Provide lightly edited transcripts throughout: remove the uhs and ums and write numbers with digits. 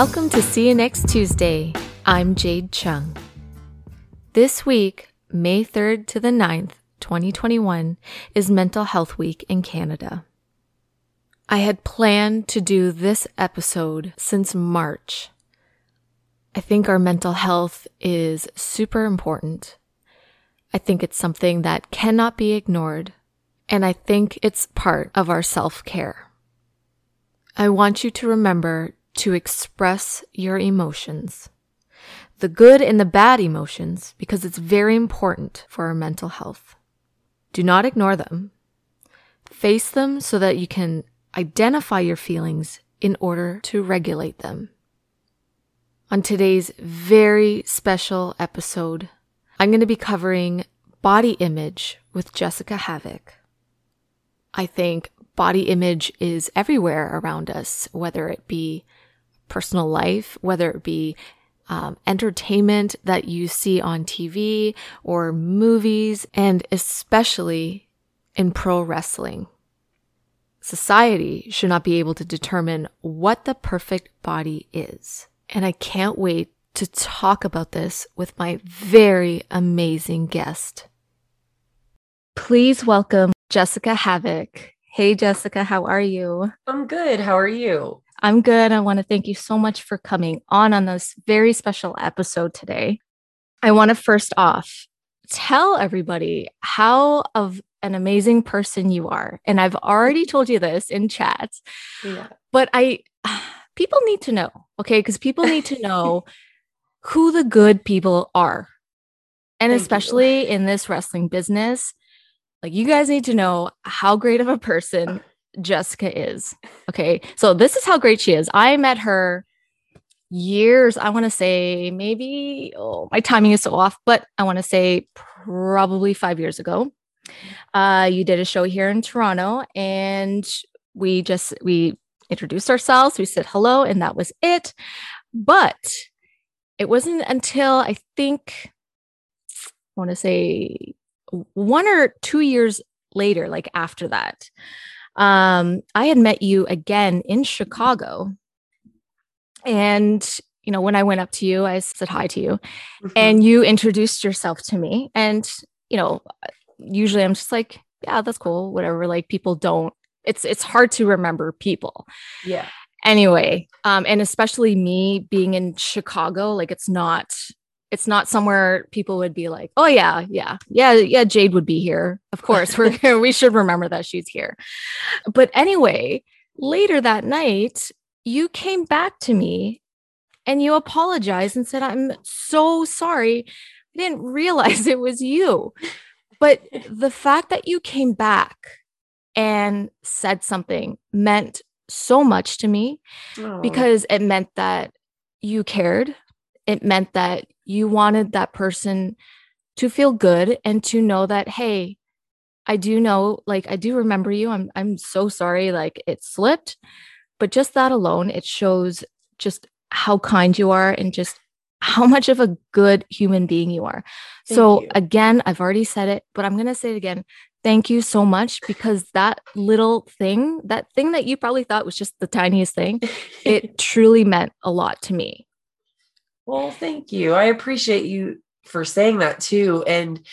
Welcome to See You Next Tuesday. I'm Jade Chung. This week, May 3rd to the 9th, 2021, is Mental Health Week in Canada. I had planned to do this episode since March. I think our mental health is super important. I think it's something that cannot be ignored, and I think it's part of our self-care. I want you to remember to express your emotions, the good and the bad emotions, because it's very important for our mental health. Do not ignore them. Face them so that you can identify your feelings in order to regulate them. On today's very special episode, I'm going to be covering body image with Jessicka Havok. I think body image is everywhere around us, whether it be personal life, whether it be entertainment that you see on TV or movies, and especially in pro wrestling. Society should not be able to determine what the perfect body is. And I can't wait to talk about this with my very amazing guest. Please welcome Jessicka Havok. Hey, Jessicka, how are you? I'm good. How are you? I'm good. I want to thank you so much for coming on this very special episode today. I want to first off tell everybody how of an amazing person you are. And I've already told you this in chat, but people need to know, okay? Because people need to know who the good people are. And especially in this wrestling business, like, you guys need to know how great of a person Jessicka is. Okay. So this is how great she is. I met her years, I want to say maybe, my timing is so off, but I want to say probably 5 years ago. You did a show here in Toronto, and we introduced ourselves. We said hello, and that was it. But it wasn't until I think, I want to say 1 or 2 years later, like after that, I had met you again in Chicago. And, you know, when I went up to you, I said hi to you, and you introduced yourself to me. And, you know, usually I'm just like, yeah, that's cool, whatever. Like, people don't, it's hard to remember people. Yeah. Anyway. And especially me being in Chicago, like, it's not somewhere people would be like, oh yeah. Jade would be here. Of course, we're here. We should remember that she's here. But anyway, later that night, you came back to me and you apologized and said, I'm so sorry, I didn't realize it was you. But the fact that you came back and said something meant so much to me, because it meant that you cared. It meant that you wanted that person to feel good and to know that, hey, I do know, like, I do remember you. I'm so sorry, like, it slipped. But just that alone, it shows just how kind you are and just how much of a good human being you are. Thank you. Again, I've already said it, but I'm going to say it again. Thank you so much, because that little thing, that thing that you probably thought was just the tiniest thing, it truly meant a lot to me. Well, thank you. I appreciate you for saying that too. And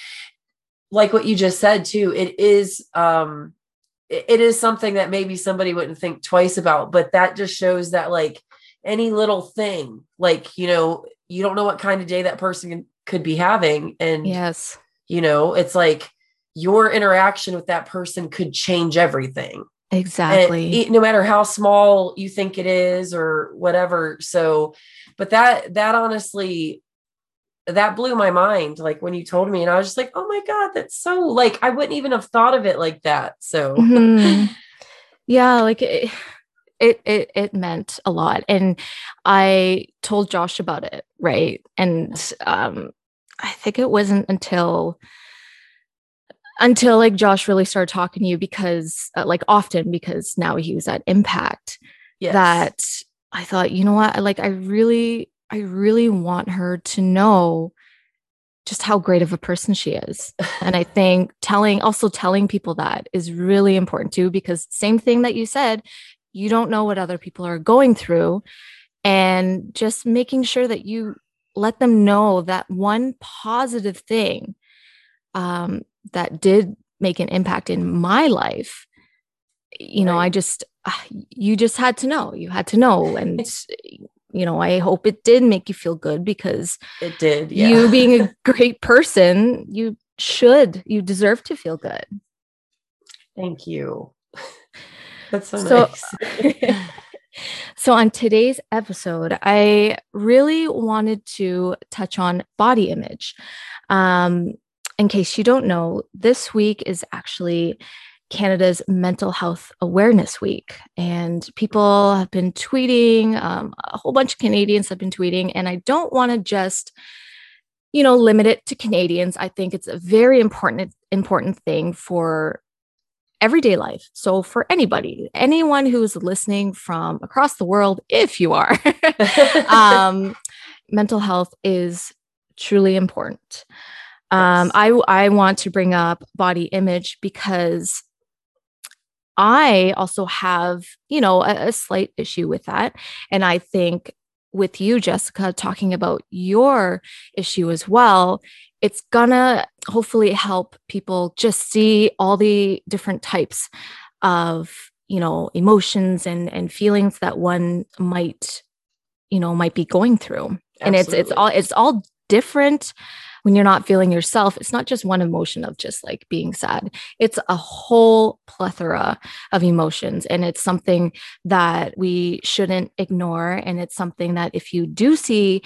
like what you just said too, it is something that maybe somebody wouldn't think twice about, but that just shows that, like, any little thing, like, you know, you don't know what kind of day that person could be having. And yes, you know, it's like your interaction with that person could change everything. Exactly. No matter how small you think it is or whatever. So, but that honestly, that blew my mind. Like, when you told me, and I was just like, oh my God, that's so, like, I wouldn't even have thought of it like that. So yeah, like it meant a lot. And I told Josh about it. Right. And, I think it wasn't until like Josh really started talking to you, because like often, because now he was at Impact, that I thought, you know what, like, I really want her to know just how great of a person she is. And I think telling people that is really important too, because same thing that you said, you don't know what other people are going through. and just making sure that you let them know that one positive thing that did make an impact in my life. You know, right. You just had to know, and you know, I hope it did make you feel good, because it did. Yeah. You being a great person, you deserve to feel good. Thank you. That's so nice. So on today's episode, I really wanted to touch on body image. In case you don't know, this week is actually Canada's Mental Health Awareness Week. And people have been tweeting, a whole bunch of Canadians have been tweeting, and I don't want to just, limit it to Canadians. I think it's a very important thing for everyday life. So for anybody, anyone who is listening from across the world, if you are, mental health is truly important. I want to bring up body image because I also have, a slight issue with that. And I think with you, Jessicka, talking about your issue as well, it's gonna hopefully help people just see all the different types of, emotions and feelings that one might be going through. Absolutely. And it's all different. When you're not feeling yourself, it's not just one emotion of just like being sad. It's a whole plethora of emotions. And it's something that we shouldn't ignore. And it's something that if you do see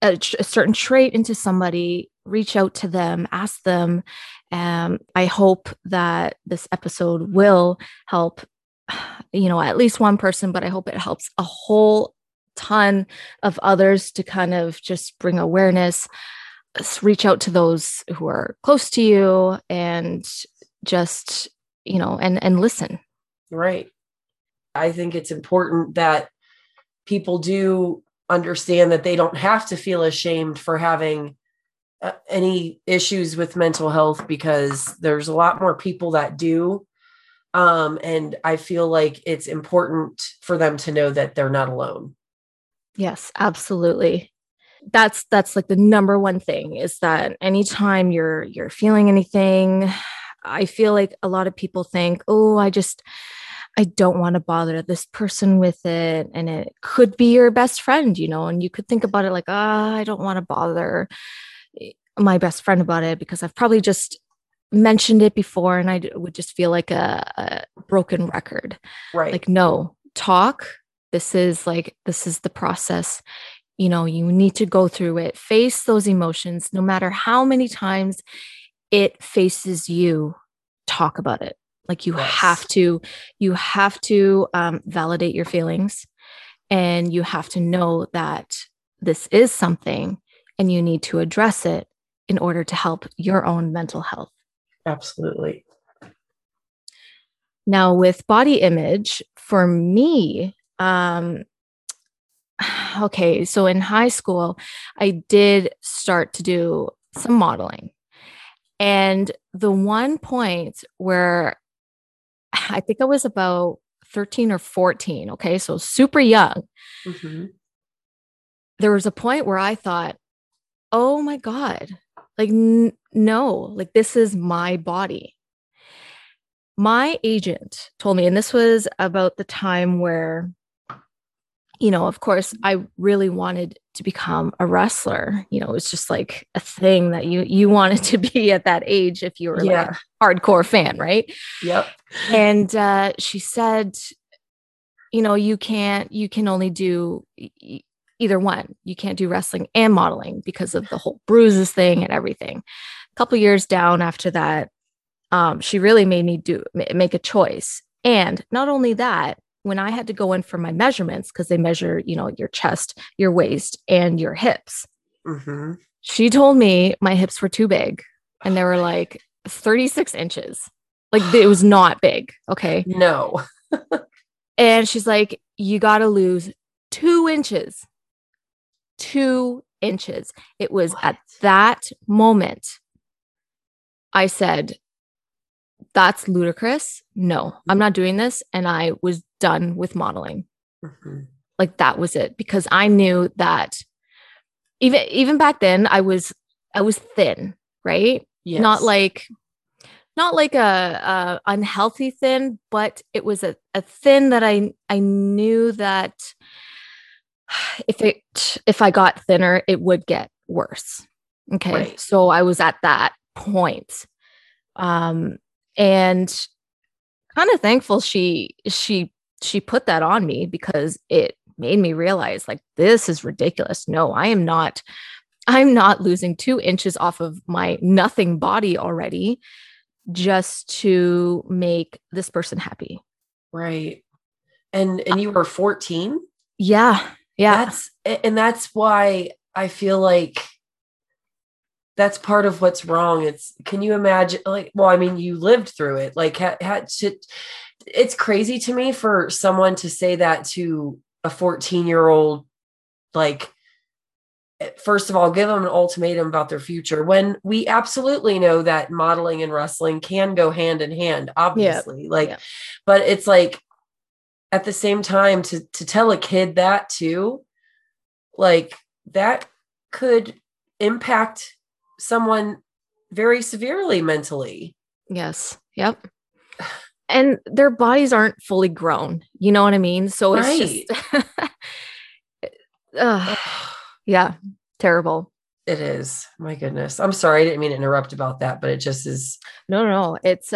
a certain trait into somebody, reach out to them, ask them. I hope that this episode will help, at least one person, but I hope it helps a whole ton of others to kind of just bring awareness. Reach out to those who are close to you and just, and listen. Right. I think it's important that people do understand that they don't have to feel ashamed for having any issues with mental health, because there's a lot more people that do. And I feel like it's important for them to know that they're not alone. Yes, absolutely. That's like the number one thing, is that anytime you're feeling anything, I feel like a lot of people think, oh, I don't want to bother this person with it. And it could be your best friend, and you could think about it like, I don't want to bother my best friend about it because I've probably just mentioned it before. And I would just feel like a broken record, right? Like, no, talk. This is the process. You need to go through it, face those emotions, no matter how many times it faces you, talk about it. Like you have to validate your feelings, and you have to know that this is something and you need to address it in order to help your own mental health. Absolutely. Now with body image for me, okay, so in high school, I did start to do some modeling. And the one point where I think I was about 13 or 14, okay, so super young, there was a point where I thought, oh my God, like, no, like this is my body. My agent told me, and this was about the time where of course, I really wanted to become a wrestler. It was just like a thing that you wanted to be at that age if you were like a hardcore fan, right? Yep. And she said, you can only do either one. You can't do wrestling and modeling because of the whole bruises thing and everything. A couple years down after that, she really made me make a choice. And not only that, when I had to go in for my measurements, because they measure, your chest, your waist, and your hips. She told me my hips were too big, and they were like 36 inches. Like it was not big. Okay. No. And she's like, you got to lose 2 inches. 2 inches. It was at that moment I said, that's ludicrous. No, I'm not doing this. And I was done with modeling. Like that was it, because I knew that even back then I was thin, right? Yes. Not like a unhealthy thin, but it was a thin that I knew that if I got thinner, it would get worse. Okay. Right. So I was at that point. And kind of thankful she put that on me, because it made me realize, like, this is ridiculous. No, I'm not losing 2 inches off of my nothing body already just to make this person happy. Right. And you were 14? Yeah. Yeah. That's why I feel like that's part of what's wrong. It's, can you imagine? Like, well, I mean, you lived through it. Like, it's crazy to me for someone to say that to a 14-year-old. Like, first of all, give them an ultimatum about their future, when we absolutely know that modeling and wrestling can go hand in hand, obviously. Yeah. Like, yeah. But it's like, at the same time, to tell a kid that too, like, that could impact someone very severely mentally. Yes. Yep. And their bodies aren't fully grown. You know what I mean? So it's right. Just, yeah, terrible. It is. My goodness. I'm sorry. I didn't mean to interrupt about that, but it just is. No. It's,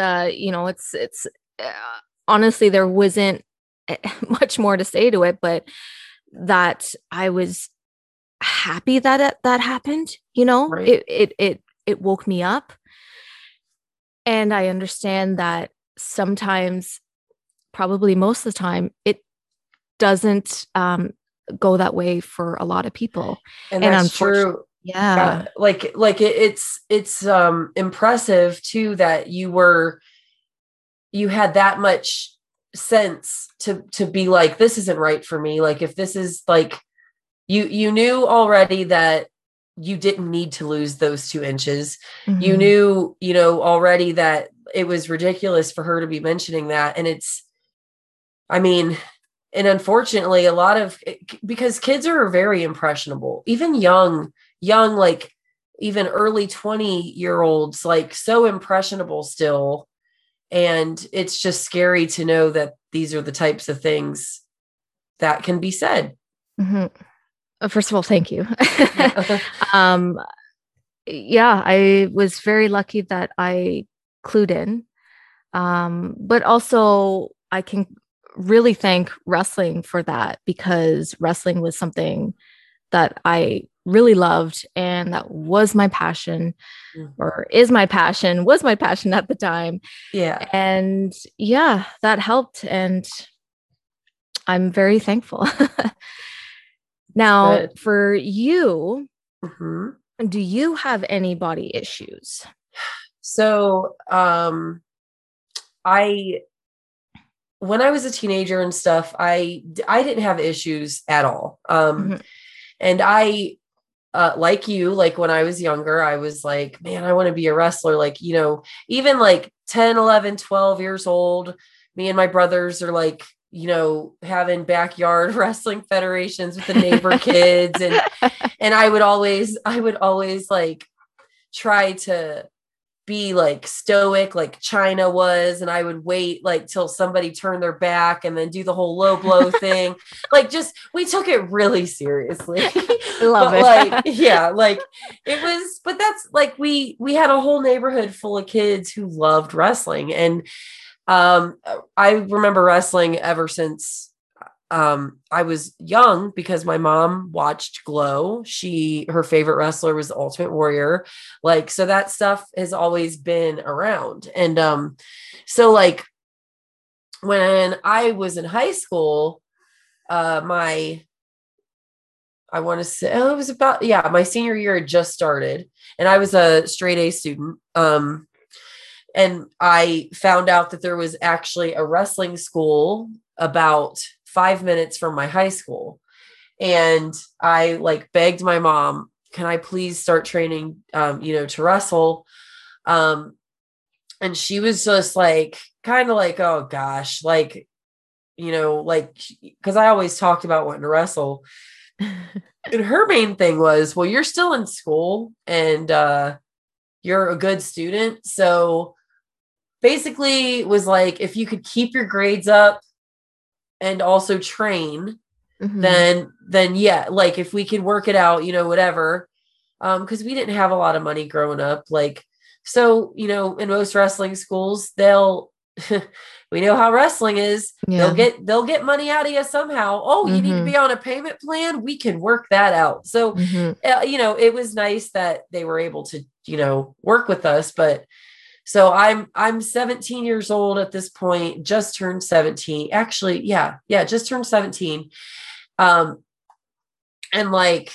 honestly, there wasn't much more to say to it, but that I was happy that that happened, you know. Right. It woke me up, and I understand that sometimes, probably most of the time, it doesn't go that way for a lot of people, and that's true. Yeah. Like it's impressive too that you had that much sense to be like, this isn't right for me. Like, if this is like, You knew already that you didn't need to lose those 2 inches. Mm-hmm. You knew, already that it was ridiculous for her to be mentioning that. And unfortunately, a lot of, because kids are very impressionable, even young, like even early 20-year-olds, like so impressionable still. And it's just scary to know that these are the types of things that can be said. Mm-hmm. First of all, thank you. Yeah, I was very lucky that I clued in. But also I can really thank wrestling for that, because wrestling was something that I really loved, and that was my passion, or was my passion at the time. Yeah. And yeah, that helped, and I'm very thankful. Now, for you, mm-hmm. do you have any body issues? So, when I was a teenager and stuff, I didn't have issues at all. Mm-hmm. And like you, like when I was younger, I was like, man, I want to be a wrestler. Like, even like 10, 11, 12 years old, me and my brothers are like, having backyard wrestling federations with the neighbor kids. And I would always like try to be like stoic, like China was. And I would wait like till somebody turned their back and then do the whole low blow thing. Like, just, we took it really seriously. Love it. Like, yeah, like it was, but that's like, we had a whole neighborhood full of kids who loved wrestling. And I remember wrestling ever since I was young, because my mom watched Glow. Her favorite wrestler was the Ultimate Warrior. Like, so that stuff has always been around. And so like when I was in high school, my senior year had just started, and I was a straight A student. And I found out that there was actually a wrestling school about 5 minutes from my high school. And I like begged my mom, can I please start training, to wrestle? And she was just like, kind of like, oh gosh, like you know, like, because I always talked about wanting to wrestle. And her main thing was, well, you're still in school and you're a good student. So basically it was like, if you could keep your grades up and also train, mm-hmm. then yeah, like if we could work it out, you know, whatever. Because we didn't have a lot of money growing up. Like, so, you know, in most wrestling schools, they'll, we know how wrestling is. Yeah. They'll get money out of you somehow. Oh, you mm-hmm. need to be on a payment plan. We can work that out. So, mm-hmm. You know, it was nice that they were able to, you know, work with us. But so I'm 17 years old at this point, just turned 17. Actually, yeah, just turned 17. And like,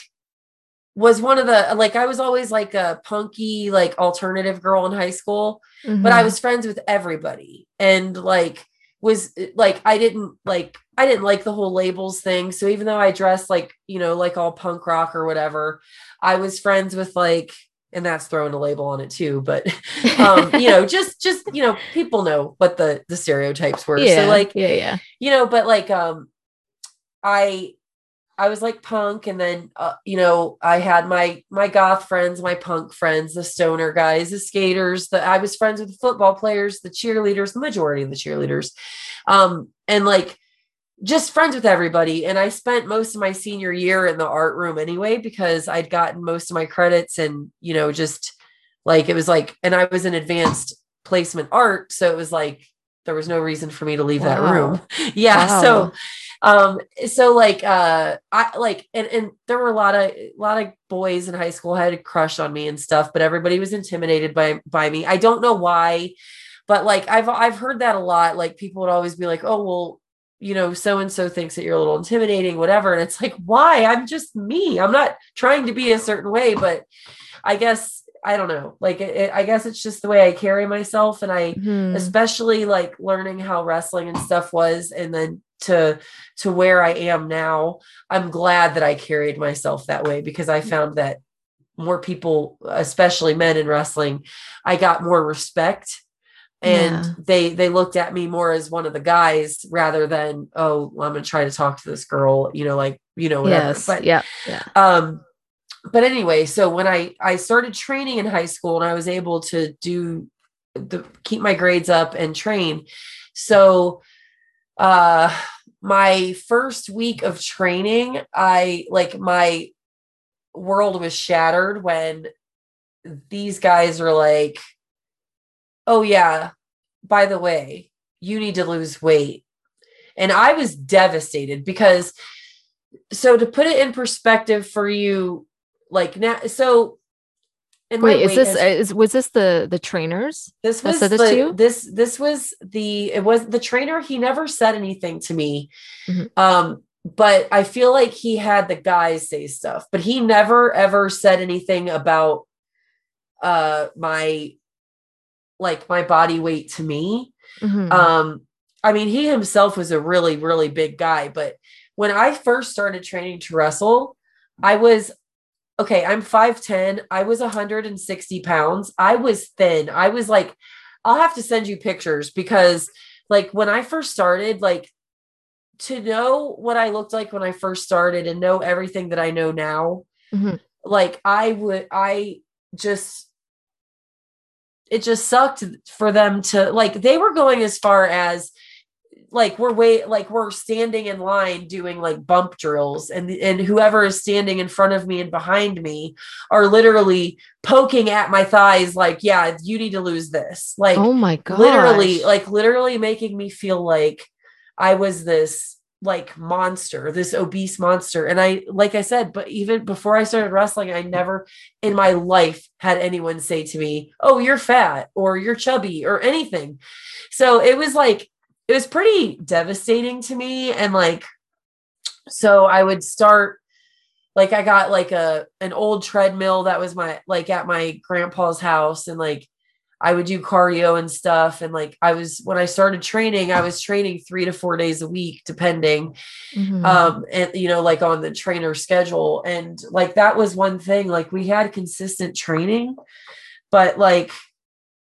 was one of the, like, I was always like a punky, like alternative girl in high school, mm-hmm. but I was friends with everybody and like was like, I didn't like the whole labels thing. So even though I dressed like, you know, like all punk rock or whatever, I was friends with like, and that's throwing a label on it too, but, you know, just, you know, people know what the stereotypes were. Yeah, so like, yeah, you know, but like, I was like punk, and then, you know, I had my goth friends, my punk friends, the stoner guys, the skaters, I was friends with the football players, the cheerleaders, the majority of the cheerleaders, and like just friends with everybody. And I spent most of my senior year in the art room anyway, because I'd gotten most of my credits and, you know, just like, it was like, and I was in advanced placement art. So it was like, there was no reason for me to leave that room. Yeah. Wow. So like, I like, and there were a lot of boys in high school had a crush on me and stuff, but everybody was intimidated by me. I don't know why, but like, I've heard that a lot. Like people would always be like, oh, well, you know, so-and-so thinks that you're a little intimidating, whatever. And it's like, why? I'm just me. I'm not trying to be a certain way, but I guess, I don't know. Like, I guess it's just the way I carry myself. And I, especially like learning how wrestling and stuff was, and then to where I am now, I'm glad that I carried myself that way, because I found that more people, especially men in wrestling, I got more respect, and they looked at me more as one of the guys rather than, oh, well, I'm going to try to talk to this girl, you know, like, you know, whatever. Yes. But, yeah. But anyway, so when I started training in high school, and I was able to keep my grades up and train. So, my first week of training, my world was shattered when these guys were like, oh yeah, by the way, you need to lose weight. And I was devastated, because so to put it in perspective for you, like now, so. And wait, was this the trainers? It was the trainer. He never said anything to me. Mm-hmm. But I feel like he had the guys say stuff, but he never ever said anything about, my body weight to me. Mm-hmm. I mean, he himself was a really, really big guy, but when I first started training to wrestle, I'm 5'10". I was 160 pounds. I was thin. I was like, I'll have to send you pictures, because like when I first started, like to know what I looked like when I first started and know everything that I know now, mm-hmm. like it just sucked for them to like, they were going as far as like, we're standing in line doing like bump drills, and whoever is standing in front of me and behind me are literally poking at my thighs. Like, yeah, you need to lose this. Like, oh my God, literally making me feel like I was this like monster, this obese monster. And I, like I said, but even before I started wrestling, I never in my life had anyone say to me, oh, you're fat or you're chubby or anything. So it was like, it was pretty devastating to me. And like, so I would start, like, I got like an old treadmill that was at my grandpa's house. And like, I would do cardio and stuff. And like, when I started training, I was training 3 to 4 days a week, depending, mm-hmm. And you know, like on the trainer schedule. And like, that was one thing, like we had consistent training, but like,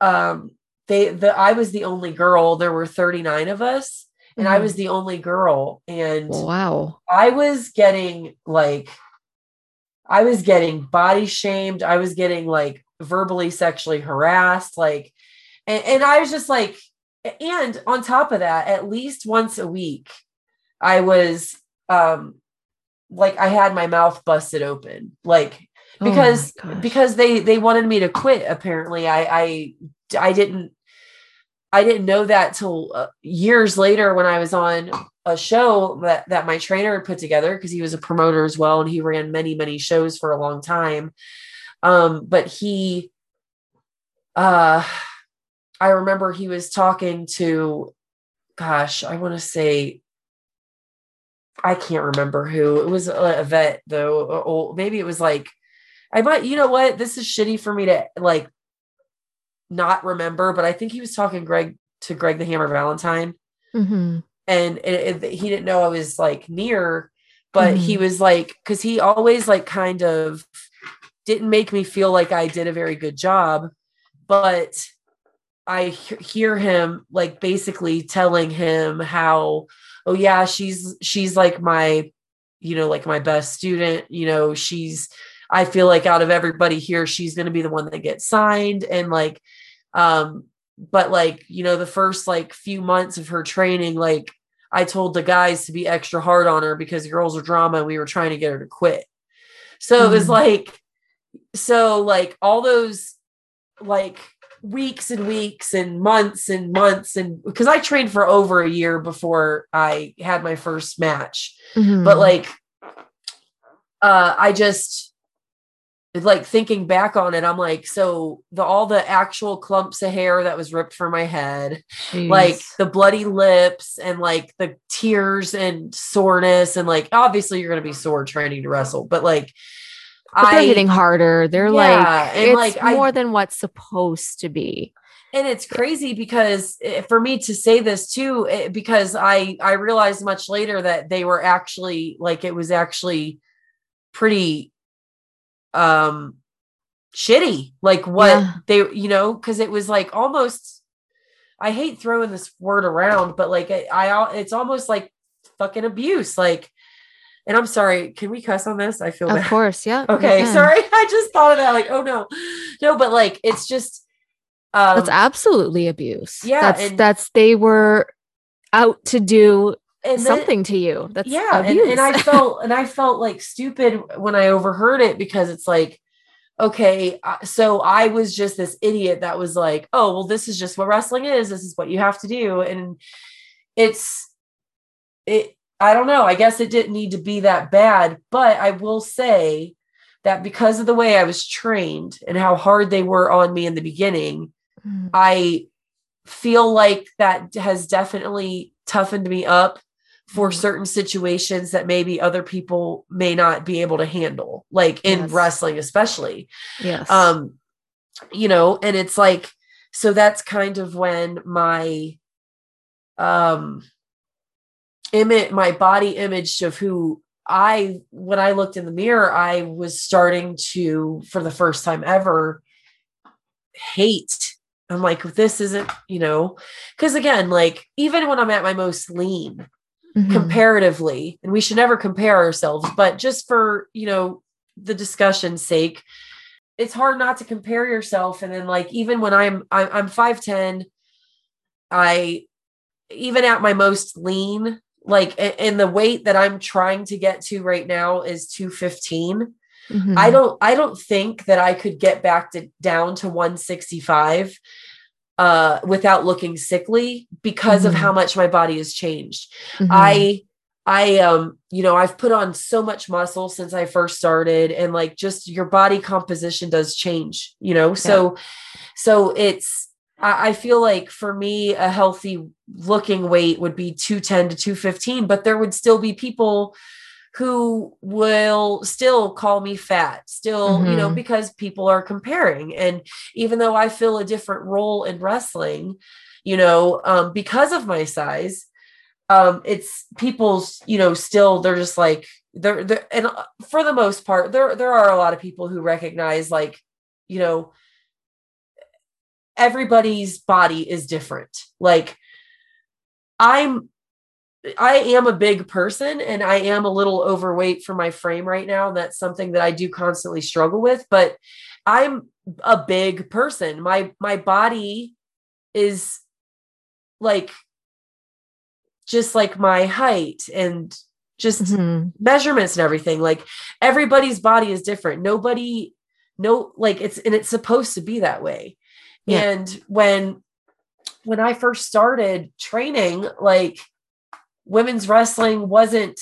I was the only girl. There were 39 of us. and I was the only girl. And wow, I was getting body shamed. I was getting like verbally sexually harassed. Like, and I was just like, and on top of that, at least once a week, I was like, I had my mouth busted open, like, because they wanted me to quit. Apparently I didn't know that till years later when I was on a show that my trainer had put together, because he was a promoter as well. And he ran many, many shows for a long time. But I remember he was talking to, gosh, I want to say, I can't remember who. It was a vet though. Or maybe it was like, you know what? This is shitty for me to like not remember, but I think he was talking to Greg the Hammer Valentine. Mm-hmm. And he didn't know I was like near, but he was like, because he always like kind of didn't make me feel like I did a very good job, but I hear him like basically telling him how, oh yeah, she's like my, you know, like my best student, you know, I feel like out of everybody here, she's going to be the one that gets signed. And like, but like, you know, the first like few months of her training, like I told the guys to be extra hard on her because girls are drama and we were trying to get her to quit. So it was like, all those like weeks and weeks and months. And because I trained for over a year before I had my first match, but like, I just, like thinking back on it, I'm like, so all the actual clumps of hair that was ripped from my head, like the bloody lips and like the tears and soreness. And like, obviously you're going to be sore training to wrestle, but like, they're hitting harder. They're like, and it's like more than what's supposed to be. And it's crazy because for me to say this too, because I realized much later that they were actually like, it was actually pretty, shitty, like what they, you know, because it was like almost, I hate throwing this word around, but like it's almost like fucking abuse, like, and I'm sorry, can we cuss on this? I feel of bad. Course, yeah, okay, sorry, I just thought of that, like, oh no, but like it's just that's absolutely abuse. Yeah, that's they were out to do and something then, to you. That's yeah. And I felt like stupid when I overheard it, because it's like, okay, so I was just this idiot that was like, oh, well, this is just what wrestling is. This is what you have to do. And I don't know. I guess it didn't need to be that bad, but I will say that because of the way I was trained and how hard they were on me in the beginning, I feel like that has definitely toughened me up for certain situations that maybe other people may not be able to handle, like in wrestling, especially, you know, and it's like, so that's kind of when my, my body image of when I looked in the mirror, I was starting to, for the first time ever, hate. I'm like, this isn't, you know, because again, like even when I'm at my most lean comparatively, and we should never compare ourselves, but just for, you know, the discussion's sake, it's hard not to compare yourself. And then like, even when I'm 5'10", even at my most lean, like, and the weight that I'm trying to get to right now is 215. Mm-hmm. I don't think that I could get back down to 165 without looking sickly because of how much my body has changed. Mm-hmm. You know, I've put on so much muscle since I first started, and like just your body composition does change, you know? So it's, I feel like for me, a healthy looking weight would be 210 to 215, but there would still be people who will still call me fat still, you know, because people are comparing. And even though I fill a different role in wrestling, you know, because of my size, it's people's, you know, still, they're just like, they're and for the most part, there are a lot of people who recognize, like, you know, everybody's body is different. Like I'm I am a big person and I am a little overweight for my frame right now. That's something that I do constantly struggle with, but I'm a big person. My body is like, just like my height and just measurements and everything. Like everybody's body is different. It's supposed to be that way. Yeah. And when I first started training, like women's wrestling wasn't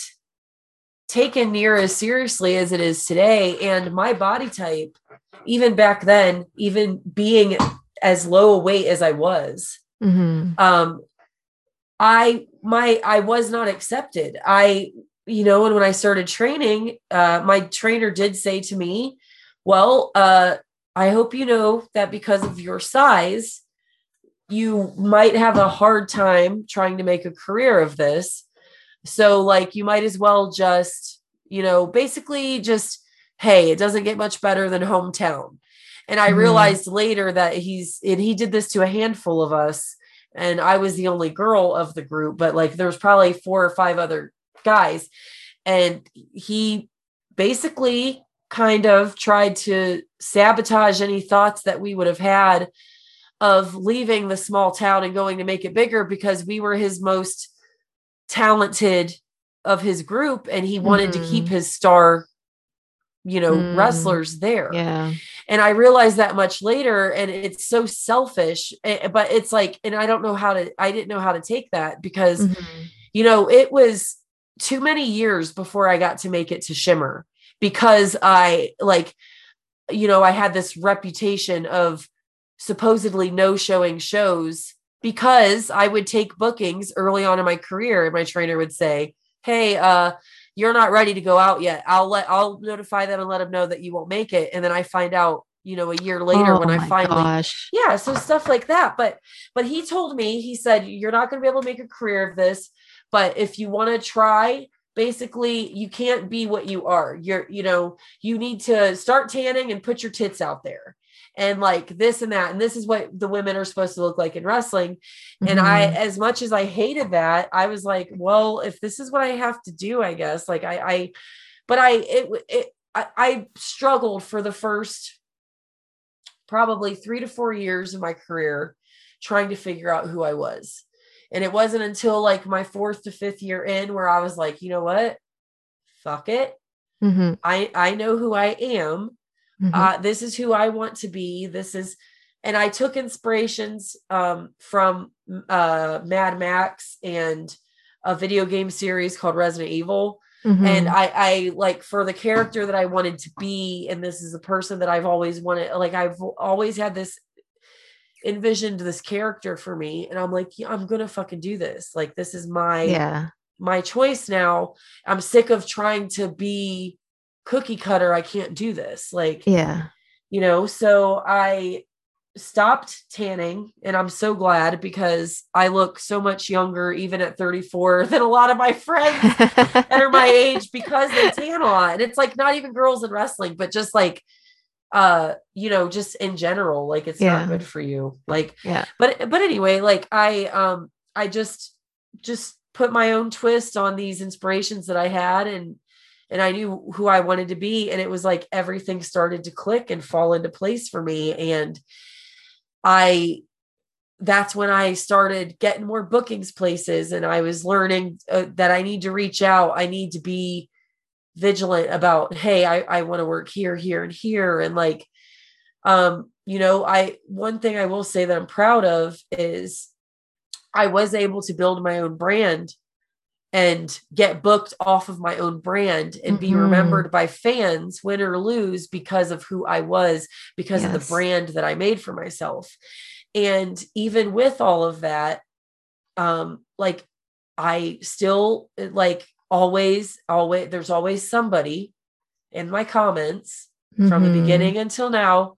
taken near as seriously as it is today. And my body type, even back then, even being as low a weight as I was, I was not accepted. And when I started training, my trainer did say to me, well, I hope you know that because of your size, you might have a hard time trying to make a career of this. So like, you might as well just, basically just, hey, it doesn't get much better than hometown. And I realized later that he did this to a handful of us. And I was the only girl of the group, but like there was probably 4 or 5 other guys. And he basically kind of tried to sabotage any thoughts that we would have had of leaving the small town and going to make it bigger, because we were his most talented of his group. And he wanted to keep his star, wrestlers there. Yeah. And I realized that much later, and it's so selfish, but it's like, and I didn't know how to take that, because, it was too many years before I got to make it to Shimmer, because I had this reputation of supposedly no showing shows, because I would take bookings early on in my career. And my trainer would say, hey, you're not ready to go out yet. I'll notify them and let them know that you won't make it. And then I find out, a year later when I finally, yeah. So stuff like that. But he told me, he said, you're not going to be able to make a career of this, but if you want to try, basically you can't be what you are. You need to start tanning and put your tits out there and like this and that. And this is what the women are supposed to look like in wrestling. And as much as I hated that, I was like, well, if this is what I have to do, I guess, like I struggled for the first probably 3 to 4 years of my career trying to figure out who I was. And it wasn't until like my 4th to 5th year in where I was like, you know what? Fuck it. I know who I am. This is who I want to be. And I took inspirations from Mad Max and a video game series called Resident Evil. And I like, for the character that I wanted to be, and this is a person that I've always wanted, like I've always had this envisioned this character for me. And I'm like, yeah, I'm going to fucking do this. Like, this is my choice now. I'm sick of trying to be cookie cutter. I can't do this. Like, so I stopped tanning, and I'm so glad, because I look so much younger, even at 34, than a lot of my friends that are my age, because they tan a lot. And it's like, not even girls in wrestling, but just like, just in general, like it's not good for you. Like, but anyway, like I just put my own twist on these inspirations that I had, and I knew who I wanted to be. And it was like, everything started to click and fall into place for me. And that's when I started getting more bookings places. And I was learning that I need to reach out. I need to be vigilant about, hey, I want to work here, here, and here. And like, one thing I will say that I'm proud of is I was able to build my own brand and get booked off of my own brand and be remembered by fans, win or lose, because of who I was, because of the brand that I made for myself. And even with all of that, like I still like always, there's always somebody in my comments from the beginning until now,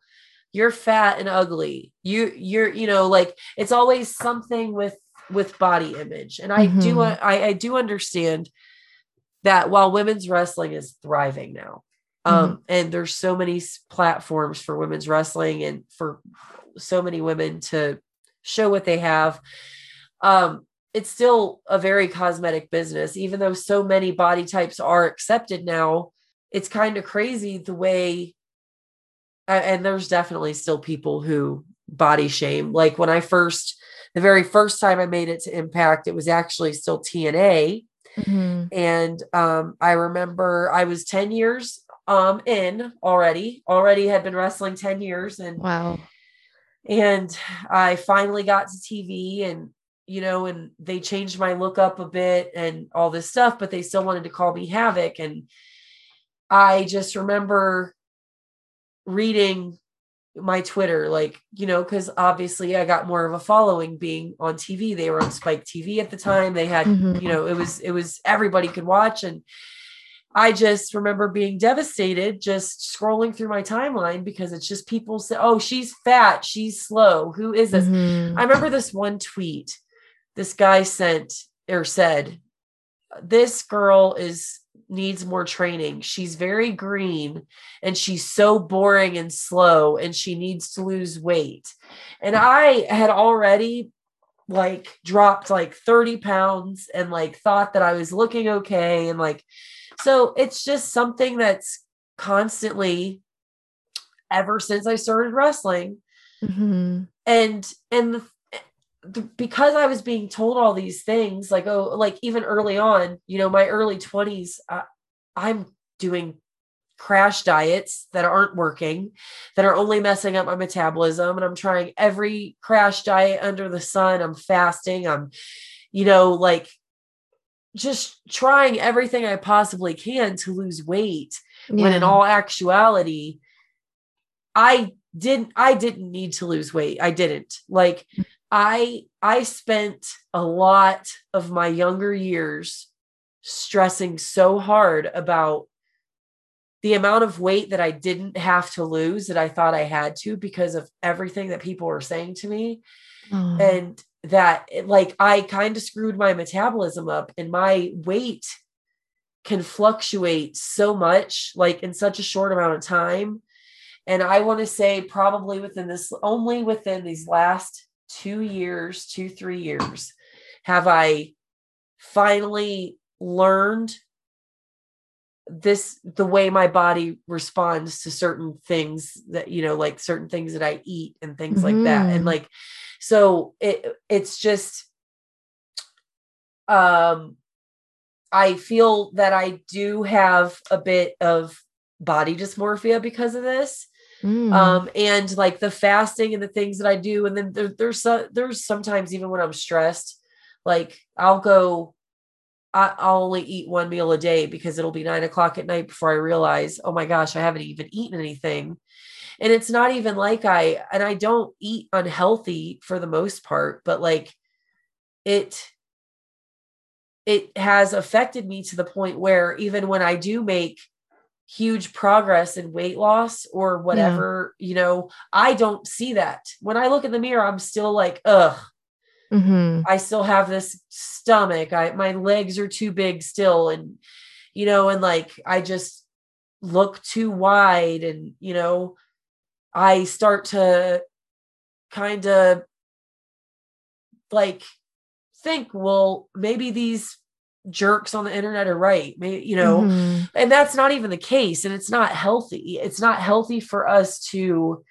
you're fat and ugly. Like it's always something with body image. And I do understand that while women's wrestling is thriving now, and there's so many platforms for women's wrestling and for so many women to show what they have. it's still a very cosmetic business, even though so many body types are accepted now. It's kind of crazy the way, and there's definitely still people who body shame. Like when I first, the very first time I made it to Impact, it was actually still TNA. Mm-hmm. And I remember I was 10 years in already had been wrestling 10 years. And wow. And I finally got to TV and, you know, and they changed my look up a bit and all this stuff, but they still wanted to call me Havok. And I just remember reading my Twitter, like, you know, because obviously I got more of a following being on TV. They were on Spike TV at the time. They had, mm-hmm. you know, it was everybody could watch. And I just remember being devastated, just scrolling through my timeline, because it's just people say, oh, she's fat, she's slow. Who is this? Mm-hmm. I remember this one tweet this guy sent or said, this girl needs more training. She's very green and she's so boring and slow and she needs to lose weight. And I had already like dropped like 30 pounds and like thought that I was looking okay. And like, so it's just something that's constantly ever since I started wrestling. Mm-hmm. Because I was being told all these things, like, oh, like even early on, you know, my early 20s, I'm doing crash diets that aren't working, that are only messing up my metabolism. And I'm trying every crash diet under the sun. I'm fasting. I'm, you know, like just trying everything I possibly can to lose weight. Yeah. When in all actuality, I didn't need to lose weight. I didn't. Like, I spent a lot of my younger years stressing so hard about the amount of weight that I didn't have to lose that I thought I had to, because of everything that people were saying to me. Mm. And that like, I kind of screwed my metabolism up, and my weight can fluctuate so much, like in such a short amount of time. And I want to say probably within these last 2 years, 3 years, have I finally learned this, the way my body responds to certain things that, you know, like certain things that I eat and things mm-hmm. like that. And like, so it's just, I feel that I do have a bit of body dysmorphia because of this. Mm. And like the fasting and the things that I do. And then there's sometimes even when I'm stressed, like I'll only eat one meal a day, because it'll be 9:00 at night before I realize, oh my gosh, I haven't even eaten anything. And it's not even like I don't eat unhealthy for the most part, but like it has affected me to the point where even when I do make huge progress in weight loss or whatever, yeah. you know, I don't see that. When I look in the mirror, I'm still like, ugh, mm-hmm. I still have this stomach. My legs are too big still. And, you know, and like, I just look too wide, and, you know, I start to kind of like think, well, maybe these jerks on the internet are right, maybe, you know, mm-hmm. and that's not even the case. And it's not healthy. It's not healthy for us to,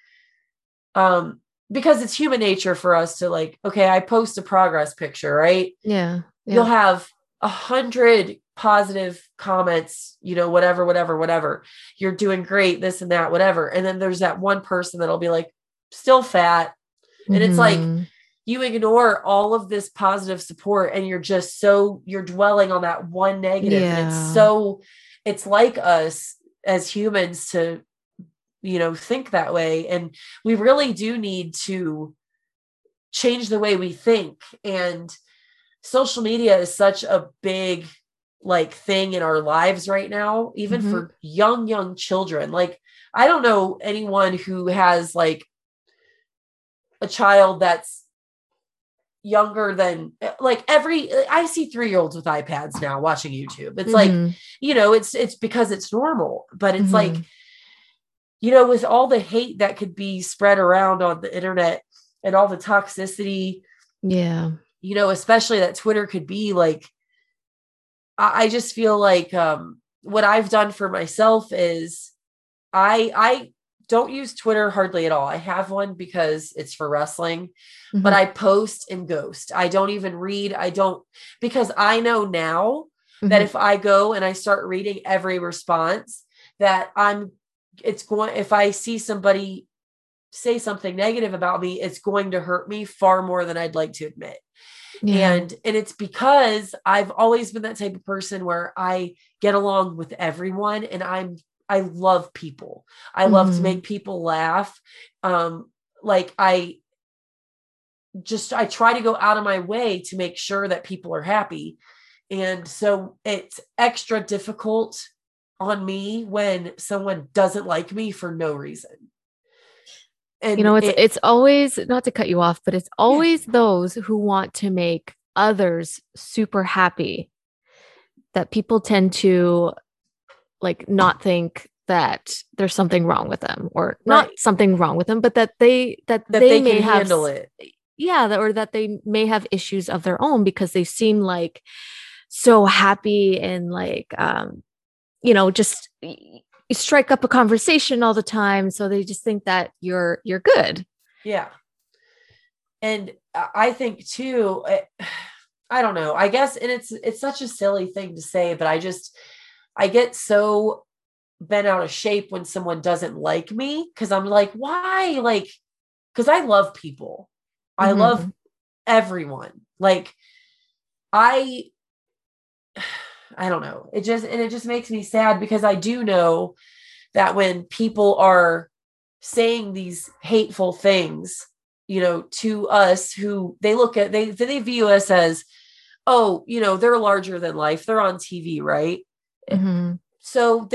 because it's human nature for us to like, okay, I post a progress picture, right? Yeah. You'll have 100 positive comments, you know, whatever, you're doing great, this and that, whatever. And then there's that one person that'll be like, still fat. And mm-hmm. it's like, you ignore all of this positive support and you're dwelling on that one negative. Yeah. And it's like us as humans to, you know, think that way. And we really do need to change the way we think. And social media is such a big like thing in our lives right now, even mm-hmm. for young children. Like, I don't know anyone who has like a child that's younger than like I see 3-year-olds with iPads now watching YouTube. It's mm-hmm. like, you know, it's because it's normal, but it's mm-hmm. like, you know, with all the hate that could be spread around on the internet and all the toxicity. Yeah. you know, especially that Twitter could be like, I just feel like what I've done for myself is I don't use Twitter hardly at all. I have one because it's for wrestling, mm-hmm. but I post and ghost. I don't even read. I don't, because I know now mm-hmm. that if I go and I start reading every response that if I see somebody say something negative about me, it's going to hurt me far more than I'd like to admit. Yeah. And it's because I've always been that type of person where I get along with everyone, and I love people. I mm-hmm. love to make people laugh. I try to go out of my way to make sure that people are happy. And so it's extra difficult on me when someone doesn't like me for no reason. And you know, it's always, not to cut you off, but it's always those who want to make others super happy that people tend to like not think that there's something wrong with them, or not something wrong with them, but that they may have, handle it. Yeah. Or that they may have issues of their own because they seem like so happy and like, you know, just you strike up a conversation all the time. So they just think that you're good. Yeah. And I think too, I don't know, I guess. And it's such a silly thing to say, but I get so bent out of shape when someone doesn't like me. 'Cause I'm like, why? Like, 'cause I love people. Mm-hmm. I love everyone. Like I don't know. It just makes me sad because I do know that when people are saying these hateful things, you know, to us, who they look at, they view us as, oh, you know, they're larger than life. They're on TV. Right. Mm-hmm. So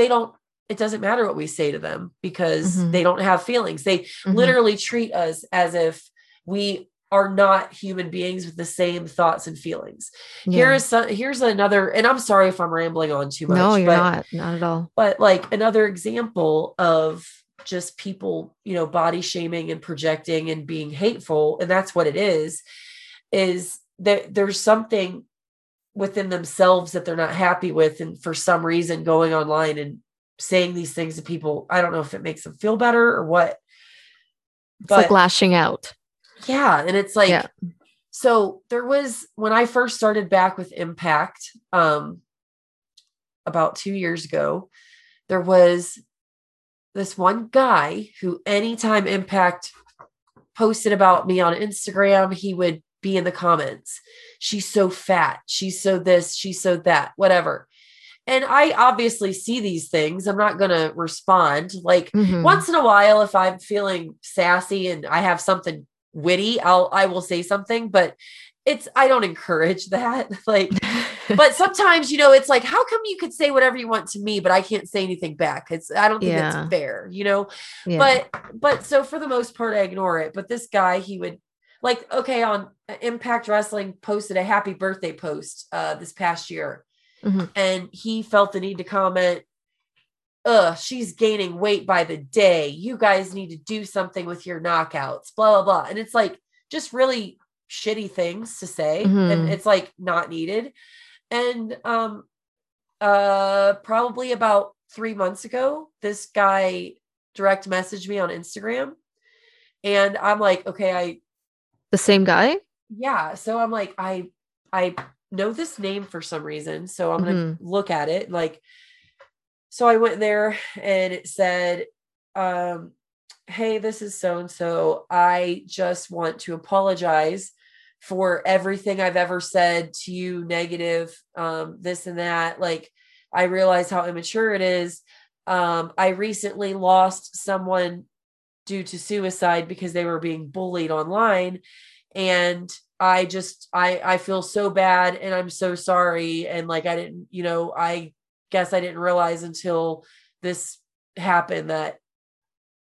it doesn't matter what we say to them because mm-hmm. they don't have feelings. They mm-hmm. literally treat us as if we are not human beings with the same thoughts and feelings. Yeah. Here's another, and I'm sorry if I'm rambling on too much. No, not at all. But like another example of just people, you know, body shaming and projecting and being hateful. And that's what it is that there's something within themselves that they're not happy with. And for some reason going online and saying these things to people, I don't know if it makes them feel better or what, but it's like lashing out. Yeah. And it's like, yeah. So there was, when I first started back with Impact, about 2 years ago, there was this one guy who anytime Impact posted about me on Instagram, he would be in the comments. She's so fat. She's so this, she's so that, whatever. And I obviously see these things. I'm not going to respond. Like mm-hmm. once in a while, if I'm feeling sassy and I have something witty, I will say something, but I don't encourage that. Like, but sometimes, you know, it's like, how come you could say whatever you want to me, but I can't say anything back? I don't think it's fair, you know, yeah. but so for the most part, I ignore it. But this guy, he would like, okay, on Impact Wrestling posted a happy birthday post, this past year. Mm-hmm. And he felt the need to comment, she's gaining weight by the day. You guys need to do something with your knockouts, blah, blah, blah. And it's like just really shitty things to say. Mm-hmm. And it's like not needed. And probably about 3 months ago, this guy direct messaged me on Instagram. And I'm like, okay, the same guy? Yeah. So I'm like, I know this name for some reason. So I'm going to mm-hmm. look at it. Like, so I went there and it said, hey, this is so-and-so. I just want to apologize for everything I've ever said to you, negative, this and that. Like, I realize how immature it is. I recently lost someone due to suicide because they were being bullied online. And I just, I feel so bad and I'm so sorry. And like, I didn't, you know, I guess I didn't realize until this happened that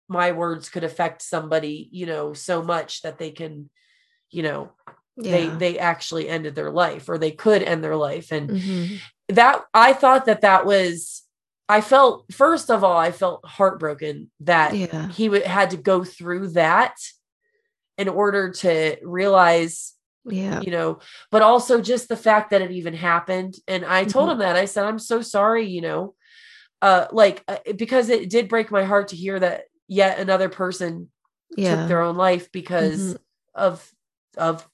my words could affect somebody, you know, so much that they can, you know, they actually ended their life, or they could end their life. And mm-hmm. that, I thought that was, first of all, I felt heartbroken that he had to go through that in order to realize Yeah. You know, but also just the fact that it even happened. And I told him that. I said, I'm so sorry, you know, because it did break my heart to hear that yet another person took their own life because of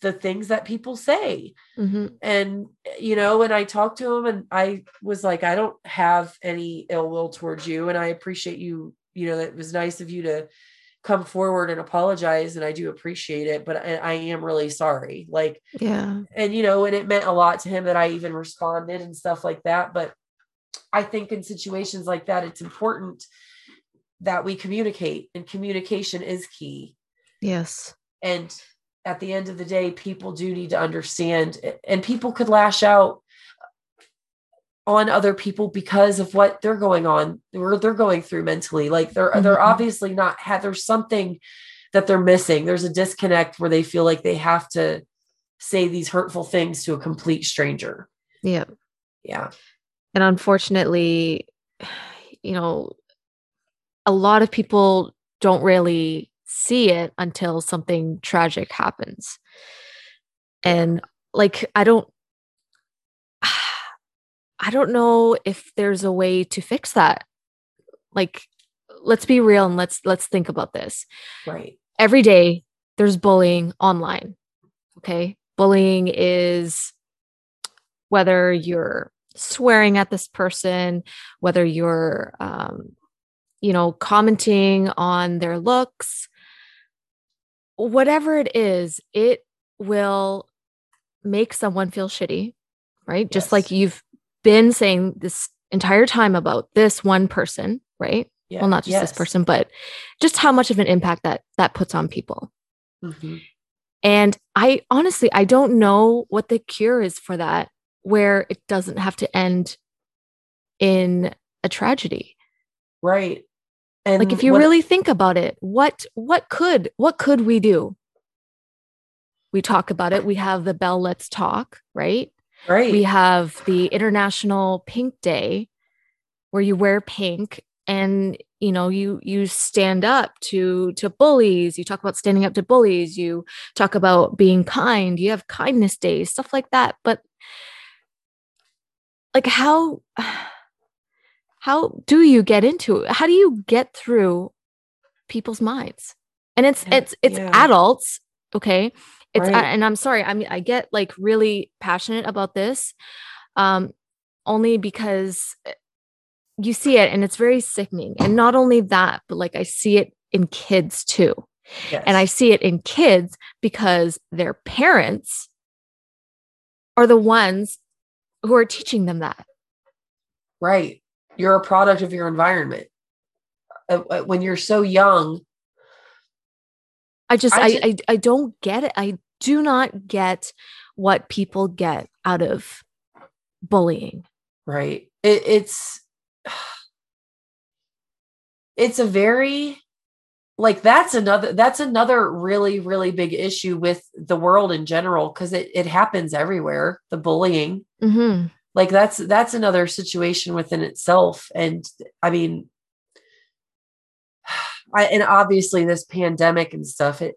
the things that people say. And, you know, and I talked to him and I was like, I don't have any ill will towards you. And I appreciate you, you know, it was nice of you to come forward and apologize. And I do appreciate it, but I am really sorry. Like, yeah. And, you know, and it meant a lot to him that I even responded and stuff like that. But I think in situations like that, it's important that we communicate, and communication is key. Yes. And at the end of the day, people do need to understand, and people could lash out on other people because of what they're going on or they're going through mentally. Like they're obviously there's something that they're missing. There's a disconnect where they feel like they have to say these hurtful things to a complete stranger. Yeah. Yeah. And unfortunately, you know, a lot of people don't really see it until something tragic happens. And like, I don't know if there's a way to fix that. Like, let's be real and let's think about this. Right. Every day there's bullying online. Okay. Bullying is whether you're swearing at this person, whether you're, you know, commenting on their looks, whatever it is, it will make someone feel shitty, right? Yes. Just like you've been saying this entire time about this one person, right? Yeah. Well, not just this person, but just how much of an impact that puts on people. Mm-hmm. And I honestly, I don't know what the cure is for that, where it doesn't have to end in a tragedy. Right. And like, if you really think about it, what could we do? We talk about it. We have the Bell Let's Talk, right? Right. We have the International Pink Day, where you wear pink and, you know, you stand up to bullies. You talk about standing up to bullies. You talk about being kind. You have kindness days, stuff like that. But like, how do you get into it? How do you get through people's minds? And it's adults. Okay. It's, right. And I'm sorry, I get like really passionate about this, only because you see it and it's very sickening. And not only that, but like I see it in kids too. Yes. And I see it in kids because their parents are the ones who are teaching them that. Right. You're a product of your environment. When you're so young, I don't get it. I do not get what people get out of bullying. Right. It's a very, like, that's another really, really big issue with the world in general. 'Cause it happens everywhere. The bullying, like that's another situation within itself. And I mean, and obviously this pandemic and stuff, things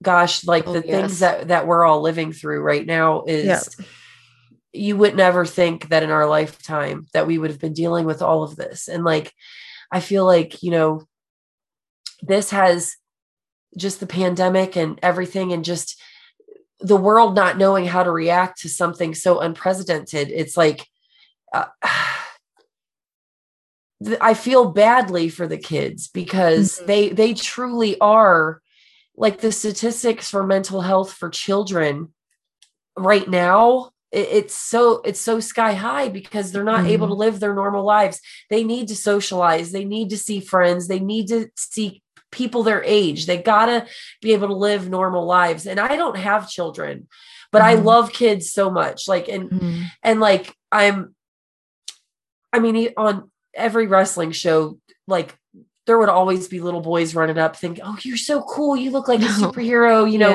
that we're all living through right now is you would never think that in our lifetime that we would have been dealing with all of this. And like, I feel like, you know, this has just the pandemic and everything and just the world not knowing how to react to something so unprecedented. It's like, I feel badly for the kids because they truly are, like, the statistics for mental health for children right now. It's so sky high because they're not able to live their normal lives. They need to socialize. They need to see friends. They need to see people their age. They gotta be able to live normal lives. And I don't have children, but I love kids so much. Like, and like, I mean, on every wrestling show, like, there would always be little boys running up thinking, oh, you're so cool. You look like a superhero, you know,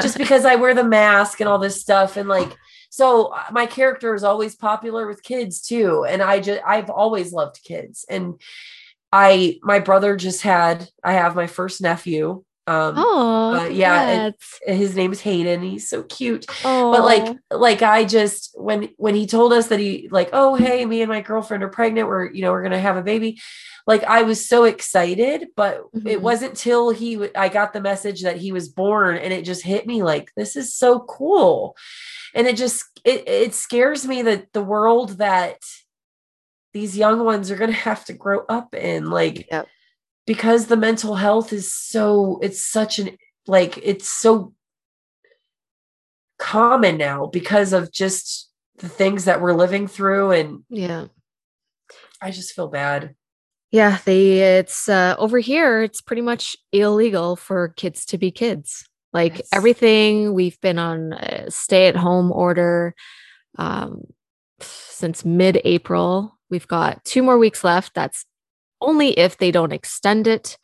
just because I wear the mask and all this stuff. And like, so my character is always popular with kids too. And I've always loved kids. And I have my first nephew But yeah, his name is Hayden. He's so cute. Aww. But like I just, when he told us that he like, oh, hey, me and my girlfriend are pregnant. We're going to have a baby. Like I was so excited, but it wasn't till I got the message that he was born, and it just hit me like, this is so cool. And it just, it scares me that the world that these young ones are going to have to grow up in, like, yep. Because the mental health is so, it's so common now because of just the things that we're living through. And yeah, I just feel bad. Yeah. It's over here, it's pretty much illegal for kids to be kids. Like yes. Everything, we've been on a stay at home order since mid-April. We've got 2 more weeks left. That's only if they don't extend it.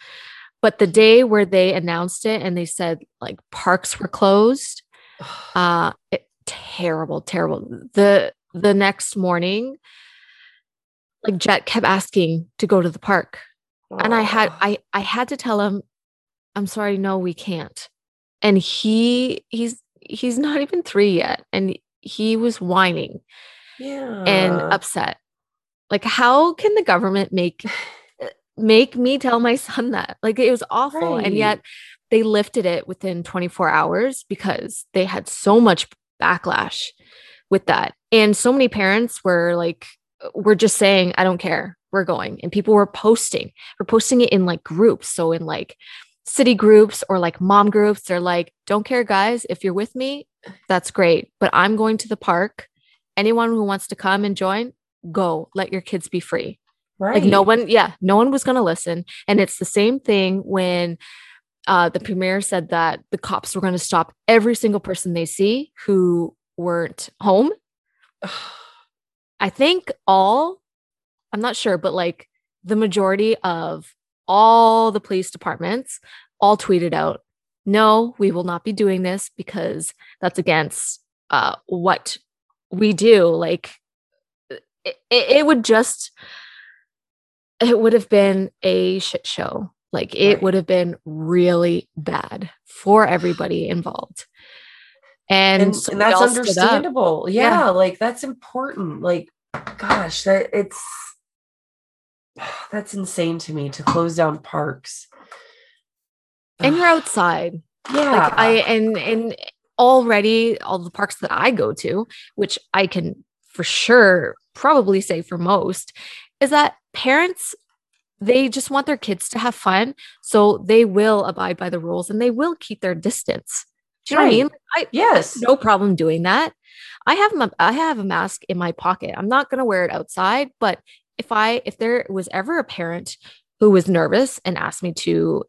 But the day where they announced it and they said like parks were closed, terrible. The next morning, like Jet kept asking to go to the park. Oh. And I had to tell him, I'm sorry, no, we can't. And he's not even 3 yet. And he was whining and upset. Like, how can the government make me tell my son that? Like, it was awful. Right. And yet they lifted it within 24 hours because they had so much backlash with that. And so many parents were like, we're just saying, I don't care. We're going. And people were posting. We're posting it in like groups. So in like city groups or like mom groups, they're like, don't care, guys. If you're with me, that's great. But I'm going to the park. Anyone who wants to come and join, go. Let your kids be free. Right. Like no one was going to listen. And it's the same thing when the premier said that the cops were going to stop every single person they see who weren't home. I think I'm not sure, but like the majority of all the police departments all tweeted out, no, we will not be doing this because that's against what we do. Like it would have been a shit show. Like it would have been really bad for everybody involved. And so that's understandable. Yeah. Like that's important. Like, gosh, that's insane to me to close down parks. And you're outside. Yeah. Like and already all the parks that I go to, which I can for sure probably say for most, is that parents, they just want their kids to have fun. So they will abide by the rules and they will keep their distance. Do you know what I mean? Yes. No problem doing that. I have a mask in my pocket. I'm not going to wear it outside. But if there was ever a parent who was nervous and asked me to,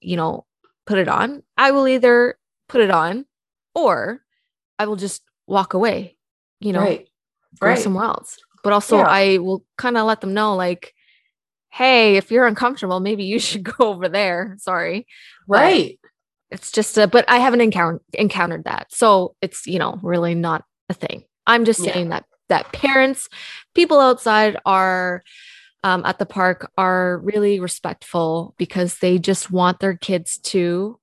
put it on, I will either put it on or I will just walk away, go somewhere else. But also I will kind of let them know like, hey, if you're uncomfortable, maybe you should go over there. Sorry. Right. But it's just but I haven't encountered that. So it's, really not a thing. I'm just saying that parents, people outside are at the park are really respectful because they just want their kids to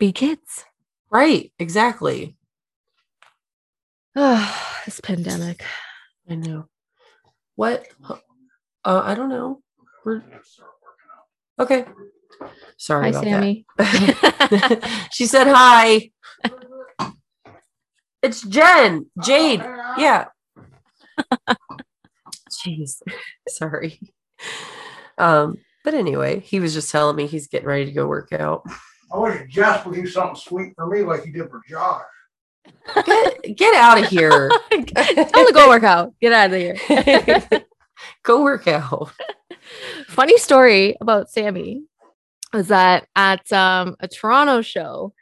be kids. Right. Exactly. This pandemic. I know. What? I don't know. Okay. Sorry about Sammy. That. She said hi. It's Jade. Yeah. Jeez. Sorry. But anyway, he was just telling me he's getting ready to go work out. I wish Jess would do something sweet for me like he did for Josh. Get out of here. Tell to go work out. Get out of here. Go work out. Funny story about Sammy was that at a Toronto show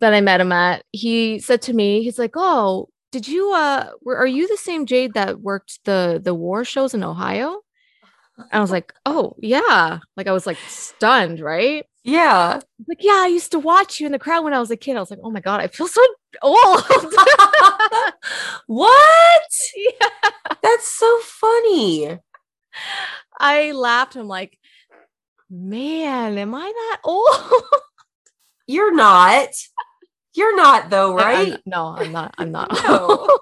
that I met him at, he said to me, he's like, oh, did you are you the same Jade that worked the war shows in Ohio? And I was like, oh yeah. Like I was like stunned, right? Yeah. Like, yeah, I used to watch you in the crowd when I was a kid. I was like, oh my God, I feel so old. What? Yeah. That's so funny. I laughed. I'm like, man, am I that old? You're not. You're not though, right? I'm not. No.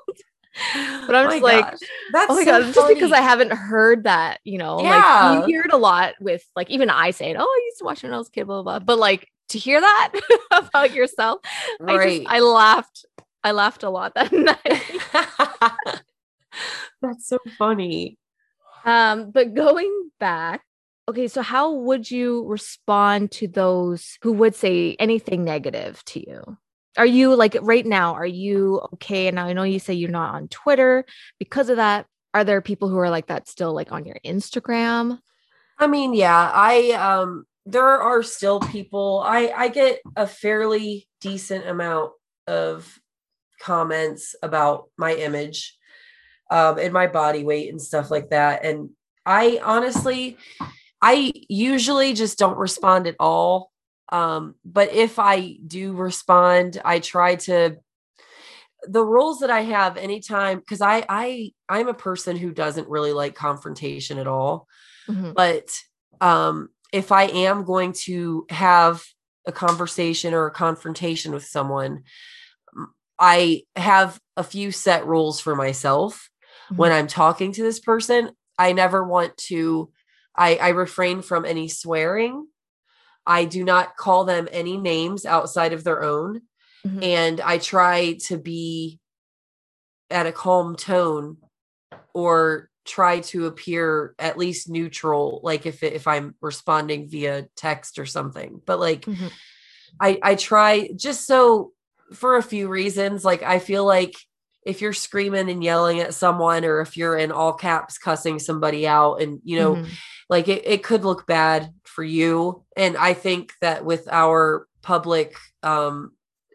But I'm just like, that's oh my god, just because I haven't heard that, you know, like you hear it a lot with like, even I say it, oh, I used to watch it when I was a kid, blah, blah, blah. But like to hear that about yourself, right. I laughed a lot that night. That's so funny. But going back, okay, so how would you respond to those who would say anything negative to you? Are you like right now, are you okay? And I know you say you're not on Twitter because of that. Are there people who are like that still, like on your Instagram? I mean, yeah, there are still people. I get a fairly decent amount of comments about my image, and my body weight and stuff like that. And I honestly, I usually just don't respond at all. But if I do respond, I try to, the rules that I have anytime, because I'm a person who doesn't really like confrontation at all. Mm-hmm. But, if I am going to have a conversation or a confrontation with someone, I have a few set rules for myself. Mm-hmm. When I'm talking to this person, I never want to, I refrain from any swearing. I do not call them any names outside of their own. Mm-hmm. And I try to be at a calm tone or try to appear at least neutral. Like if I'm responding via text or something, but like, mm-hmm. I try just so for a few reasons. Like, I feel like if you're screaming and yelling at someone, or if you're in all caps cussing somebody out and, you know, mm-hmm. like it could look bad for you. And I think that with our public,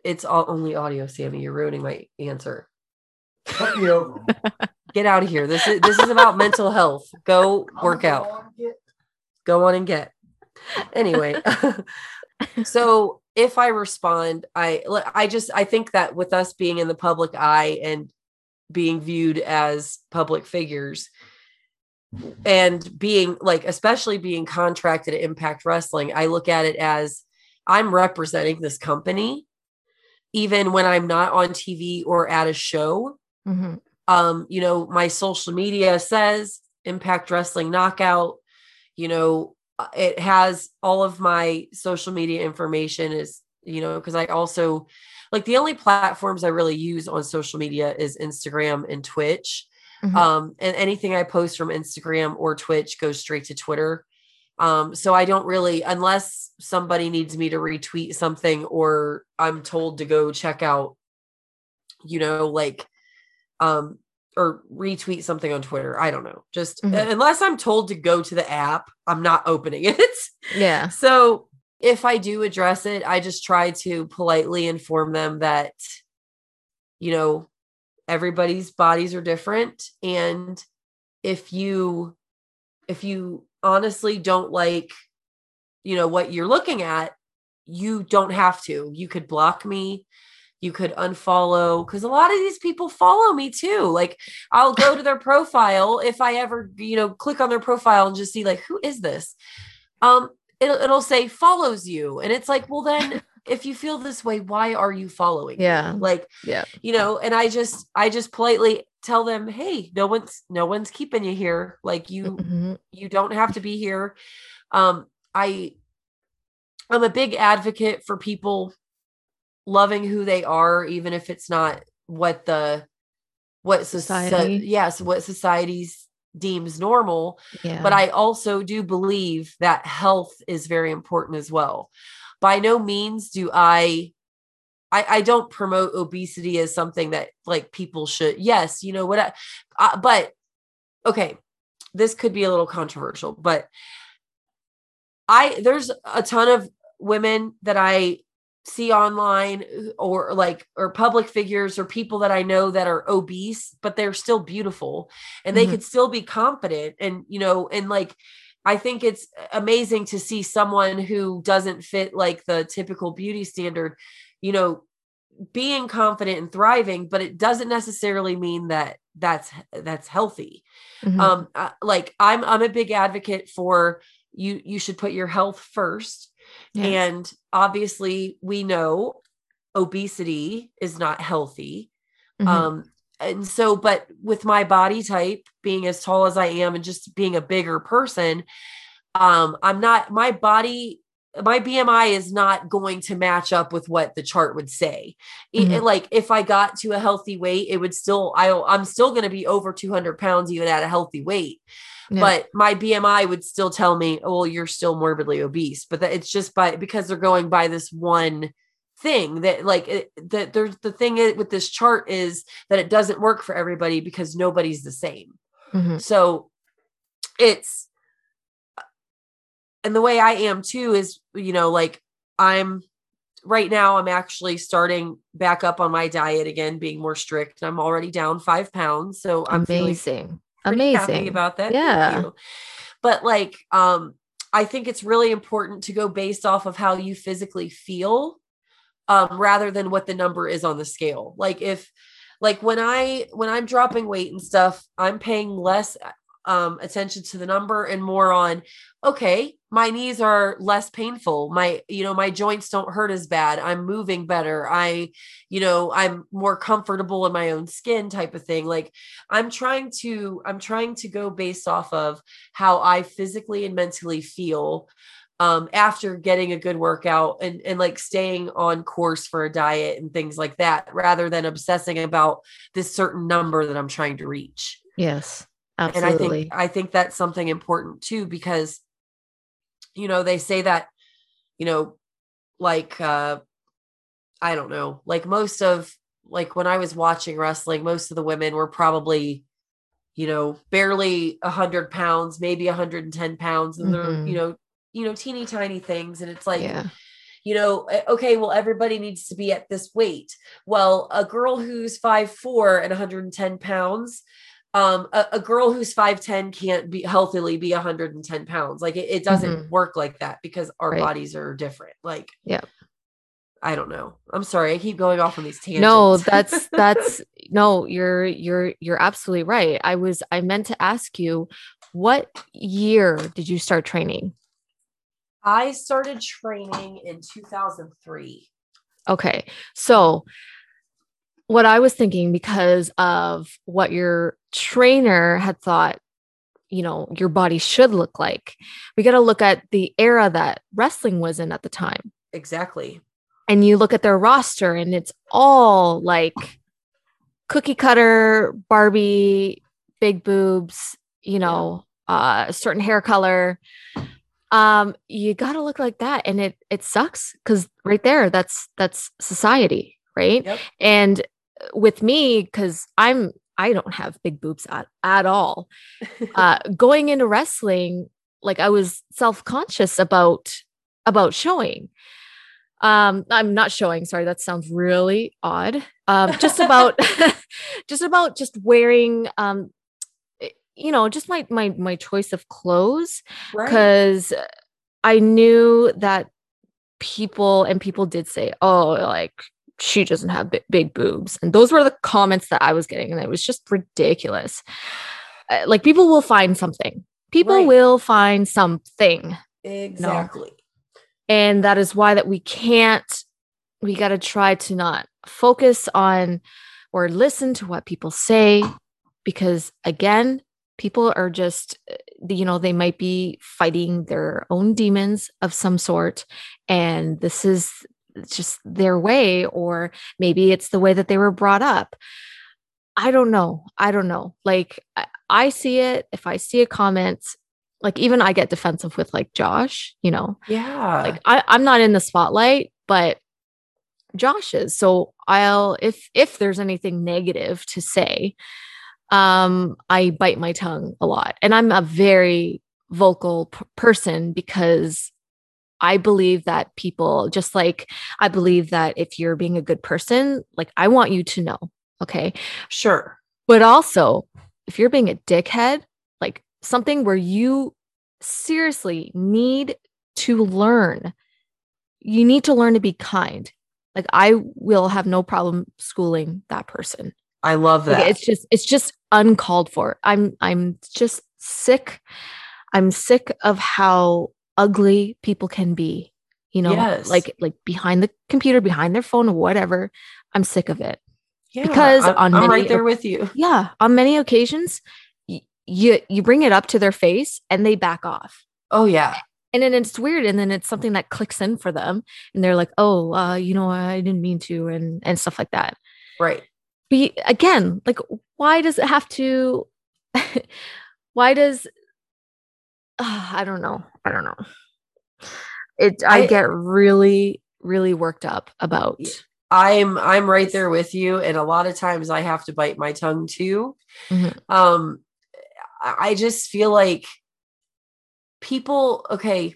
it's all only audio, Sammy. You're ruining my answer. Cut me over. Get out of here. This is about mental health. Go work out. Go on and get. Anyway. So if I respond, I think that with us being in the public eye and being viewed as public figures, and being like, especially being contracted at Impact Wrestling, I look at it as I'm representing this company, even when I'm not on TV or at a show. Mm-hmm. You know, my social media says Impact Wrestling Knockout. You know, it has all of my social media information is, you know, because I also like the only platforms I really use on social media is Instagram and Twitch. Mm-hmm. And anything I post from Instagram or Twitch goes straight to Twitter. So I don't really, unless somebody needs me to retweet something or I'm told to go check out, you know, like, or retweet something on Twitter. I don't know. Just mm-hmm. unless I'm told to go to the app, I'm not opening it. Yeah. So if I do address it, I just try to politely inform them that, you know, everybody's bodies are different. And if you honestly don't like, you know, what you're looking at, you don't have to. You could block me. You could unfollow, because a lot of these people follow me too. Like, I'll go to their profile if I ever, you know, click on their profile and just see like, who is this? It'll say follows you. And it's like, well, then if you feel this way, why are you following? Yeah. Me? Like, yeah. You know, and I just politely tell them, hey, no one's keeping you here. Like mm-hmm. you don't have to be here. I'm a big advocate for people loving who they are, even if it's not what society, what society's deems normal. Yeah. But I also do believe that health is very important as well. By no means do I don't promote obesity as something that like people should, yes, you know what, but okay, this could be a little controversial, but there's a ton of women that I see online or public figures or people that I know that are obese, but they're still beautiful and mm-hmm. they could still be confident. And, you know, and like, I think it's amazing to see someone who doesn't fit like the typical beauty standard, you know, being confident and thriving, but it doesn't necessarily mean that that's healthy. Mm-hmm. Like I'm a big advocate for you should put your health first. Yeah. And obviously we know obesity is not healthy. Mm-hmm. And so, but with my body type being as tall as I am and just being a bigger person, I'm not, my body, my BMI is not going to match up with what the chart would say. Mm-hmm. It, like if I got to a healthy weight, it would still, I'm still going to be over 200 pounds, even at a healthy weight. Yeah. But my BMI would still tell me, oh, well, you're still morbidly obese, but that it's just by, because they're going by this one thing that like it, that there's the thing with this chart is that it doesn't work for everybody because nobody's the same. Mm-hmm. So it's, and the way I am too is, you know, like I'm right now, I'm actually starting back up on my diet again, being more strict. I'm already down 5 pounds. So I'm amazing. Amazing about that. Yeah. But like, I think it's really important to go based off of how you physically feel, rather than what the number is on the scale. Like if, like when I'm dropping weight and stuff, I'm paying less attention to the number and more on, okay, my knees are less painful. My, you know, my joints don't hurt as bad. I'm moving better. I, you know, I'm more comfortable in my own skin type of thing. Like I'm trying to go based off of how I physically and mentally feel after getting a good workout and like staying on course for a diet and things like that, rather than obsessing about this certain number that I'm trying to reach. Yes. Absolutely. And I think that's something important too, because, you know, they say that, you know, like, I don't know, like most of, like when I was watching wrestling, most of the women were probably, you know, barely 100 pounds, maybe 110 pounds. And mm-hmm. they're, you know, teeny tiny things. And it's like, yeah. You know, okay, well, everybody needs to be at this weight. Well, a girl who's 5'4" and 110 pounds, a girl who's 5'10" can't be healthily be 110 pounds. Like it doesn't mm-hmm. work like that because our right. bodies are different. Like, yeah, I don't know. I'm sorry. I keep going off on these tangents. No, that's no, you're absolutely right. I meant to ask you, what year did you start training? I started training in 2003. Okay. So what I was thinking, because of what your trainer had thought, you know, your body should look like, we got to look at the era that wrestling was in at the time. Exactly. And you look at their roster and it's all like cookie cutter, Barbie, big boobs, you know, a certain hair color. You got to look like that. And it sucks because right there, that's society. Right. Yep. And with me, because I don't have big boobs at all. Going into wrestling, like I was self-conscious about showing. I'm not showing, sorry, that sounds really odd. Just wearing, you know, just my choice of clothes, because right. I knew that people did say, oh, like, she doesn't have big boobs. And those were the comments that I was getting. And it was just ridiculous. Like people will find something. People right. will find something. Exactly. No. And that is why that we got to try to not focus on or listen to what people say, because again, people are just, you know, they might be fighting their own demons of some sort. And this is just their way, or maybe it's the way that they were brought up. I don't know. Like I see it. If I see a comment, like even I get defensive with like Josh, you know, yeah, like I'm not in the spotlight, but Josh is. So I'll, if there's anything negative to say, I bite my tongue a lot, and I'm a very vocal person, because I believe that people, just like I believe that if you're being a good person, like I want you to know. Okay. Sure. But also, if you're being a dickhead, like something where you seriously need to learn, you need to learn to be kind. Like I will have no problem schooling that person. I love that. Like, it's just uncalled for. I'm just sick. I'm sick of how ugly people can be you know, yes. like behind the computer, behind their phone, whatever. I'm sick of it. Yeah, because I'm right there with you. Yeah. On many occasions, you bring it up to their face and they back off. Oh, yeah. And then it's weird. And then it's something that clicks in for them. And they're like, oh, you know, I didn't mean to, and stuff like that. Right. But again, like, why does it have to, why does, I don't know. I get really, really worked up about. I'm right there with you. And a lot of times I have to bite my tongue too. Mm-hmm. I just feel like people, okay.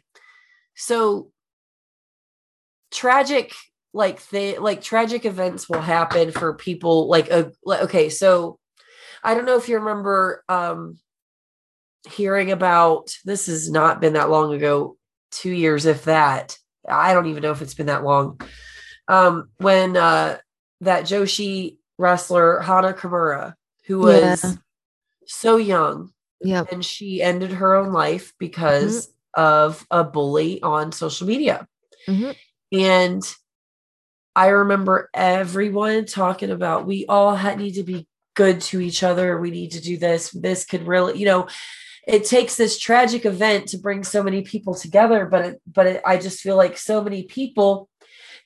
So tragic events will happen for people okay. So I don't know if you remember, hearing about, this has not been that long ago, 2 years, if that, I don't even know if it's been that long. When, that Joshi wrestler, Hana Kimura, who was so young, and she ended her own life because of a bully on social media. Mm-hmm. And I remember everyone talking about, we all need to be good to each other. We need to do this. This could really, you know, it takes this tragic event to bring so many people together, but I just feel like so many people,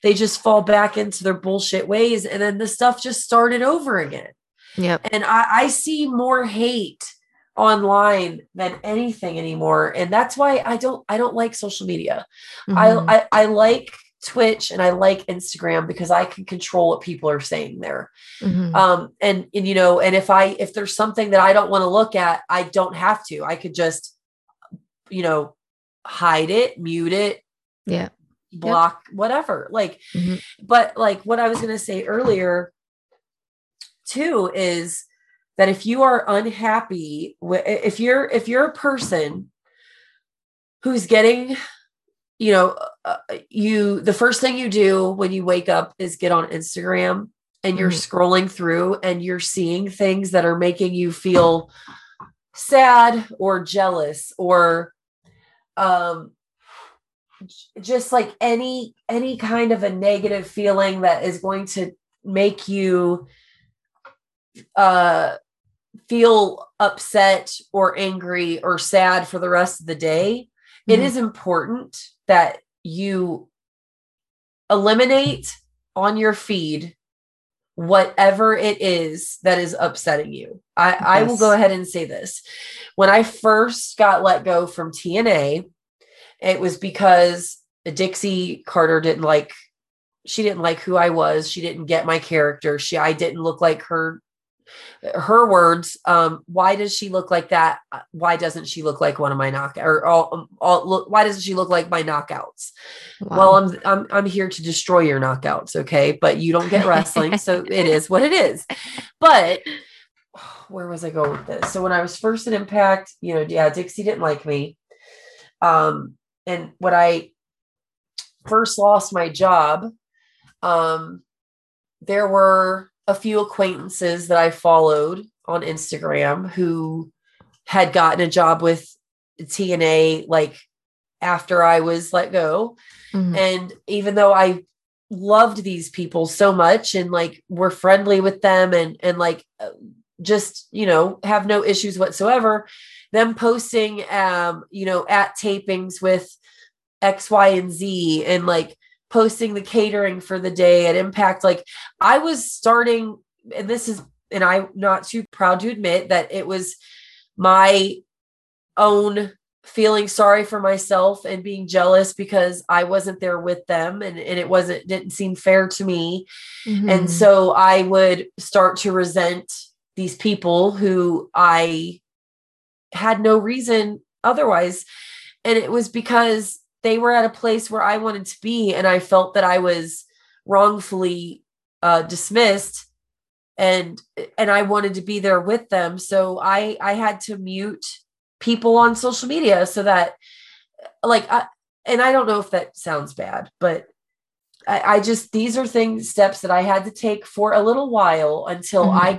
they just fall back into their bullshit ways. And then the stuff just started over again. Yeah. And I see more hate online than anything anymore. And that's why I don't like social media. Mm-hmm. I like Twitch and I like Instagram because I can control what people are saying there. Mm-hmm. And you know, and if there's something that I don't want to look at, I don't have to. I could just, you know, hide it, mute it, block, whatever. Like, but like what I was going to say earlier too is that if you are unhappy, if you're a person who's getting, you know, the first thing you do when you wake up is get on Instagram and you're scrolling through and you're seeing things that are making you feel sad or jealous or, just like any kind of a negative feeling that is going to make you, feel upset or angry or sad for the rest of the day. It is important that you eliminate on your feed whatever it is that is upsetting you. I will go ahead and say this. When I first got let go from TNA, it was because Dixie Carter didn't like who I was. She didn't get my character. I didn't look like her words. Why does she look like that? Why doesn't she look like one of my knockouts? Why doesn't she look like my knockouts? Wow. Well, I'm here to destroy your knockouts. Okay. But you don't get wrestling. So it is what it is. But where was I going with this? So when I was first in Impact, you know, Dixie didn't like me. And when I first lost my job, there were a few acquaintances that I followed on Instagram who had gotten a job with TNA, like after I was let go. Mm-hmm. And even though I loved these people so much and like were friendly with them and like, just, you know, have no issues whatsoever, them posting, you know, at tapings with X, Y, and Z and like posting the catering for the day at Impact. Like I was starting, and I'm not too proud to admit that it was my own feeling sorry for myself and being jealous because I wasn't there with them and it didn't seem fair to me. Mm-hmm. And so I would start to resent these people who I had no reason otherwise. And it was because they were at a place where I wanted to be. And I felt that I was wrongfully dismissed and I wanted to be there with them. So I had to mute people on social media so that like, and I don't know if that sounds bad, but I just, these are steps that I had to take for a little while until I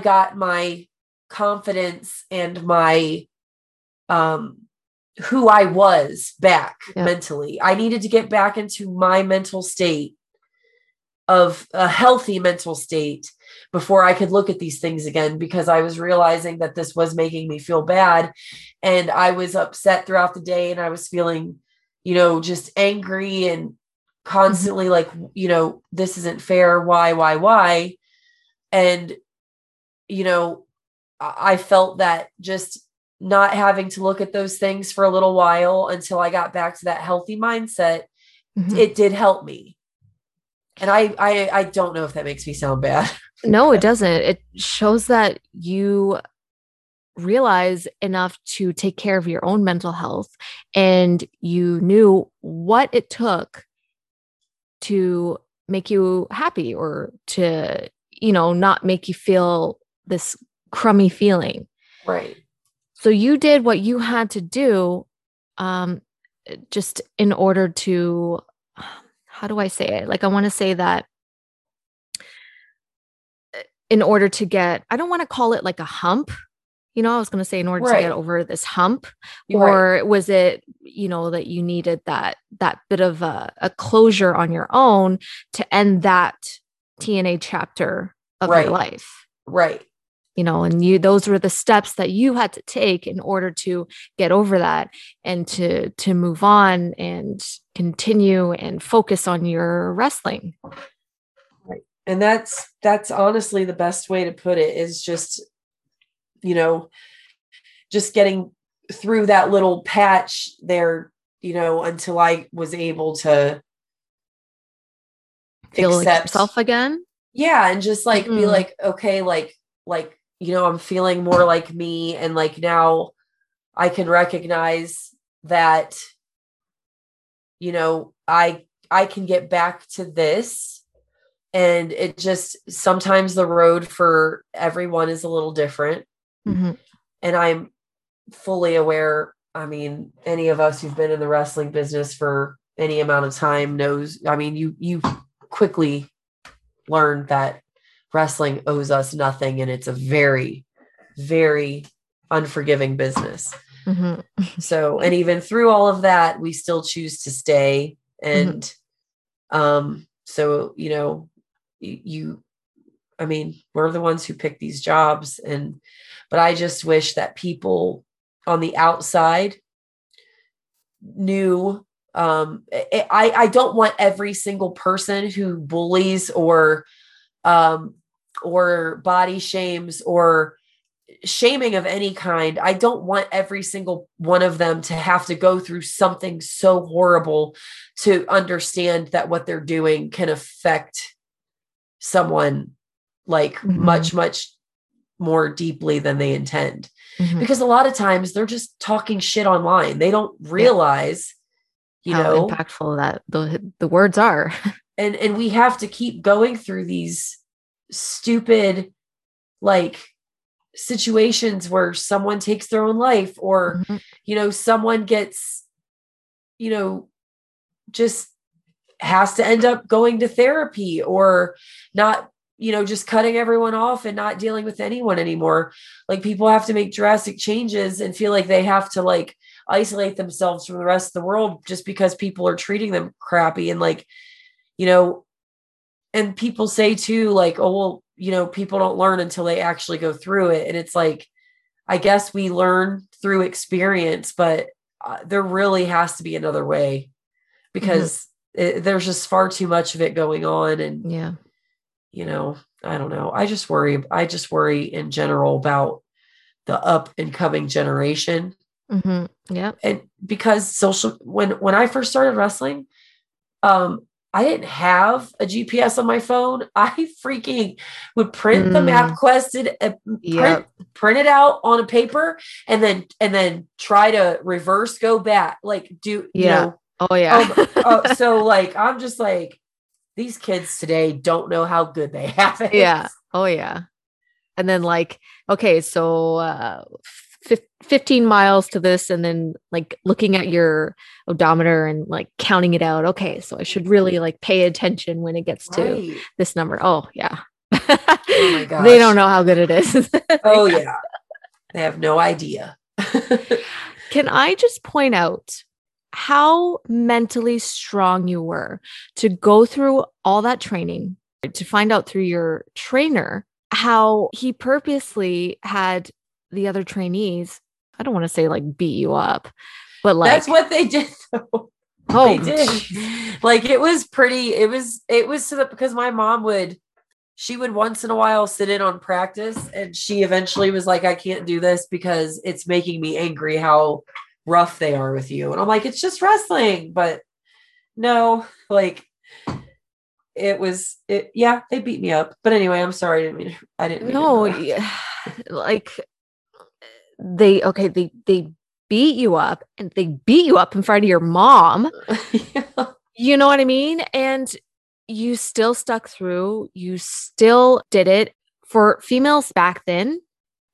got my confidence and my, who I was back mentally. I needed to get back into my mental state of a healthy mental state before I could look at these things again, because I was realizing that this was making me feel bad, and I was upset throughout the day, and I was feeling, you know, just angry and constantly like, you know, this isn't fair. Why? And, you know, I felt that just not having to look at those things for a little while until I got back to that healthy mindset, it did help me. And I don't know if that makes me sound bad. No, it doesn't. It shows that you realize enough to take care of your own mental health, and you knew what it took to make you happy, or to, you know, not make you feel this crummy feeling. Right. So you did what you had to do, just in order to, how do I say it? Like, I want to say that in order to get, I don't want to call it like a hump, you know, I was going to say in order to get over this hump, or was it, you know, that you needed that bit of a closure on your own to end that TNA chapter of your life. Right. You know, and those were the steps that you had to take in order to get over that and to move on and continue and focus on your wrestling. Right. And that's honestly the best way to put it, is just, you know, just getting through that little patch there, you know, until I was able to feel accept, like yourself again. Yeah. And just like, be like, okay, like, you know, I'm feeling more like me. And like, now I can recognize that, you know, I can get back to this. And it just, sometimes the road for everyone is a little different. And I'm fully aware. I mean, any of us who've been in the wrestling business for any amount of time knows, I mean, you quickly learn that wrestling owes us nothing, and it's a very, very unforgiving business. So, and even through all of that, we still choose to stay. And so, you know, I mean, we're the ones who pick these jobs, but I just wish that people on the outside knew, I don't want every single person who bullies or body shames or shaming of any kind. I don't want every single one of them to have to go through something so horrible to understand that what they're doing can affect someone like much more deeply than they intend. Because a lot of times they're just talking shit online. They don't realize, you know, how impactful that the words are. And we have to keep going through these stupid, like, situations where someone takes their own life, or, you know, someone gets, you know, just has to end up going to therapy, or not, you know, just cutting everyone off and not dealing with anyone anymore. Like, people have to make drastic changes and feel like they have to, like, isolate themselves from the rest of the world just because people are treating them crappy. And, like, you know, and people say too, like, oh, well, you know, people don't learn until they actually go through it. And it's like, I guess we learn through experience, but there really has to be another way, because there's just far too much of it going on. And, you know, I don't know. I just worry in general about the up and coming generation. And because when I first started wrestling, I didn't have a GPS on my phone. I freaking would print the MapQuest and print it out on a paper, and then try to reverse go back. Like, you know? Oh yeah. So, like, I'm just like, these kids today don't know how good they have it. Yeah. Oh yeah. And then, like, okay, so 15 miles to this, and then, like, looking at your odometer and, like, counting it out. Okay, so I should really, like, pay attention when it gets to this number. Oh yeah. Oh my gosh. They don't know how good it is. Oh yeah. They have no idea. Can I just point out how mentally strong you were to go through all that training, to find out through your trainer how he purposely had the other trainees, I don't want to say like beat you up, but like that's what they did though. Oh, they did. Like it was pretty, it was so that, because my mom she would once in a while sit in on practice, and she eventually was like, I can't do this because it's making me angry how rough they are with you. And I'm like, it's just wrestling. But no, like yeah, they beat me up. But anyway, I'm sorry. I didn't mean no, yeah. Like they beat you up, and they beat you up in front of your mom. Yeah. You know what I mean? And you still stuck through, you still did it. For females back then,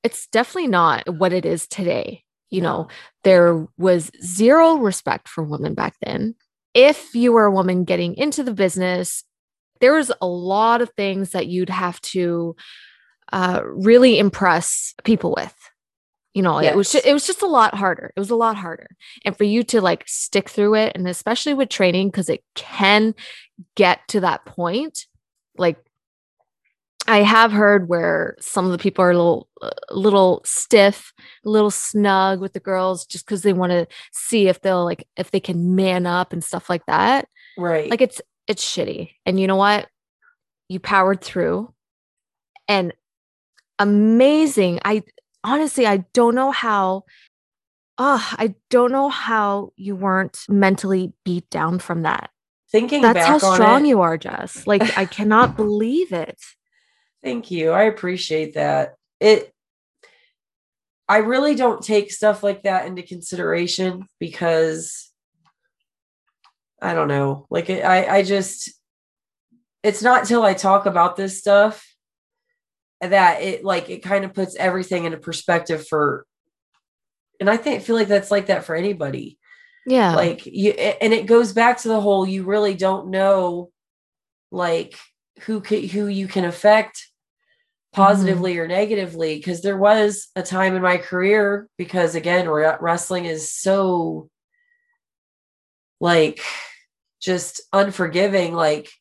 it's definitely not what it is today. You know, there was zero respect for women back then. If you were a woman getting into the business, there was a lot of things that you'd have to really impress people with. You know, yes. It was just a lot harder. It was a lot harder. And for you to like stick through it, and especially with training, because it can get to that point. Like I have heard where some of the people are a little stiff, a little snug with the girls, just because they want to see if they'll like, if they can man up and stuff like that. Right. Like it's shitty. And you know what? You powered through, and amazing. Honestly, I don't know how you weren't mentally beat down from that. Thinking that's back how strong you are, Jess. Like, I cannot believe it. Thank you. I appreciate that. I really don't take stuff like that into consideration because I don't know. Like it's not till I talk about this stuff that it kind of puts everything into perspective and I feel like that's like that for anybody. Yeah. Like it goes back to the whole, you really don't know like who you can affect positively or negatively. Cause there was a time in my career, because again, wrestling is so like just unforgiving. Like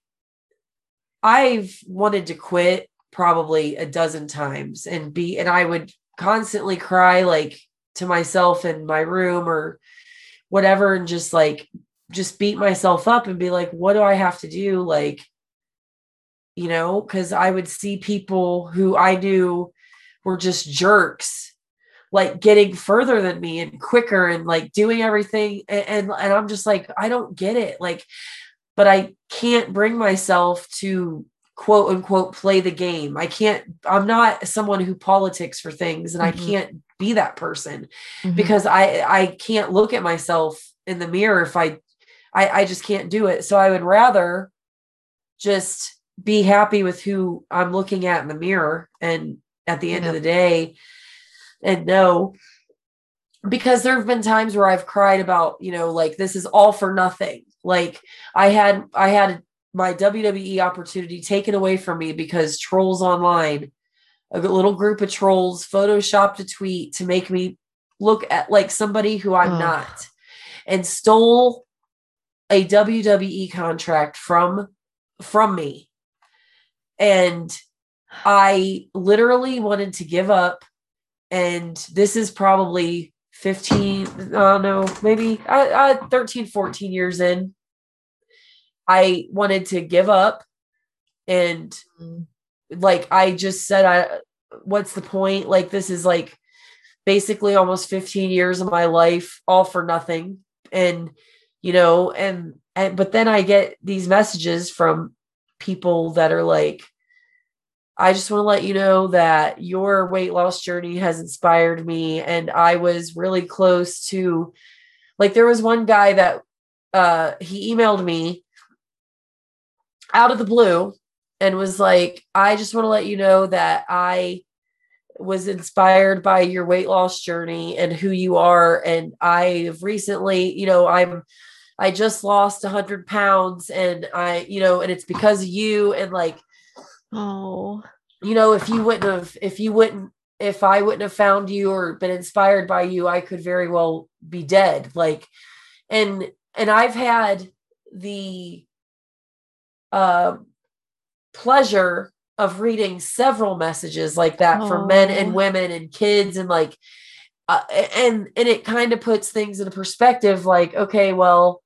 I've wanted to quit probably a dozen times and I would constantly cry like to myself in my room or whatever, and just beat myself up and be like, what do I have to do? Like, you know, cause I would see people who I knew were just jerks, like getting further than me and quicker and like doing everything. And I'm just like, I don't get it. Like, but I can't bring myself to quote unquote play the game. I'm not someone who politics for things, and I can't be that person because I can't look at myself in the mirror if I just can't do it. So I would rather just be happy with who I'm looking at in the mirror and at the end of the day. And no, because there have been times where I've cried about, you know, like this is all for nothing. Like I had my WWE opportunity taken away from me because trolls online, a little group of trolls photoshopped a tweet to make me look at like somebody who I'm not, and stole a WWE contract from me. And I literally wanted to give up. And this is probably 13, 14 years in. I wanted to give up, and like, I just said, what's the point? Like, this is like basically almost 15 years of my life, all for nothing. And, you know, but then I get these messages from people that are like, I just want to let you know that your weight loss journey has inspired me. And I was really close to, like, there was one guy that, he emailed me out of the blue and was like, I just want to let you know that I was inspired by your weight loss journey and who you are. And I've recently, you know, I just lost 100 pounds, and I, you know, and it's because of you. And like, oh, you know, if you wouldn't if I wouldn't have found you or been inspired by you, I could very well be dead. Like, and I've had the pleasure of reading several messages like that for men and women and kids. And like, and it kind of puts things into perspective, like, okay, well,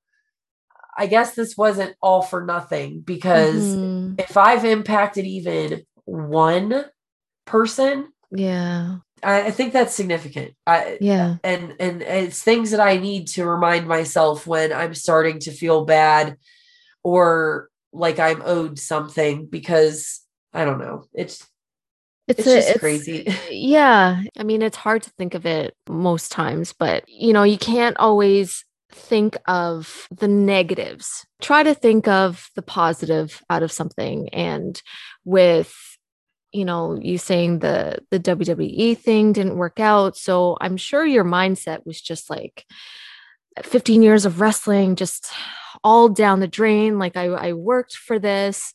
I guess this wasn't all for nothing, because if I've impacted even one person, I think that's significant. And it's things that I need to remind myself when I'm starting to feel bad or like I'm owed something, because I don't know. It's crazy. Yeah. I mean, it's hard to think of it most times, but you know, you can't always think of the negatives. Try to think of the positive out of something. And with, you know, you saying the WWE thing didn't work out. So I'm sure your mindset was just like 15 years of wrestling, just all down the drain. Like I worked for this.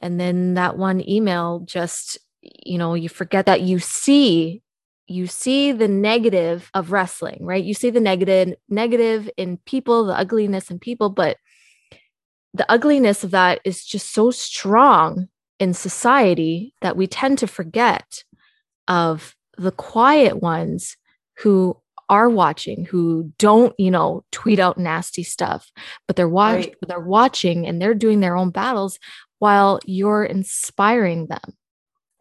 And then that one email, just, you know, you forget that you see the negative of wrestling, right? You see the negative in people, the ugliness in people, but the ugliness of that is just so strong in society that we tend to forget of the quiet ones who are watching, who don't, you know, tweet out nasty stuff, but they're watching and they're doing their own battles while you're inspiring them.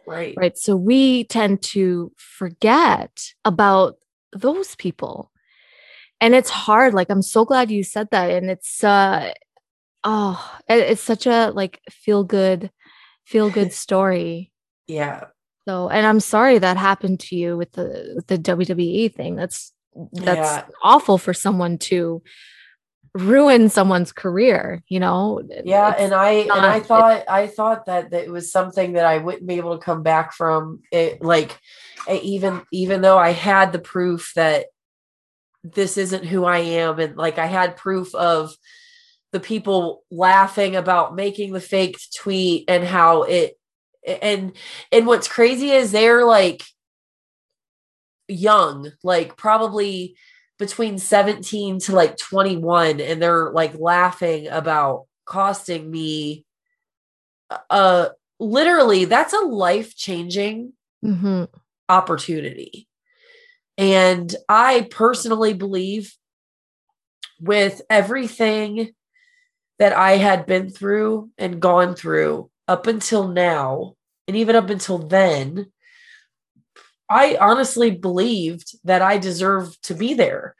Right. Right. So we tend to forget about those people. And it's hard. Like, I'm so glad you said that. And it's, it's such a like feel good story. Yeah. So, and I'm sorry that happened to you with the WWE thing. That's awful for someone to ruin someone's career, you know? Yeah. I thought that it was something that I wouldn't be able to come back from it. Like, even though I had the proof that this isn't who I am. And like, I had proof of the people laughing about making the fake tweet and how it, and what's crazy is they're like young, like probably between 17 to like 21, and they're like laughing about costing me literally, that's a life-changing opportunity. And I personally believe with everything that I had been through and gone through up until now, and even up until then, I honestly believed that I deserved to be there.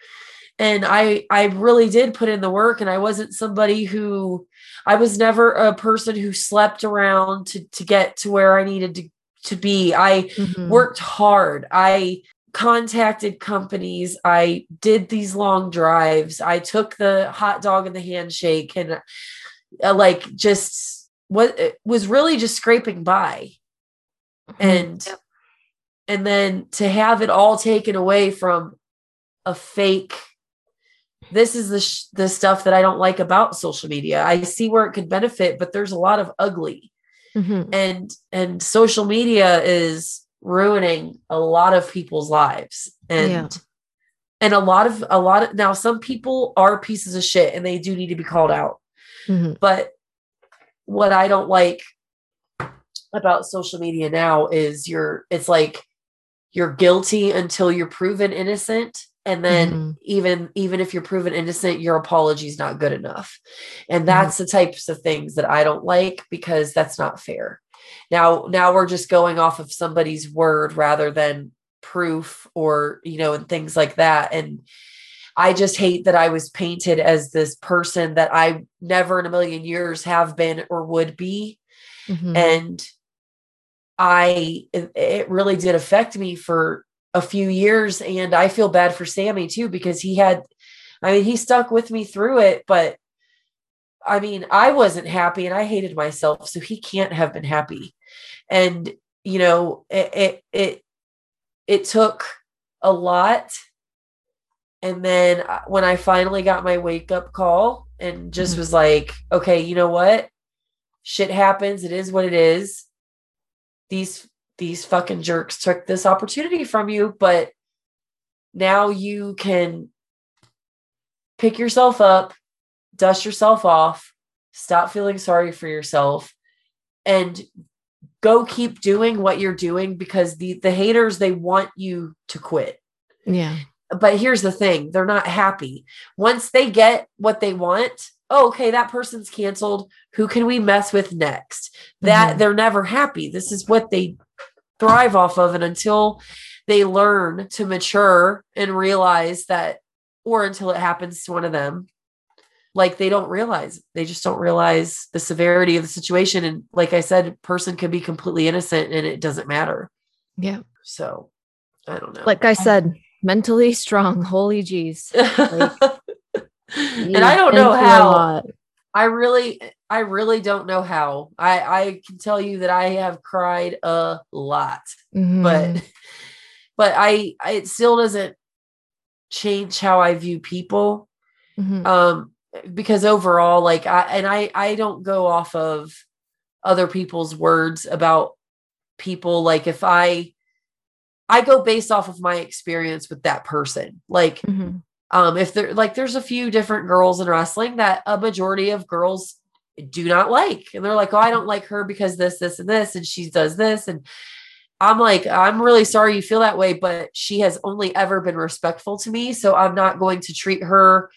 And I really did put in the work, and I wasn't somebody who, I was never a person who slept around to get to where I needed to be. I worked hard. I contacted companies. I did these long drives. I took the hot dog and the handshake, and like, just what it was really just scraping by. And then to have it all taken away from a fake, this is the stuff that I don't like about social media. I see where it could benefit, but there's a lot of ugly. And social media is ruining a lot of people's lives. And a lot of now, some people are pieces of shit and they do need to be called out. But what I don't like about social media now is it's like, you're guilty until you're proven innocent. And then even if you're proven innocent, your apology is not good enough. And that's the types of things that I don't like, because that's not fair. Now we're just going off of somebody's word rather than proof, or, you know, and things like that. And I just hate that I was painted as this person that I never in a million years have been or would be. And it really did affect me for a few years. And I feel bad for Sammy too, because he stuck with me through it, but I mean, I wasn't happy and I hated myself, so he can't have been happy. And, you know, it took a lot. And then when I finally got my wake up call and just was like, okay, you know what? Shit happens. It is what it is. These these fucking jerks took this opportunity from you, but now you can pick yourself up, dust yourself off, stop feeling sorry for yourself, and go keep doing what you're doing, because the haters, they want you to quit. Yeah. But here's the thing. They're not happy. Once they get what they want, oh, okay, that person's canceled. Who can we mess with next? That they're never happy. This is what they thrive off of. And until they learn to mature and realize that, or until it happens to one of them, like they don't realize, they just don't realize the severity of the situation. And like I said, person could be completely innocent and it doesn't matter. Yeah. So I don't know. Like I said, mentally strong. Holy geez. Like, and I don't know how. I really don't know how. I can tell you that I have cried a lot, but I it still doesn't change how I view people. Because overall, like I don't go off of other people's words about people. Like if I go based off of my experience with that person. Like, if they're like, there's a few different girls in wrestling that a majority of girls do not like. And they're like, oh, I don't like her because this, this, and this, and she does this. And I'm like, I'm really sorry you feel that way, but she has only ever been respectful to me. So I'm not going to treat her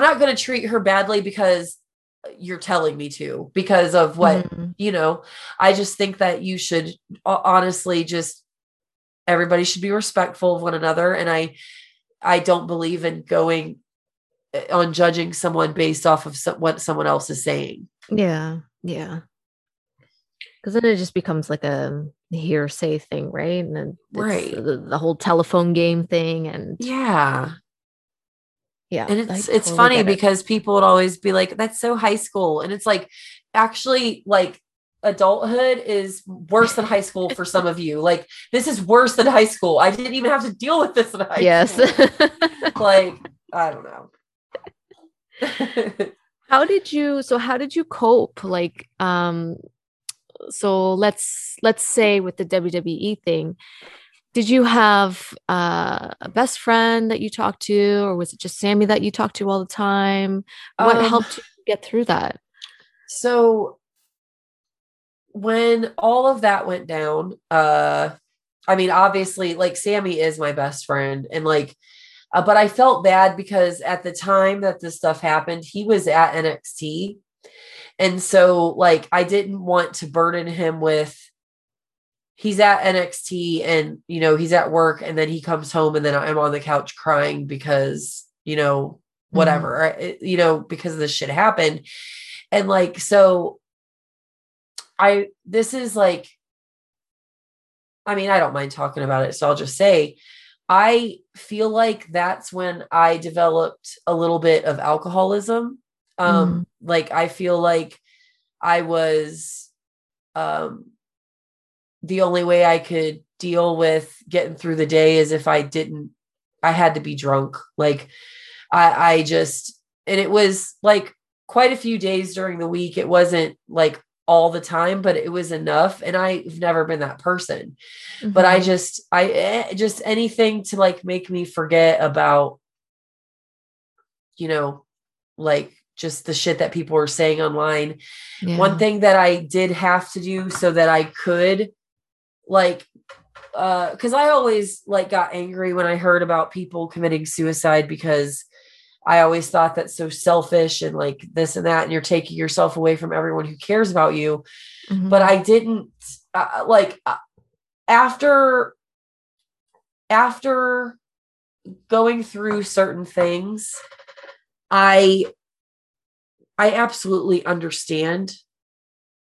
badly because you're telling me to, because of what, you know. I just think that you should honestly just, everybody should be respectful of one another. And I don't believe in going on judging someone based off of what someone else is saying. Yeah. Yeah. Because then it just becomes like a hearsay thing, right? And then right. The whole telephone game thing. And yeah. Yeah. And it's funny because people would always be like, that's so high school. And it's like, actually, like, adulthood is worse than high school for some of you. Like, this is worse than high school. I didn't even have to deal with this in high school. Yes. Like, I don't know. How did you cope? Like, so let's say with the WWE thing, did you have a best friend that you talked to, or was it just Sammy that you talked to all the time? What helped you get through that? So when all of that went down, I mean, obviously, like, Sammy is my best friend, and like, but I felt bad because at the time that this stuff happened, he was at NXT. And so like, I didn't want to burden him with, he's at NXT and, you know, he's at work and then he comes home and then I'm on the couch crying because, you know, whatever, you know, because this shit happened. And like, so this is like, I mean, I don't mind talking about it. So I'll just say, I feel like that's when I developed a little bit of alcoholism. Like, I feel like I was, the only way I could deal with getting through the day is if I had to be drunk. Like I just, and it was like quite a few days during the week. It wasn't like all the time, but it was enough. And I've never been that person, but I just anything to like make me forget about, you know, like just the shit that people were saying online. Yeah. One thing that I did have to do so that I could like, cause I always like got angry when I heard about people committing suicide, because I always thought that's so selfish and like this and that, and you're taking yourself away from everyone who cares about you. But I didn't like after going through certain things, I absolutely understand.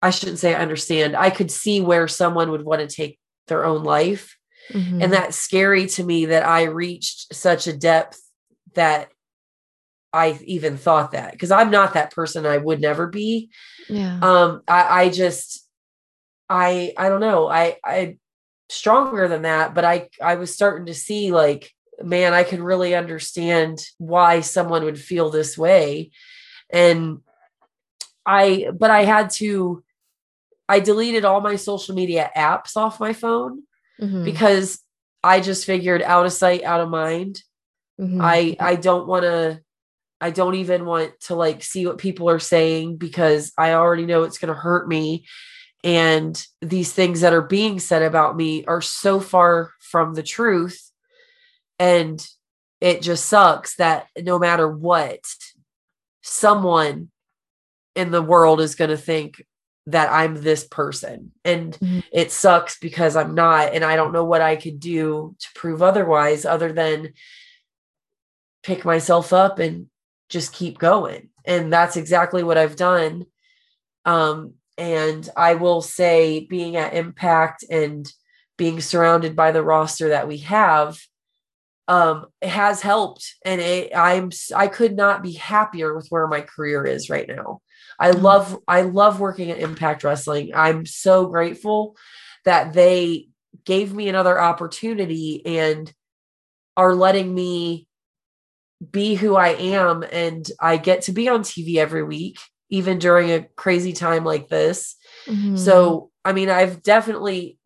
I shouldn't say I understand. I could see where someone would want to take their own life. And that's scary to me that I reached such a depth that I even thought that, because I'm not that person. I would never be. Yeah. I don't know. I stronger than that, but I was starting to see like, man, I can really understand why someone would feel this way. And but I had to I deleted all my social media apps off my phone because I just figured out of sight, out of mind. I don't even want to like see what people are saying because I already know it's going to hurt me. And these things that are being said about me are so far from the truth. And it just sucks that no matter what, someone in the world is going to think that I'm this person. And it sucks because I'm not, and I don't know what I could do to prove otherwise other than pick myself up and just keep going. And that's exactly what I've done. And I will say being at Impact and being surrounded by the roster that we have, it has helped. And I could not be happier with where my career is right now. I love working at Impact Wrestling. I'm so grateful that they gave me another opportunity and are letting me be who I am. And I get to be on TV every week, even during a crazy time like this. So, I mean, I've definitely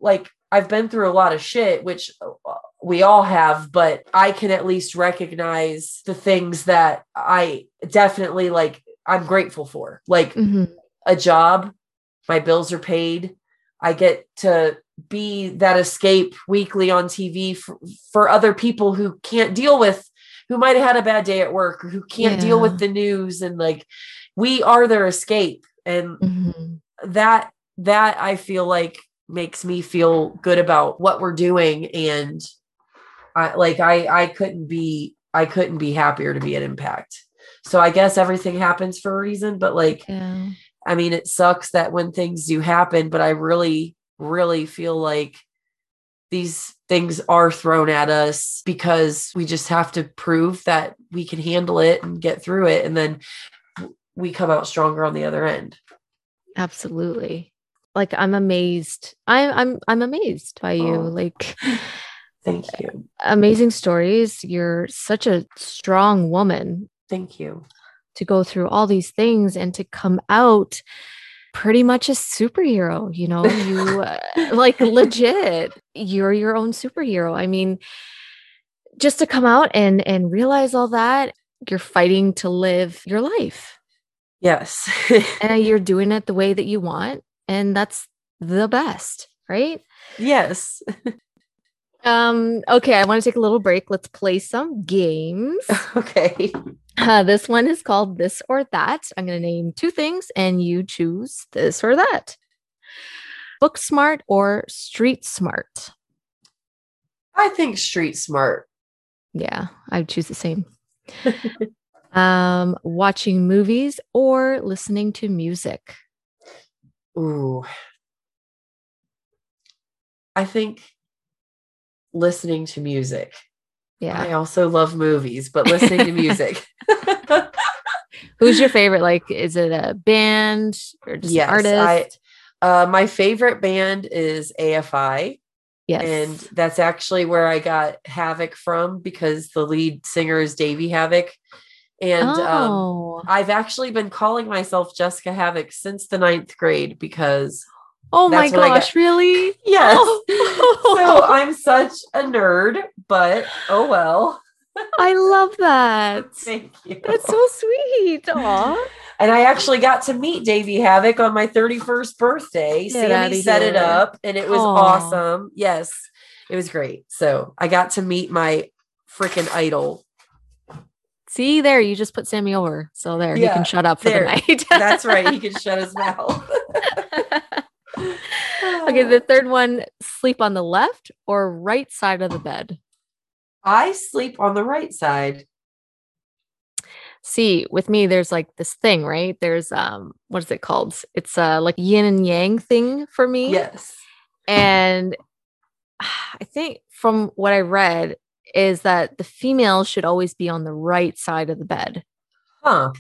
I've been through a lot of shit, which we all have, but I can at least recognize the things that I definitely I'm grateful for, a job, my bills are paid. I get to be that escape weekly on TV for other people who can't deal with, who might've had a bad day at work or who can't deal with the news. And we are their escape. And that I feel makes me feel good about what we're doing. And I couldn't be happier to be at Impact. So I guess everything happens for a reason, but I mean, it sucks that when things do happen, but I really, really feel these things are thrown at us because we just have to prove that we can handle it and get through it. And then we come out stronger on the other end. Absolutely. I'm amazed. I'm amazed by you. Thank you. Amazing stories. You're such a strong woman. Thank you. To go through all these things and to come out pretty much a superhero, you legit, you're your own superhero. I mean, just to come out and realize all that, you're fighting to live your life. Yes. And you're doing it the way that you want. And that's the best, right? Yes. Okay. I want to take a little break. Let's play some games. Okay. This one is called This or That. I'm going to name two things and you choose this or that. Book smart or street smart? I think street smart. Yeah, I choose the same. Watching movies or listening to music? Ooh. I think listening to music. Yeah. I also love movies, but listening to music. Who's your favorite? Is it a band or just an artist? My favorite band is AFI. Yes. And that's actually where I got Havok from because the lead singer is Davey Havok. And I've actually been calling myself Jessicka Havok since the 9th grade because oh my gosh, really? Yes. Oh. So I'm such a nerd, but oh well. I love that. Thank you. That's so sweet. Aw. And I actually got to meet Davey Havok on my 31st birthday. Sammy set it up and it was awesome. Yes, it was great. So I got to meet my freaking idol. See there, you just put Sammy over. So there, he can shut up for the night. That's right. He can shut his mouth. Okay, the third one, sleep on the left or right side of the bed? I sleep on the right side. See, with me, there's this thing, right? There's, what is it called? It's yin and yang thing for me. Yes. And I think from what I read is that the female should always be on the right side of the bed. Huh.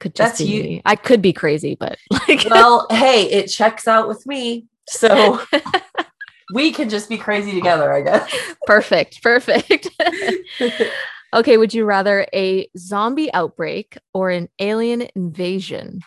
Could just That's be you. Me. I could be crazy, but well, hey, it checks out with me. So we can just be crazy together, I guess. Perfect. Okay. Would you rather a zombie outbreak or an alien invasion?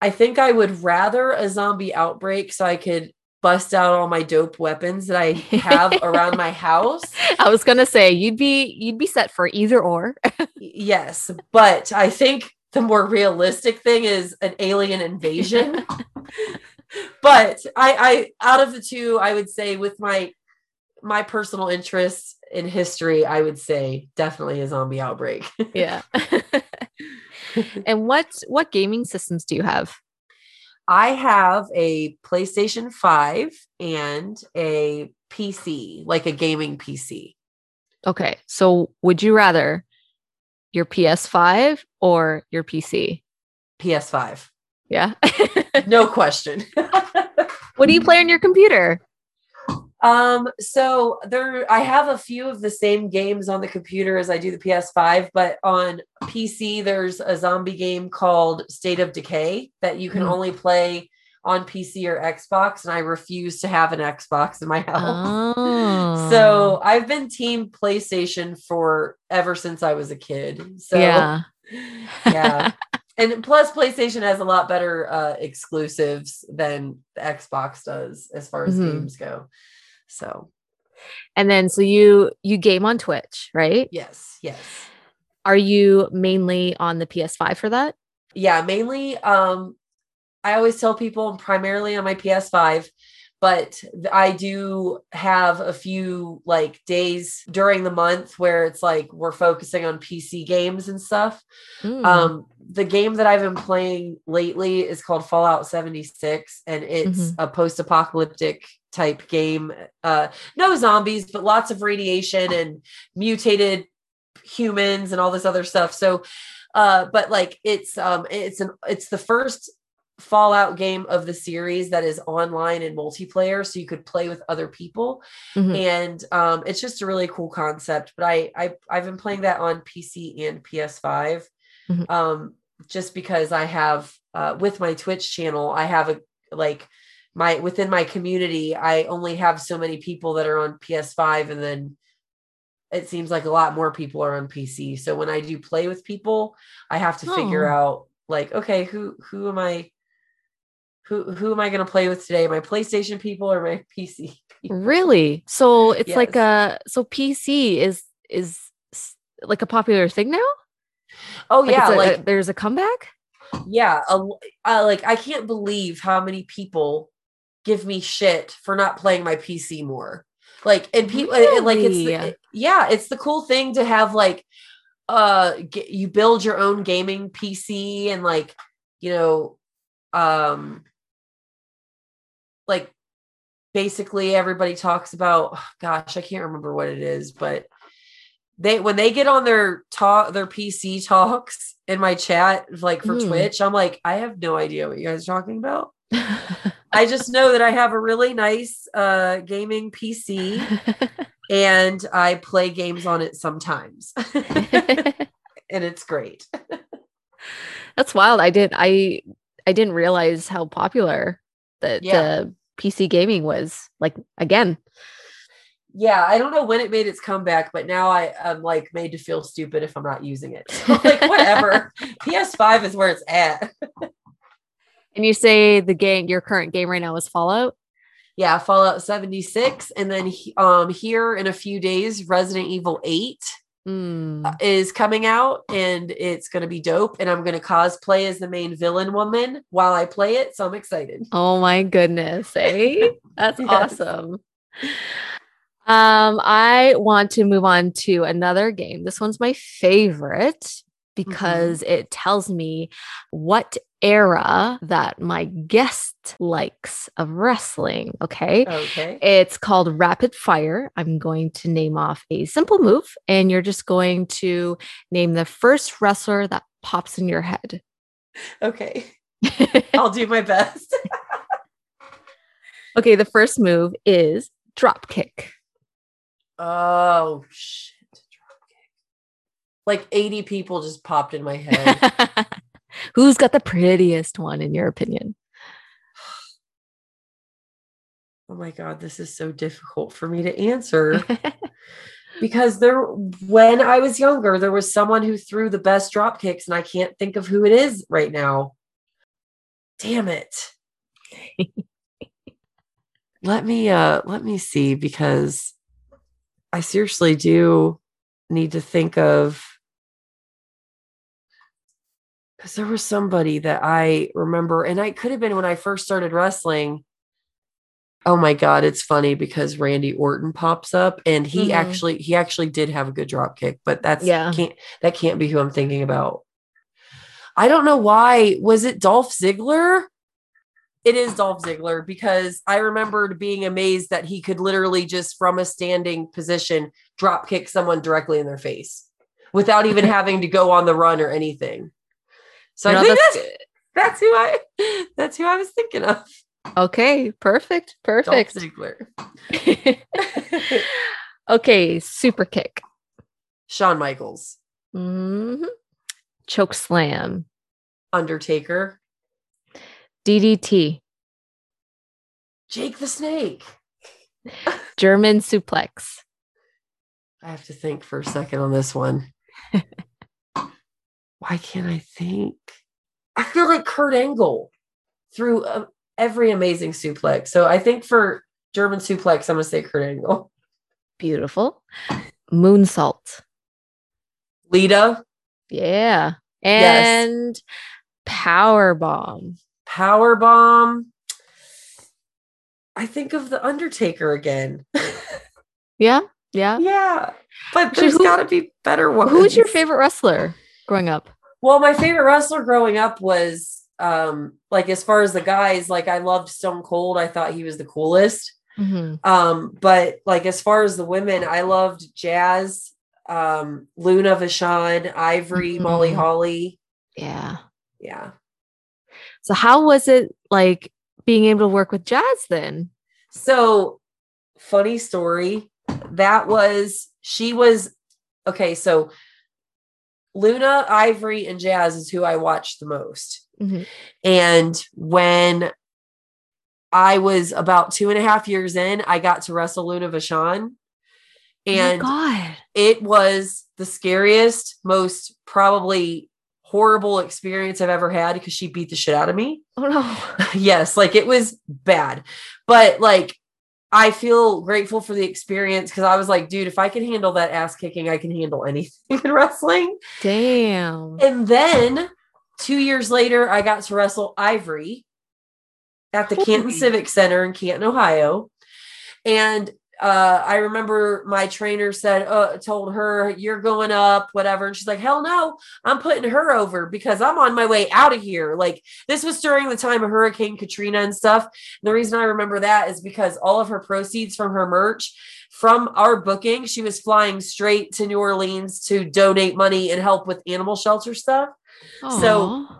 I think I would rather a zombie outbreak so I could bust out all my dope weapons that I have around my house. I was going to say, you'd be set for either or. Yes, but I think the more realistic thing is an alien invasion. But I out of the two, I would say with my personal interests in history, I would say definitely a zombie outbreak. Yeah. And what gaming systems do you have? I have a PlayStation 5 and a PC, like a gaming PC. Okay. So would you rather your PS5 or your PC? PS5. Yeah. No question. What do you play on your computer? So there, I have a few of the same games on the computer as I do the PS5, but on PC, there's a zombie game called State of Decay that you can only play on PC or Xbox. And I refuse to have an Xbox in my house. Oh. So I've been team PlayStation for ever since I was a kid. So yeah. And plus PlayStation has a lot better exclusives than the Xbox does as far as games go. So, and then, so you game on Twitch, right? Yes. Are you mainly on the PS5 for that? Yeah, mainly. I always tell people I'm primarily on my PS5, but I do have a few like days during the month where it's like, we're focusing on PC games and stuff. The game that I've been playing lately is called Fallout 76, and it's a post-apocalyptic type game. No zombies, but lots of radiation and mutated humans and all this other stuff. So, but like it's the first Fallout game of the series that is online and multiplayer, so you could play with other people. And it's just a really cool concept. But I've been playing that on PC and PS5, just because I have with my Twitch channel, I have within my community, I only have so many people that are on PS5, and then it seems like a lot more people are on PC. So when I do play with people, I have to figure out like, okay, who am I going to play with today? My PlayStation people or my PC people? Really? So it's like so PC is like a popular thing now? Oh, like yeah. There's a comeback? Yeah. I can't believe how many people give me shit for not playing my PC more. Like, and people really? Like, it's the cool thing to have like, you build your own gaming PC and like, you know, like basically everybody talks about, I can't remember what it is, but when they get on their PC talks in my chat, like for Twitch, I'm like, I have no idea what you guys are talking about. I just know that I have a really nice gaming PC and I play games on it sometimes. And it's great. That's wild. I didn't realize how popular the PC gaming was, like, again. Yeah, I don't know when it made its comeback, but now I'm like made to feel stupid if I'm not using it. So I'm like, whatever. PS5 is where it's at. And you say the game, your current game right now is Fallout? Yeah, Fallout 76. And then here in a few days, Resident Evil 8 is coming out, and it's going to be dope. And I'm going to cosplay as the main villain woman while I play it. So I'm excited. Oh my goodness. Eh? That's awesome. I want to move on to another game. This one's my favorite because it tells me what era that my guest likes of wrestling. Okay. It's called Rapid Fire. I'm going to name off a simple move, and you're just going to name the first wrestler that pops in your head. Okay. I'll do my best. Okay. The first move is dropkick. Oh shit! Like 80 people just popped in my head. Who's got the prettiest one in your opinion? Oh my god, this is so difficult for me to answer because when I was younger, there was someone who threw the best drop kicks, and I can't think of who it is right now. Damn it. Let me see, because I seriously do need to think of, because there was somebody that I remember, and I could have been when I first started wrestling. Oh my God, it's funny because Randy Orton pops up, and he actually did have a good drop kick, but that can't be who I'm thinking about. I don't know why. Was it Dolph Ziggler? It is Dolph Ziggler, because I remembered being amazed that he could literally just from a standing position drop kick someone directly in their face without even having to go on the run or anything. So no, I think that's who I was thinking of. Okay, perfect. Dolph Ziggler. Okay, super kick. Shawn Michaels. Mm-hmm. Choke slam. Undertaker. DDT. Jake the Snake. German suplex. I have to think for a second on this one. Why can't I think? I feel like Kurt Angle threw every amazing suplex. So I think for German suplex, I'm going to say Kurt Angle. Beautiful. Moonsault. Lita. Yeah. And yes. Powerbomb. I think of the Undertaker again. Yeah. But there's got to be better ones. Who's your favorite wrestler growing up? Well, my favorite wrestler growing up was, like, as far as the guys, like, I loved Stone Cold. I thought he was the coolest. Mm-hmm. But like, as far as the women, I loved Jazz, Luna Vashon, Ivory, mm-hmm. Molly Holly. Yeah. So how was it like being able to work with Jazz then? So funny story. So Luna, Ivory, and Jazz is who I watched the most. Mm-hmm. And when I was about 2.5 years in, I got to wrestle Luna Vashon. And it was the scariest, most probably horrible experience I've ever had, because she beat the shit out of me. Oh no. Yes. Like, it was bad, but like, I feel grateful for the experience, because I was like, dude, if I can handle that ass kicking, I can handle anything in wrestling. Damn. And then 2 years later, I got to wrestle Ivory at the Canton Civic Center in Canton, Ohio. And I remember my trainer told her, you're going up, whatever. And she's like, hell no, I'm putting her over, because I'm on my way out of here. Like, this was during the time of Hurricane Katrina and stuff. And the reason I remember that is because all of her proceeds from her merch, from our booking, she was flying straight to New Orleans to donate money and help with animal shelter stuff. Aww.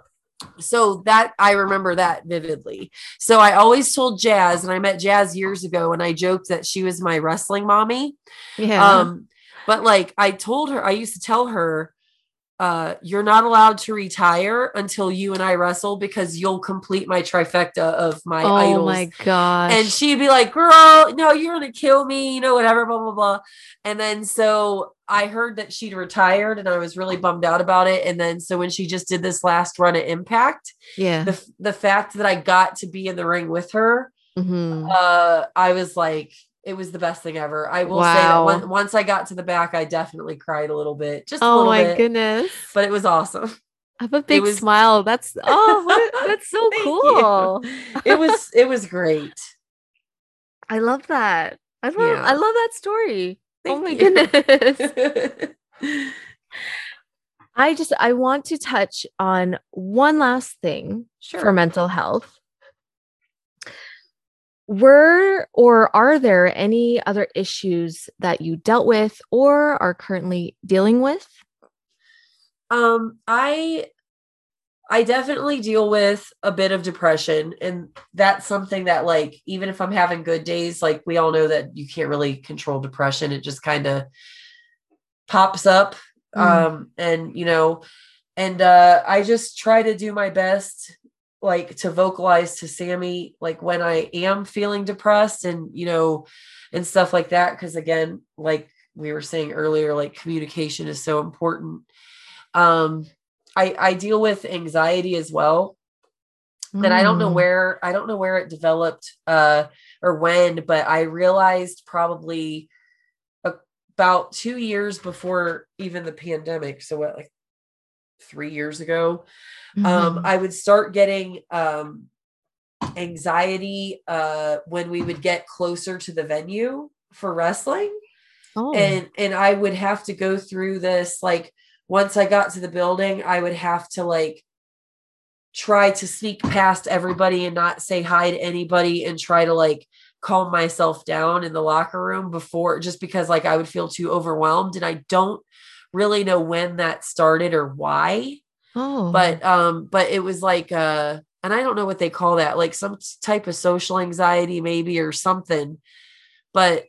So that, I remember that vividly. So I always told Jazz, and I met Jazz years ago, and I joked that she was my wrestling mommy. Yeah. But like, I used to tell her, you're not allowed to retire until you and I wrestle, because you'll complete my trifecta of my idols. Oh my gosh. And she'd be like, girl, no, you're going to kill me, you know, whatever, blah, blah, blah. And then, so I heard that she'd retired, and I was really bummed out about it. And then, so when she just did this last run at Impact, the fact that I got to be in the ring with her, mm-hmm. I was like, it was the best thing ever. I will say that once I got to the back, I definitely cried a little bit. Just a little bit. Oh my goodness. But it was awesome. I have a big smile. That's that's so cool. You. It was great. I love that. I love that story. Thank you. Goodness. I want to touch on one last thing for mental health. Are there any other issues that you dealt with or are currently dealing with? I definitely deal with a bit of depression, and that's something that, like, even if I'm having good days, like, we all know that you can't really control depression. It just kind of pops up. Mm-hmm. And I just try to do my best, like, to vocalize to Sammy, like, when I am feeling depressed and stuff like that. 'Cause again, like we were saying earlier, like, communication is so important. I deal with anxiety as well, And I don't know where it developed or when, but I realized probably about 2 years before even the pandemic. So what, like 3 years ago, I would start getting anxiety when we would get closer to the venue for wrestling. Oh. And I would have to go through this. Like once I got to the building, I would have to like try to sneak past everybody and not say hi to anybody and try to like calm myself down in the locker room before, just because like I would feel too overwhelmed. And I don't really know when that started or why. Oh. But it was like and I don't know what they call that, like some type of social anxiety maybe or something. But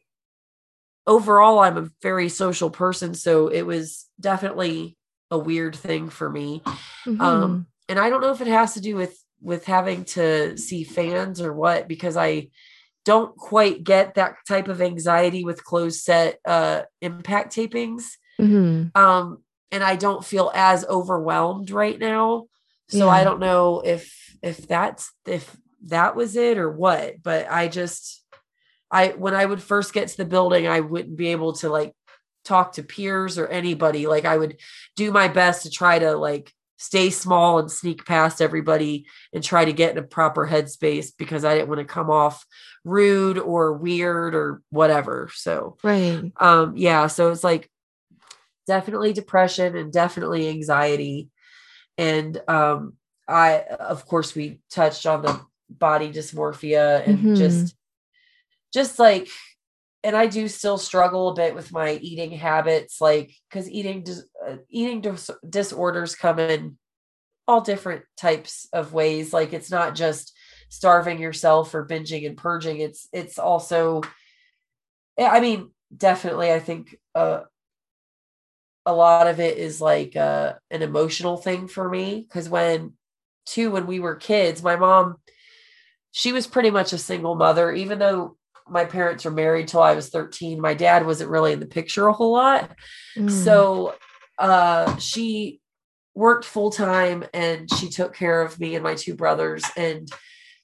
overall, I'm a very social person, so it was definitely a weird thing for me. And I don't know if it has to do with having to see fans or what, because I don't quite get that type of anxiety with closed set Impact tapings. And I don't feel as overwhelmed right now. So I don't know if that was it or what, but when I would first get to the building, I wouldn't be able to like talk to peers or anybody. Like I would do my best to try to like stay small and sneak past everybody and try to get in a proper headspace because I didn't want to come off rude or weird or whatever. So, so it's like definitely depression and definitely anxiety. And, of course we touched on the body dysmorphia and just like, and I do still struggle a bit with my eating habits, like, cause eating disorders come in all different types of ways. Like it's not just starving yourself or binging and purging. It's also, I mean, definitely, I think, a lot of it is like an emotional thing for me. Cause when we were kids, my mom, she was pretty much a single mother, even though my parents were married till I was 13. My dad wasn't really in the picture a whole lot. So she worked full time and she took care of me and my two brothers. And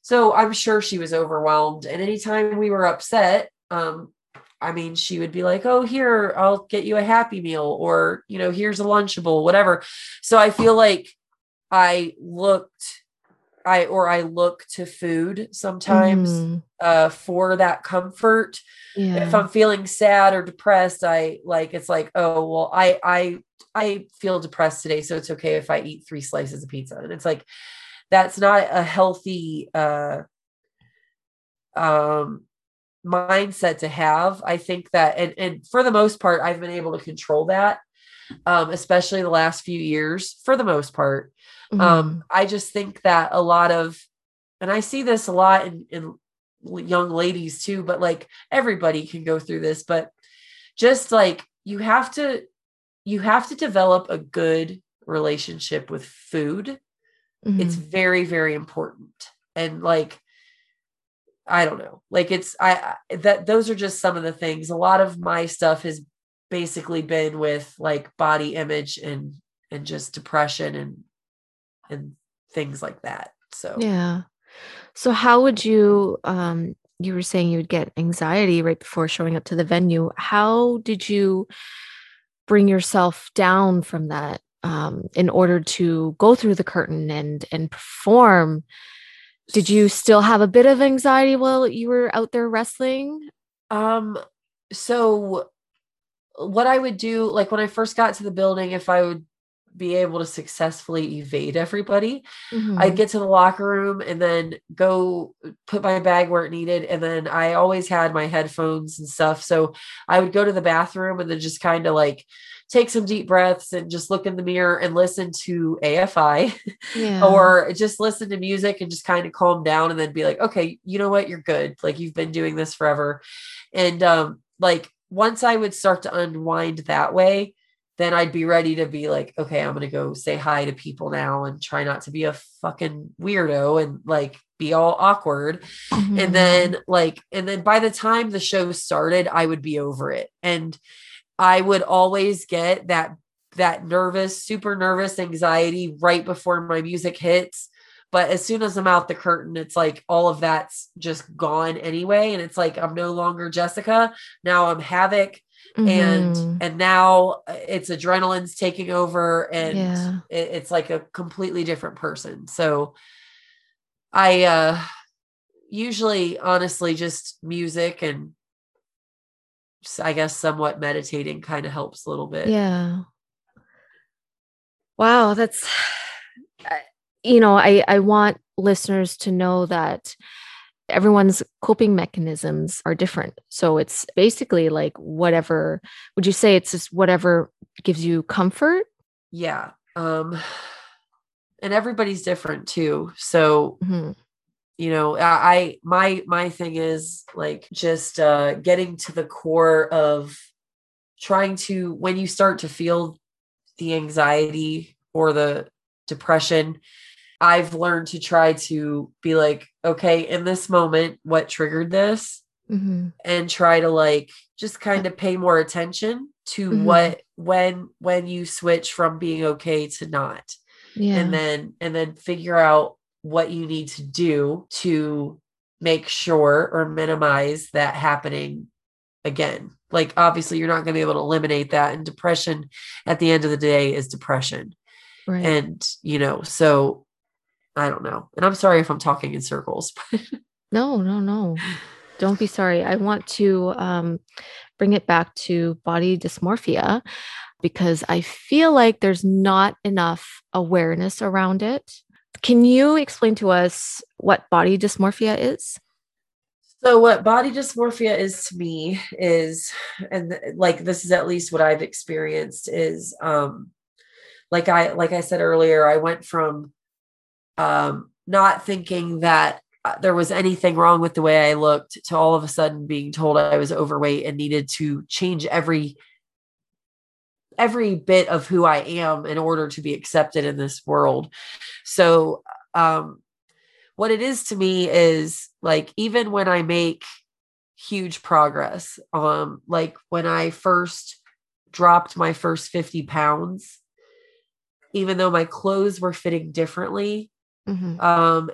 so I'm sure she was overwhelmed. And anytime we were upset, I mean, she would be like, oh, here, I'll get you a Happy Meal or, you know, here's a Lunchable, whatever. So I feel like I look to food sometimes for that comfort. Yeah. If I'm feeling sad or depressed, it's like, oh, well, I feel depressed today, so it's okay if I eat 3 slices of pizza. And it's like, that's not a healthy, mindset to have. I think that, and for the most part, I've been able to control that, especially the last few years, for the most part. I just think that a lot of, and I see this a lot in young ladies too, but like everybody can go through this, but just like, you have to develop a good relationship with food. It's very, very important. And like, I don't know. Like those are just some of the things. A lot of my stuff has basically been with like body image and just depression and things like that. So, yeah. So how would you, you were saying you would get anxiety right before showing up to the venue. How did you bring yourself down from that, in order to go through the curtain and perform? Did you still have a bit of anxiety while you were out there wrestling? So what I would do, like when I first got to the building, if I would be able to successfully evade everybody, I'd get to the locker room and then go put my bag where it needed. And then I always had my headphones and stuff. So I would go to the bathroom and then just kind of like take some deep breaths and just look in the mirror and listen to AFI or just listen to music and just kind of calm down and then be like, okay, you know what? You're good. Like you've been doing this forever. And like once I would start to unwind that way, then I'd be ready to be like, okay, I'm going to go say hi to people now and try not to be a fucking weirdo and like be all awkward. And then by the time the show started, I would be over it. And I would always get that nervous, super nervous anxiety right before my music hits. But as soon as I'm out the curtain, it's like all of that's just gone anyway. And it's like, I'm no longer Jessicka. Now I'm Havok. Mm-hmm. And now it's adrenaline's taking over, and yeah. it's like a completely different person. So I usually honestly just music and I guess somewhat meditating kind of helps a little bit. Yeah. Wow. That's, you know, I want listeners to know that everyone's coping mechanisms are different. So it's basically like whatever, would you say it's just whatever gives you comfort? Yeah. And everybody's different too. So, mm-hmm. you know, my thing is like just getting to the core of trying to, when you start to feel the anxiety or the depression, I've learned to try to be like, okay, in this moment, what triggered this? Mm-hmm. And try to like, just kind of pay more attention to mm-hmm. what, when you switch from being okay to not, yeah. and then figure out what you need to do to make sure or minimize that happening again. Like, obviously you're not going to be able to eliminate that. And depression at the end of the day is depression. Right. And, you know, so I don't know. And I'm sorry if I'm talking in circles. No. Don't be sorry. I want to bring it back to body dysmorphia, because I feel like there's not enough awareness around it. Can you explain to us what body dysmorphia is? So what body dysmorphia is to me is, and like, this is at least what I've experienced is, like I said earlier, I went from not thinking that there was anything wrong with the way I looked to all of a sudden being told I was overweight and needed to change every bit of who I am in order to be accepted in this world. So, what it is to me is like, even when I make huge progress, like when I first dropped my first 50 pounds, even though my clothes were fitting differently, mm-hmm.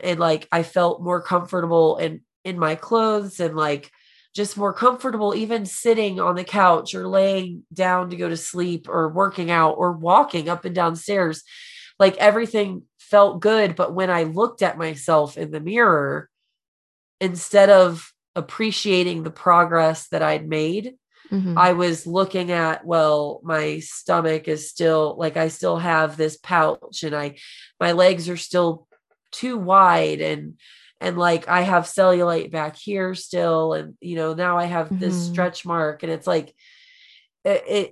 And like, I felt more comfortable in my clothes and like just more comfortable, even sitting on the couch or laying down to go to sleep or working out or walking up and down stairs, like everything felt good. But when I looked at myself in the mirror, instead of appreciating the progress that I'd made, mm-hmm. I was looking at, well, my stomach is still like, I still have this pouch and my legs are still too wide and like I have cellulite back here still. And, you know, now I have mm-hmm. this stretch mark, and it's like,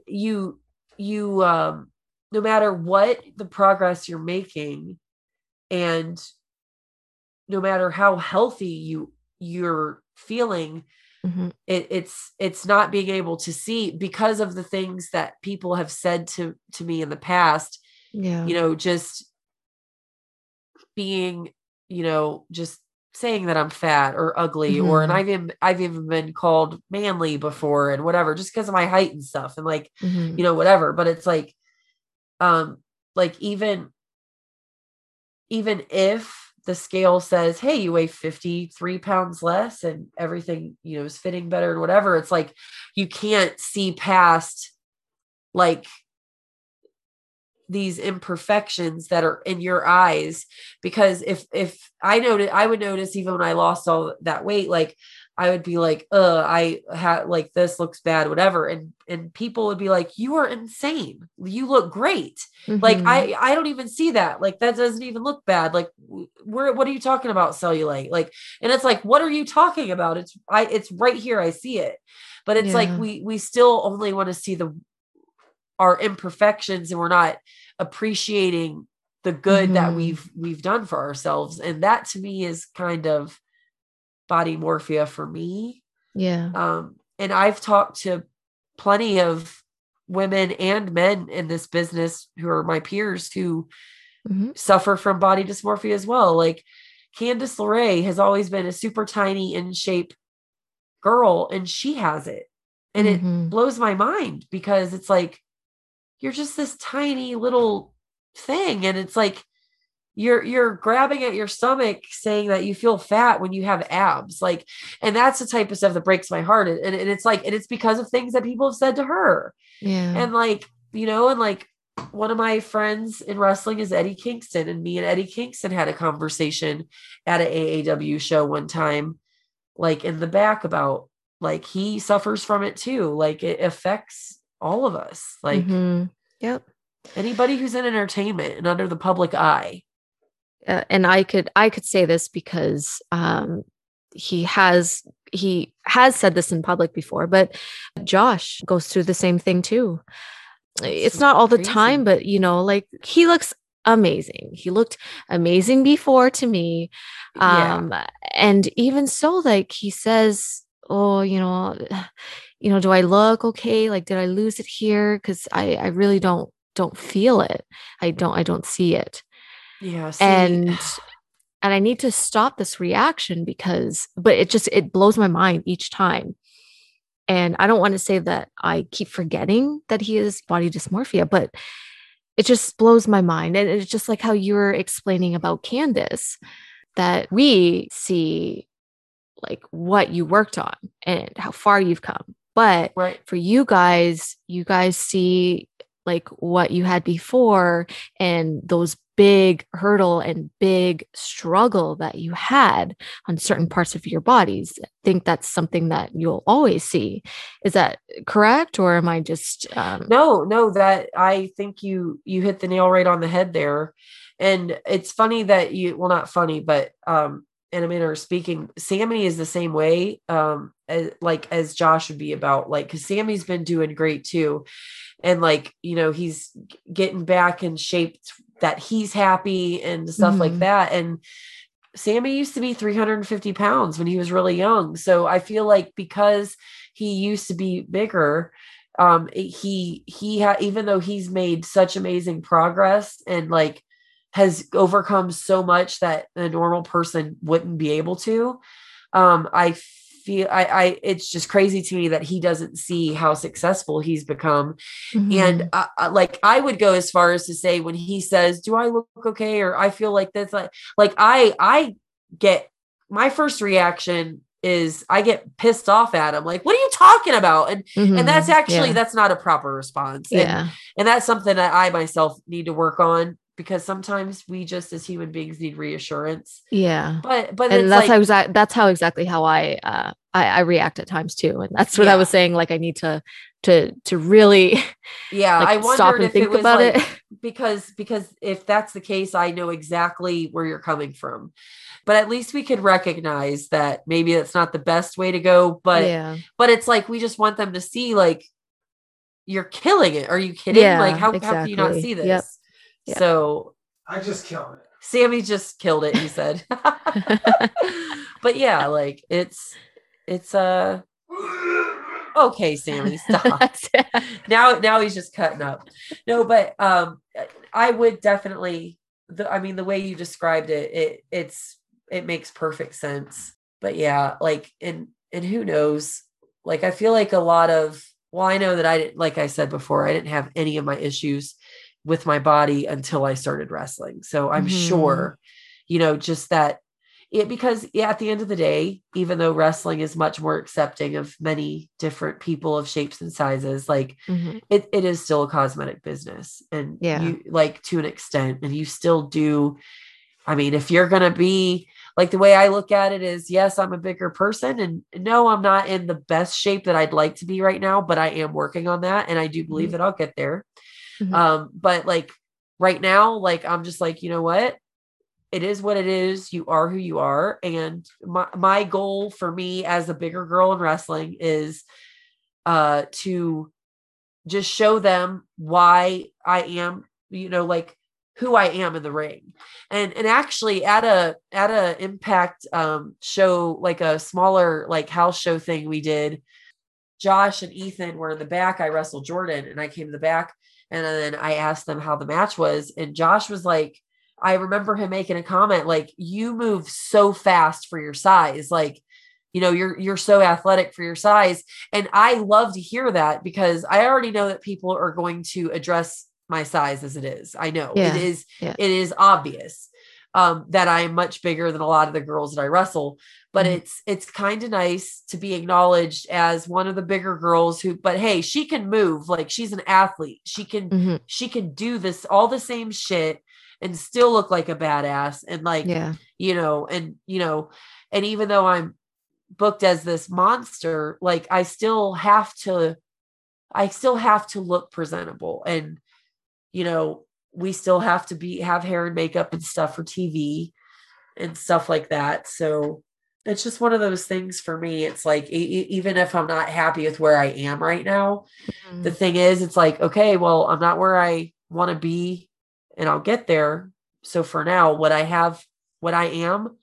you no matter what the progress you're making and no matter how healthy you're feeling, mm-hmm. it's not being able to see because of the things that people have said to me in the past, yeah. you know, just being, you know, just saying that I'm fat or ugly mm-hmm. or, and I've even been called manly before and whatever, just because of my height and stuff and like, mm-hmm. you know, whatever. But it's like even if the scale says, hey, you weigh 53 pounds less and everything, you know, is fitting better and whatever, it's like, you can't see past like these imperfections that are in your eyes. Because if I noticed, I would notice even when I lost all that weight, like I would be like, I had like, this looks bad, whatever. And people would be like, you are insane. You look great. Mm-hmm. Like, I don't even see that. Like, that doesn't even look bad. Like, what are you talking about? Cellulite? Like, and it's like, what are you talking about? It's right here. I see it. But it's yeah. like, we still only want to see our imperfections, and we're not appreciating the good mm-hmm. that we've done for ourselves. And that to me is kind of body dysmorphia for me. Yeah. And I've talked to plenty of women and men in this business who are my peers who mm-hmm. suffer from body dysmorphia as well. Like Candice LeRae has always been a super tiny in shape girl, and she has it. And mm-hmm. it blows my mind, because it's like, you're just this tiny little thing. And it's like, you're grabbing at your stomach saying that you feel fat when you have abs. Like, and that's the type of stuff that breaks my heart. And it's like, and it's because of things that people have said to her. Yeah. And like, you know, and like one of my friends in wrestling is Eddie Kingston, and me and Eddie Kingston had a conversation at an AAW show one time, like in the back about like, he suffers from it too. Like it affects all of us. Like, mm-hmm. Yep. Anybody who's in entertainment and under the public eye. And I could say this because he has said this in public before, but Josh goes through the same thing too. It's not all the time, but you know, like he looks amazing. He looked amazing before to me. And even so, like he says, oh, you know, do I look okay? Like, did I lose it here? Cause I really don't feel it. I don't see it. Yeah. See. And I need to stop this reaction but it blows my mind each time. And I don't want to say that I keep forgetting that he is body dysmorphia, but it just blows my mind. And it's just like how you were explaining about Candace, that we see like what you worked on and how far you've come. But right. For you guys see like what you had before and those big hurdle and big struggle that you had on certain parts of your bodies. I think that's something that you'll always see. Is that correct? Or am I just, no, that I think you hit the nail right on the head there. And it's funny that not funny, but, animator speaking, Sammy is the same way, as Josh would be about, like, cause Sammy's been doing great too. And like, you know, he's getting back in shape that he's happy and stuff mm-hmm. like that. And Sammy used to be 350 pounds when he was really young. So I feel like because he used to be bigger, even though he's made such amazing progress and like has overcome so much that a normal person wouldn't be able to, I feel it's just crazy to me that he doesn't see how successful he's become. Mm-hmm. And I would go as far as to say, when he says, do I look okay? Or I feel like that's like I get, my first reaction is I get pissed off at him. Like, what are you talking about? And, mm-hmm. and that's actually, that's not a proper response. Yeah. And that's something that I myself need to work on, because sometimes we just as human beings need reassurance. Yeah. But and it's that's like, how I react at times too. And that's what I was saying. Like I need to really like, I wondered stop and if think it was about like, it. Because if that's the case, I know exactly where you're coming from. But at least we could recognize that maybe that's not the best way to go. But but it's like we just want them to see like you're killing it. Are you kidding? Like how can you not see this? Yep. Yeah. So I just killed it. Sammy just killed it, he said. But yeah, like it's okay, Sammy, stop. now he's just cutting up. No, but I would definitely the way you described it, it makes perfect sense. But yeah, like and who knows? Like I feel like a lot of I know that I didn't, like I said before, I didn't have any of my issues with my body until I started wrestling. So I'm mm-hmm. sure, you know, just that it, because at the end of the day, even though wrestling is much more accepting of many different people of shapes and sizes, like mm-hmm. it is still a cosmetic business and you like to an extent, and you still do. I mean, if you're going to be like, the way I look at it is, yes, I'm a bigger person, and no, I'm not in the best shape that I'd like to be right now, but I am working on that. And I do believe mm-hmm. that I'll get there. Mm-hmm. But like right now, like, I'm just like, you know what? It is what it is. You are who you are. And my goal for me as a bigger girl in wrestling is, to just show them why I am, you know, like who I am in the ring. And actually at a Impact, show, like a smaller, like house show thing we did, Josh and Ethan were in the back. I wrestled Jordan and I came to the back. And then I asked them how the match was. And Josh was like, I remember him making a comment, like, you move so fast for your size. Like, you know, you're so athletic for your size. And I love to hear that, because I already know that people are going to address my size as it is. I know it is obvious that I am much bigger than a lot of the girls that I wrestle, but it's kind of nice to be acknowledged as one of the bigger girls who, but hey, she can move. Like, she's an athlete. She can do this, all the same shit, and still look like a badass. And and even though I'm booked as this monster, like, I still have to look presentable, and, you know, we still have to have hair and makeup and stuff for TV and stuff like that. So it's just one of those things for me. It's like, even if I'm not happy with where I am right now, the thing is, it's like, okay, well, I'm not where I want to be, and I'll get there. So for now, what I am,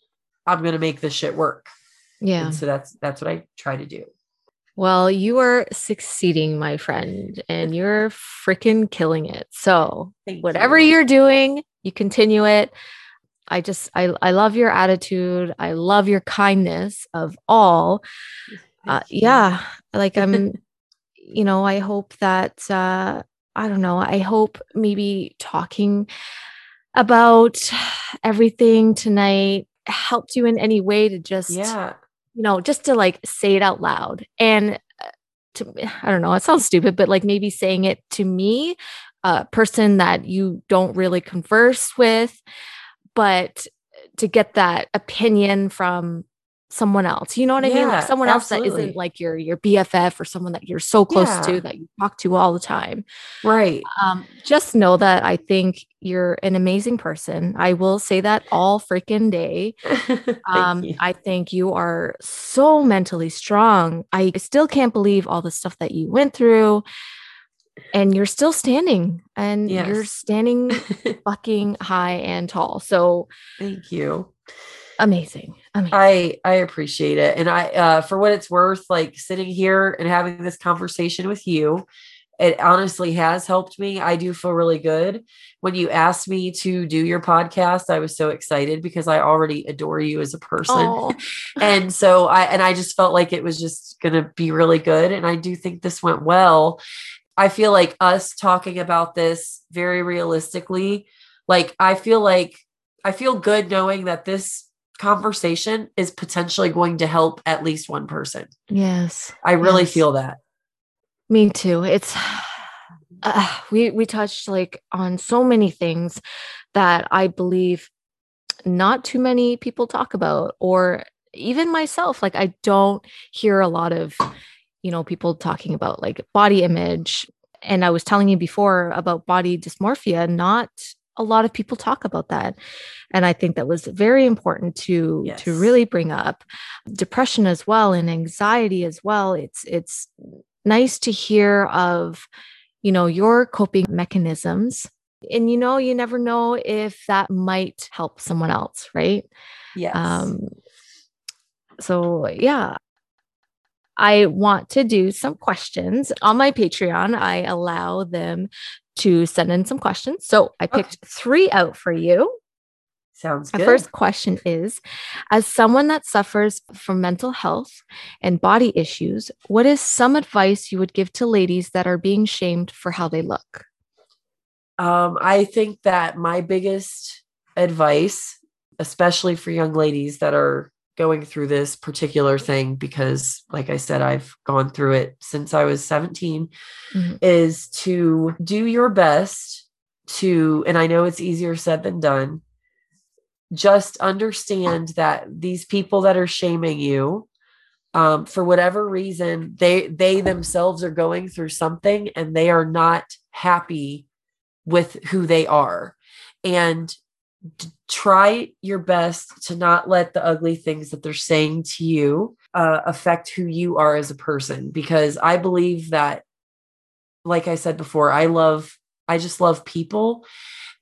I'm going to make this shit work. Yeah. And so that's what I try to do. Well, you are succeeding, my friend, and you're freaking killing it. So whatever you're doing, you continue it. I love your attitude. I love your kindness of all. Like, I'm, you know, I hope that, I don't know. I hope maybe talking about everything tonight helped you in any way to just, you know, just to like say it out loud, and to, I don't know, it sounds stupid, but like maybe saying it to me, a person that you don't really converse with, but to get that opinion from someone else, you know what I mean? Like someone else that isn't like your BFF or someone that you're so close to, that you talk to all the time. Right. Just know that I think you're an amazing person. I will say that all freaking day. I think you are so mentally strong. I still can't believe all the stuff that you went through, and you're still standing, and you're standing fucking high and tall. So thank you. Amazing. I appreciate it. And I, for what it's worth, like sitting here and having this conversation with you, it honestly has helped me. I do feel really good. When you asked me to do your podcast, I was so excited because I already adore you as a person. And so I just felt like it was just going to be really good. And I do think this went well. I feel like us talking about this very realistically, like, I feel good knowing that this conversation is potentially going to help at least one person. Yes. I really feel that. Me too. It's, we touched like on so many things that I believe not too many people talk about, or even myself. Like, I don't hear a lot of, you know, people talking about like body image. And I was telling you before about body dysmorphia, not a lot of people talk about that. And I think that was very important to really bring up. Depression as well, and anxiety as well. It's nice to hear of, you know, your coping mechanisms, and, you know, you never know if that might help someone else. Right. Yes. So yeah, I want to do some questions on my Patreon. I allow them to send in some questions. So I picked three out for you. Sounds good. My first question is, as someone that suffers from mental health and body issues, what is some advice you would give to ladies that are being shamed for how they look? I think that my biggest advice, especially for young ladies that are going through this particular thing, because like I said, I've gone through it since I was 17, is to do your best to, and I know it's easier said than done, just understand that these people that are shaming you, for whatever reason, they themselves are going through something, and they are not happy with who they are. And try your best to not let the ugly things that they're saying to you affect who you are as a person, because I believe that, like I said before, I just love people.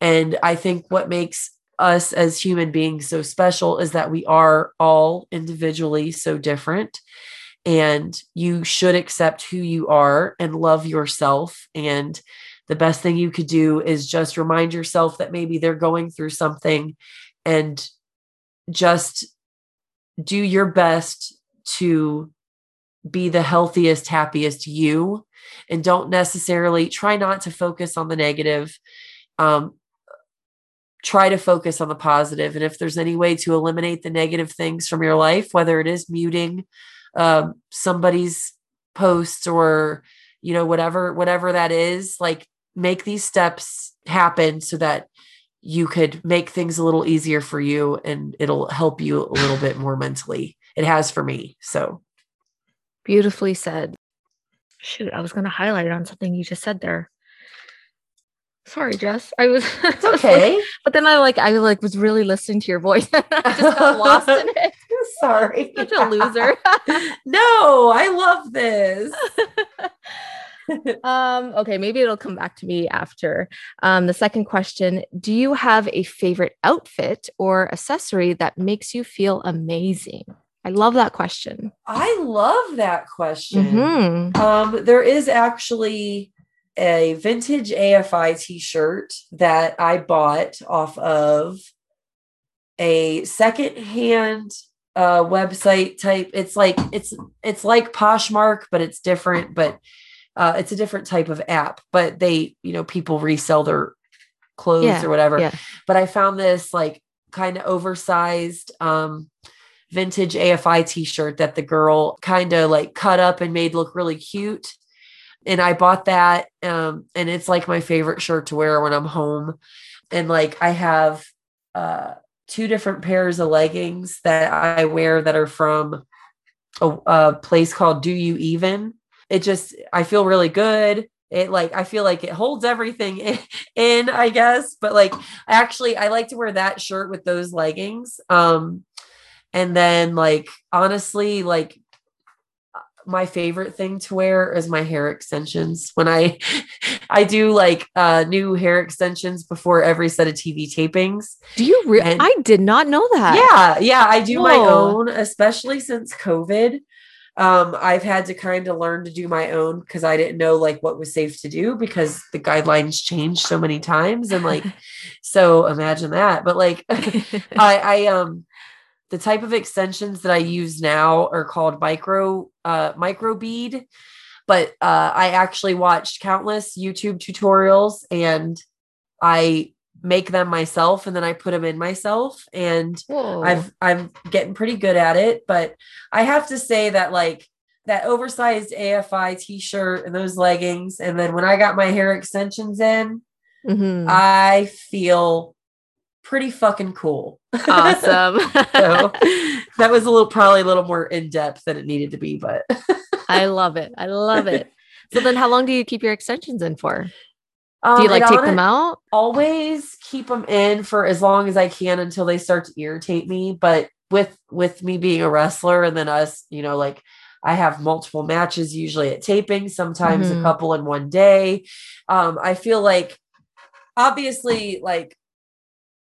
And I think what makes us as human beings so special is that we are all individually so different, and you should accept who you are and love yourself. And the best thing you could do is just remind yourself that maybe they're going through something, and just do your best to be the healthiest, happiest you, and don't necessarily try not to focus on the negative. Try to focus on the positive. And if there's any way to eliminate the negative things from your life, whether it is muting somebody's posts or, you know, whatever that is, like, make these steps happen so that you could make things a little easier for you, and it'll help you a little bit more mentally. It has for me. So beautifully said. Shoot, I was going to highlight on something you just said there. Sorry, Jess. It's okay. But then I was really listening to your voice. I just got lost in it. Sorry. Such a loser. No, I love this. Okay, maybe it'll come back to me after. The second question, do you have a favorite outfit or accessory that makes you feel amazing? I love that question. I love that question. Mm-hmm. There is actually a vintage AFI t-shirt that I bought off of a secondhand website type. It's like Poshmark, but it's different, but it's a different type of app, but they, you know, people resell their clothes or whatever. Yeah. But I found this like kind of oversized vintage AFI t-shirt that the girl kind of like cut up and made look really cute. And I bought that. And it's like my favorite shirt to wear when I'm home. And like, I have two different pairs of leggings that I wear that are from a place called Do You Even? It just, I feel really good. It like, I feel like it holds everything in, I guess. But like, actually, I like to wear that shirt with those leggings. And then like, honestly, like my favorite thing to wear is my hair extensions. When I do like new hair extensions before every set of TV tapings. Do you really? I did not know that. Yeah. I do my own, especially since COVID. I've had to kind of learn to do my own because I didn't know like what was safe to do because the guidelines changed so many times. And like, so imagine that, but like, I the type of extensions that I use now are called micro bead, but, I actually watched countless YouTube tutorials and I make them myself and then I put them in myself and I'm getting pretty good at it. But I have to say that like that oversized AFI t-shirt and those leggings. And then when I got my hair extensions in, I feel pretty fucking cool. Awesome. So that was probably a little more in depth than it needed to be, but I love it. I love it. So then how long do you keep your extensions in for? Do you like take them out? Always keep them in for as long as I can until they start to irritate me. But with me being a wrestler and then us, you know, like I have multiple matches usually at taping, sometimes a couple in one day. I feel like obviously like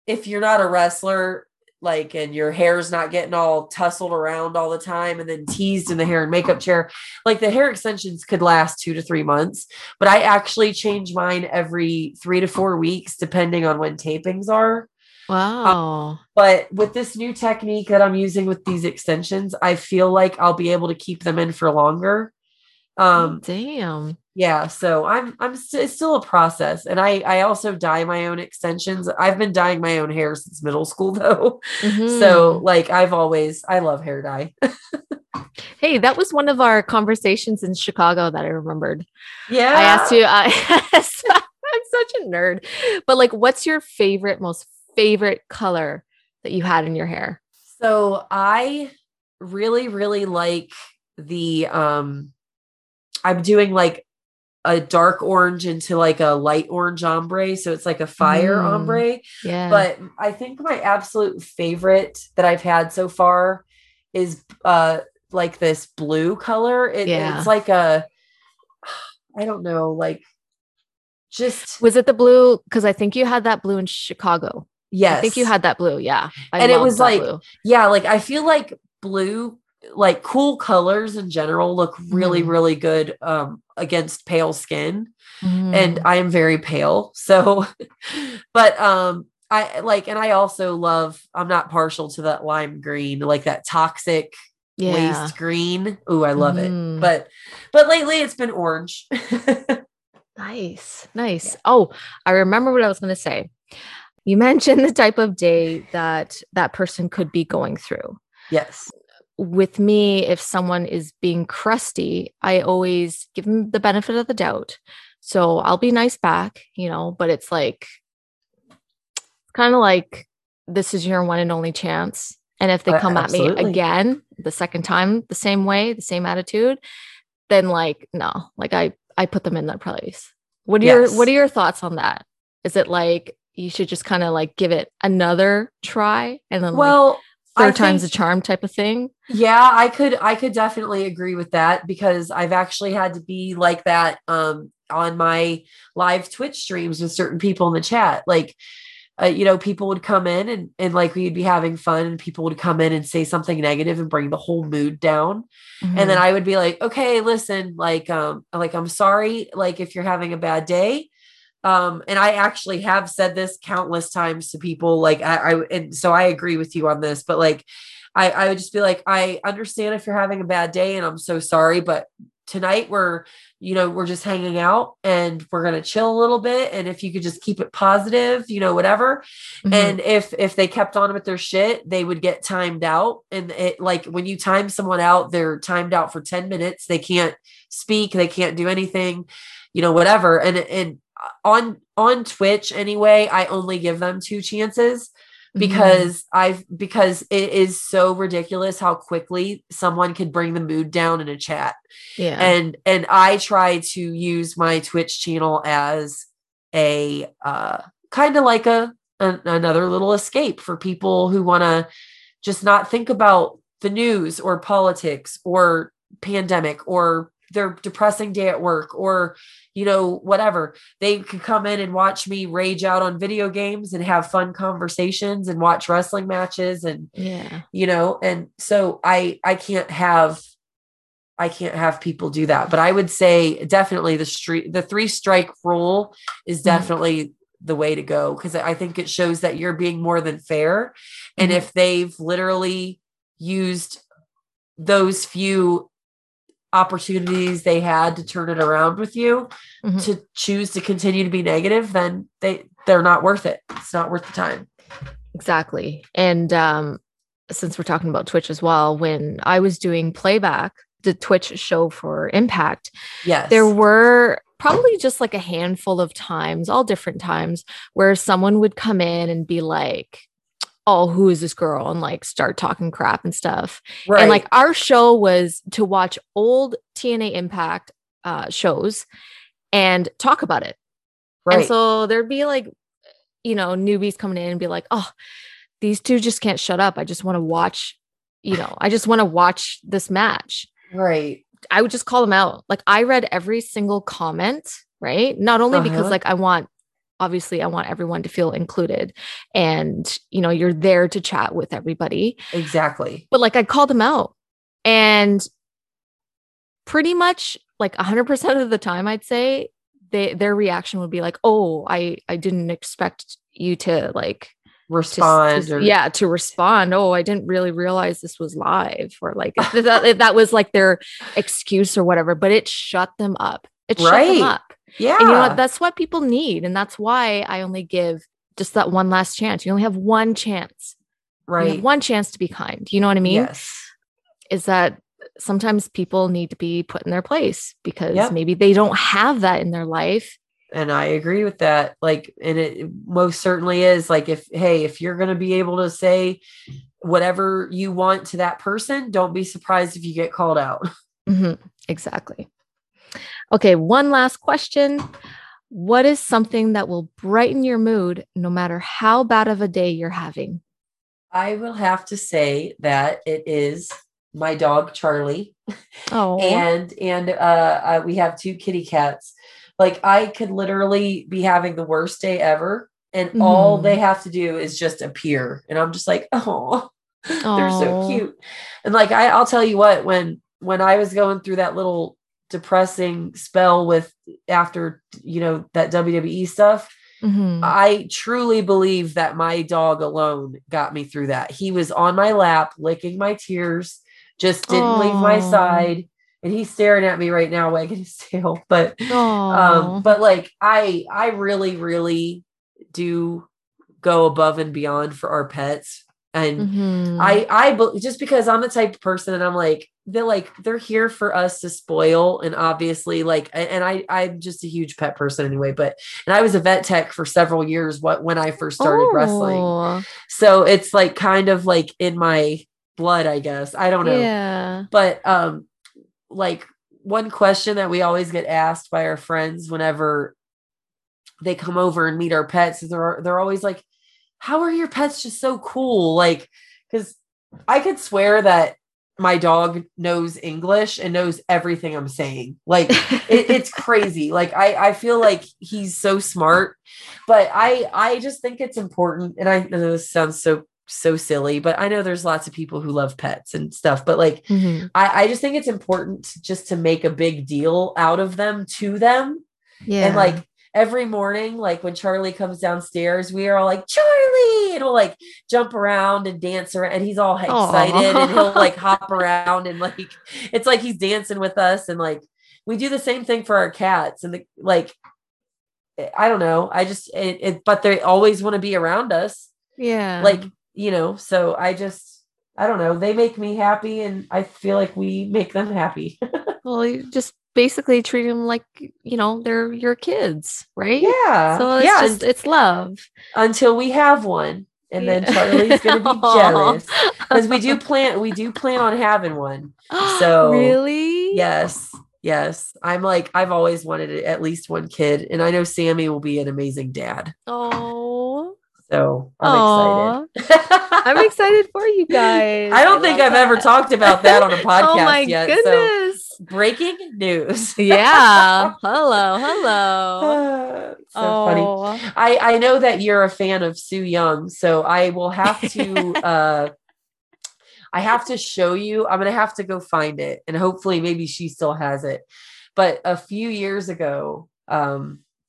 if you're not a wrestler, like, and your hair's not getting all tussled around all the time and then teased in the hair and makeup chair, like the hair extensions could last 2 to 3 months, but I actually change mine every 3 to 4 weeks, depending on when tapings are. Wow. But with this new technique that I'm using with these extensions, I feel like I'll be able to keep them in for longer. Damn. Yeah. So it's still a process. And I also dye my own extensions. I've been dyeing my own hair since middle school though. Mm-hmm. So like I love hair dye. Hey, that was one of our conversations in Chicago that I remembered. Yeah. I asked you, I'm such a nerd, but like, what's your most favorite color that you had in your hair? So I really, really like the, I'm doing like a dark orange into like a light orange ombre. So it's like a fire ombre. Yeah. But I think my absolute favorite that I've had so far is like this blue color. It's like a, I don't know, like just. Was it the blue? Because I think you had that blue in Chicago. Yes. I think you had that blue. Yeah. And it was like, blue. Yeah, like I feel like blue, like cool colors in general look really, really good, against pale skin. And I am very pale. So, but, I also love, I'm not partial to that lime green, like that toxic yeah. waist green. Ooh, I love it. But lately it's been orange. Nice. Yeah. Oh, I remember what I was going to say. You mentioned the type of day that that person could be going through. Yes. With me, if someone is being crusty, I always give them the benefit of the doubt. So I'll be nice back, you know, but it's like, kind of like, this is your one and only chance. And if they come at me again, the second time, the same way, the same attitude, then like, no, like I put them in that place. What are your thoughts on that? Is it like, you should just kind of like give it another try and then third time's a charm type of thing? Yeah, I could definitely agree with that, because I've actually had to be like that on my live Twitch streams with certain people in the chat. Like, you know, people would come in and like, we'd be having fun and people would come in and say something negative and bring the whole mood down. Mm-hmm. And then I would be like, okay, listen, like, I'm sorry, like if you're having a bad day. And I actually have said this countless times to people, like I and so I agree with you on this, but like, I would just be like, I understand if you're having a bad day and I'm so sorry, but tonight we're just hanging out and we're going to chill a little bit. And if you could just keep it positive, you know, whatever. Mm-hmm. And if they kept on with their shit, they would get timed out. And it, like when you time someone out, they're timed out for 10 minutes. They can't speak. They can't do anything, you know, whatever. And on Twitch anyway, I only give them 2 chances because mm-hmm. because it is so ridiculous how quickly someone could bring the mood down in a chat. Yeah. And I try to use my Twitch channel as a kind of like another little escape for people who want to just not think about the news or politics or pandemic or their depressing day at work or, you know, whatever. They can come in and watch me rage out on video games and have fun conversations and watch wrestling matches. And, yeah, you know, and so I can't have people do that, but I would say definitely the 3-strike rule is definitely the way to go. 'Cause I think it shows that you're being more than fair. Mm-hmm. And if they've literally used those few opportunities they had to turn it around with you mm-hmm. to choose to continue to be negative, then they're not worth it. It's not worth the time. Exactly. And since we're talking about Twitch as well, when I was doing playback, the Twitch show for Impact, yes, there were probably just like a handful of times, all different times, where someone would come in and be like, oh, who is this girl? And like start talking crap and stuff. Right. And like our show was to watch old TNA Impact shows and talk about it. Right. And so there'd be like, you know, newbies coming in and be like, oh, these two just can't shut up. I just want to watch, you know, I just want to watch this match. Right. I would just call them out. Like I read every single comment, right? Not only because like I want everyone to feel included and, you know, you're there to chat with everybody. Exactly. But like I called them out and pretty much like 100% of the time, I'd say their reaction would be like, oh, I didn't expect you to like respond. To respond. Oh, I didn't really realize this was live, or like if that was like their excuse or whatever, but it shut them up. It shut them up. Yeah. And you know what? That's what people need. And that's why I only give just that one last chance. You only have one chance. Right. You have one chance to be kind. You know what I mean? Yes. Is that sometimes people need to be put in their place because maybe they don't have that in their life. And I agree with that. Like, and it most certainly is like, if you're going to be able to say whatever you want to that person, don't be surprised if you get called out. Mm-hmm. Exactly. Okay, one last question. What is something that will brighten your mood no matter how bad of a day you're having? I will have to say that it is my dog, Charlie. Oh. And we have 2 kitty cats. Like I could literally be having the worst day ever. And all they have to do is just appear. And I'm just like, oh, they're so cute. And like, I'll tell you what, when I was going through that little depressing spell with after, you know, that WWE stuff. Mm-hmm. I truly believe that my dog alone got me through that. He was on my lap, licking my tears, just didn't leave my side. And he's staring at me right now, wagging his tail. But like, I really, really do go above and beyond for our pets. And I just because I'm the type of person and I'm like, they're here for us to spoil. And obviously like, and I'm just a huge pet person anyway, and I was a vet tech for several years when I first started wrestling. So it's like, kind of like in my blood, I guess. I don't know. Yeah. But, like one question that we always get asked by our friends whenever they come over and meet our pets is they're always like, how are your pets just so cool? Like, because I could swear that my dog knows English and knows everything I'm saying. Like it's crazy. Like I feel like he's so smart, but I just think it's important. And I know this sounds so silly, but I know there's lots of people who love pets and stuff, but like, I just think it's important just to make a big deal out of them to them. Yeah. And like, every morning, like when Charlie comes downstairs, we are all like, Charlie, and we'll like jump around and dance around, and he's all excited and he'll like hop around and like, it's like he's dancing with us. And like, we do the same thing for our cats and like, I don't know. I just, but they always want to be around us. Yeah. Like, you know, so I don't know. They make me happy and I feel like we make them happy. Well, you just basically treat them like, you know, they're your kids, right? Yeah. So it's just, it's love. Until we have one. And then Charlie's going to be jealous because we do plan on having one. So really? Yes. I'm like, I've always wanted at least one kid. And I know Sammy will be an amazing dad. Oh, so I'm excited. I'm excited for you guys. I don't think I've ever talked about that on a podcast yet. Goodness. So breaking news. Yeah. Hello. So funny. I know that you're a fan of Sue Young, so I will have to show you. I'm going to have to go find it, and hopefully maybe she still has it. But a few years ago,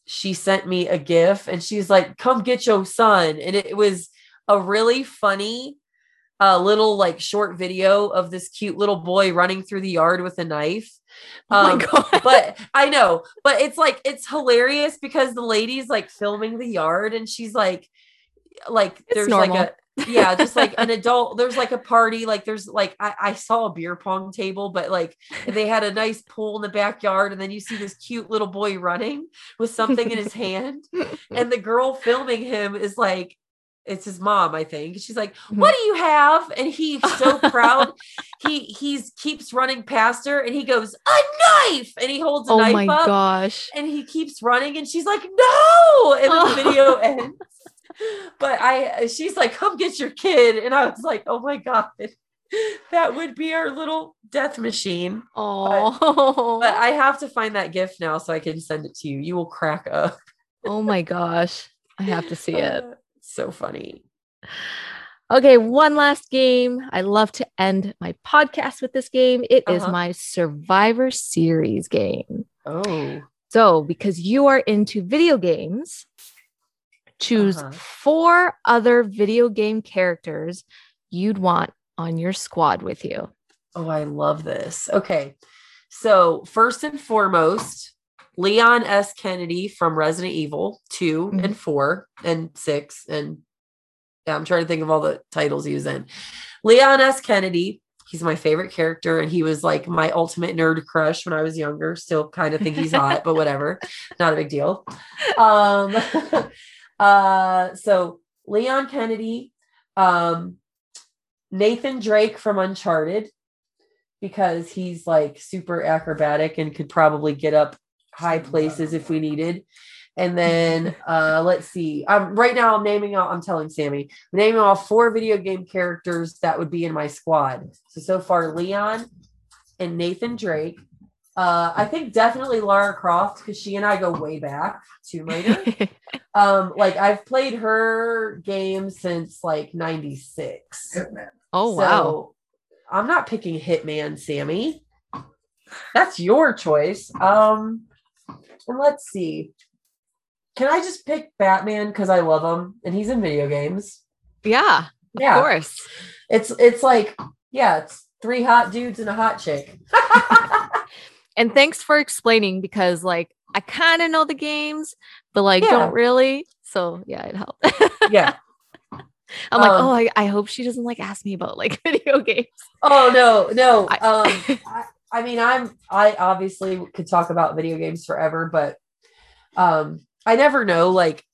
she sent me a GIF and she's like, come get your son. And it was a really funny little like short video of this cute little boy running through the yard with a knife. Oh my God. But I know, but it's like, it's hilarious because the lady's like filming the yard and she's like, it's there's normal. Like a, yeah, just like an adult, there's like a party, like there's like I saw a beer pong table, but like they had a nice pool in the backyard, and then you see this cute little boy running with something in his hand, and the girl filming him is like, it's his mom, I think. She's like, what do you have? And he's so proud. He keeps running past her and he goes, a knife! And he holds a knife up. Oh my gosh. And he keeps running and she's like, no! And then the video ends. But she's like, come get your kid. And I was like, oh my God, that would be our little death machine. Oh, but I have to find that GIF now so I can send it to you. You will crack up. Oh my gosh. I have to see it. So funny. Okay. One last game. I love to end my podcast with this game. It is my Survivor Series game. Oh, so because you are into video games, choose four other video game characters you'd want on your squad with you. Oh, I love this. Okay. So first and foremost, Leon S. Kennedy from Resident Evil 2 and 4 and 6. And I'm trying to think of all the titles he was in. Leon S. Kennedy. He's my favorite character. And he was like my ultimate nerd crush when I was younger. Still kind of think he's hot, but whatever. Not a big deal. So Leon Kennedy, Nathan Drake from Uncharted, because he's like super acrobatic and could probably get up high places if we needed. And then let's see. Right now I'm naming all four video game characters that would be in my squad. So far, Leon and Nathan Drake. I think definitely Lara Croft, because she and I go way back. Tomb Raider. Like I've played her game since like 96. Hitman. Oh, so wow. I'm not picking Hitman, Sammy. That's your choice. And let's see. Can I just pick Batman because I love him and he's in video games? Yeah, of course. It's like, yeah, it's Three hot dudes and a hot chick. And thanks for explaining, because like I kind of know the games, but like don't really. So yeah, it helped. Yeah. I'm like, oh, I hope she doesn't like ask me about like video games. Oh no. I mean, I obviously could talk about video games forever, but I never know like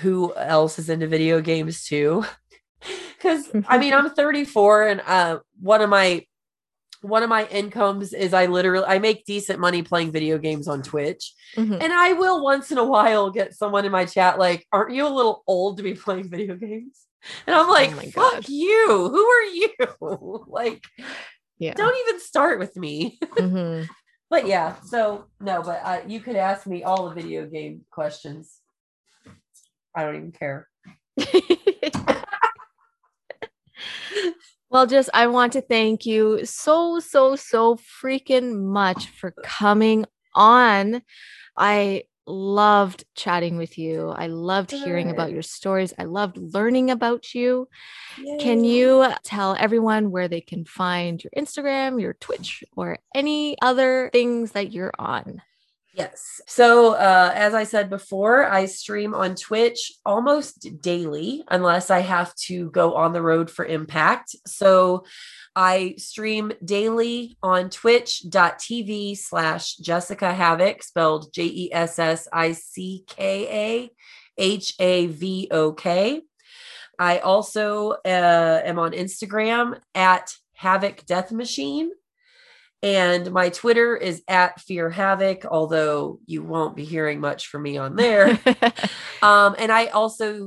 who else is into video games too. Because I mean, I'm 34, and one of my incomes is I make decent money playing video games on Twitch. Mm-hmm. And I will once in a while get someone in my chat like, aren't you a little old to be playing video games? And I'm like, oh fuck you. Who are you? Like, yeah. Don't even start with me. Mm-hmm. But yeah, so no, but you could ask me all the video game questions. I don't even care. Well, just I want to thank you so freaking much for coming on. I loved chatting with you. I loved hearing about your stories. I loved learning about you. Yay. Can you tell everyone where they can find your Instagram, your Twitch, or any other things that you're on? Yes. So as I said before, I stream on Twitch almost daily, unless I have to go on the road for Impact. So I stream daily on twitch.tv/JessickaHavok, spelled JessickaHavok. I also am on Instagram at Havok Death Machine. And my Twitter is at Fear Havok, although you won't be hearing much from me on there. And I also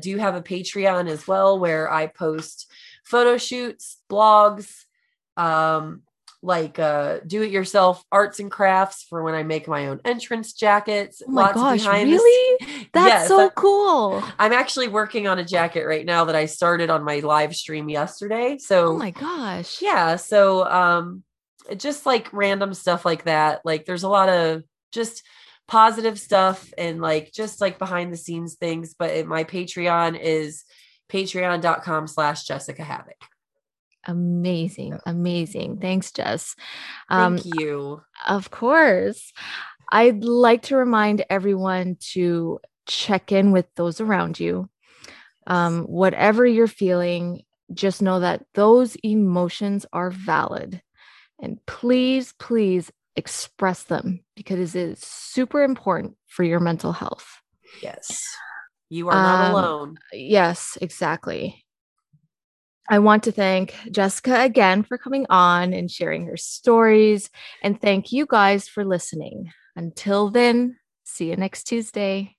do have a Patreon as well, where I post photo shoots, blogs, do-it-yourself arts and crafts for when I make my own entrance jackets. Oh my gosh, behind really? That's so cool. I'm actually working on a jacket right now that I started on my live stream yesterday. So, oh my gosh. Yeah, so... just like random stuff like that. Like there's a lot of just positive stuff and like, just like behind the scenes things, but my Patreon is patreon.com/JessickaHavok. Amazing. Amazing. Thanks, Jess. Thank you. Of course. I'd like to remind everyone to check in with those around you. Whatever you're feeling, just know that those emotions are valid. And please express them, because it is super important for your mental health. Yes. You are not alone. Yes, exactly. I want to thank Jessicka again for coming on and sharing her stories, and thank you guys for listening. Until then, see you next Tuesday.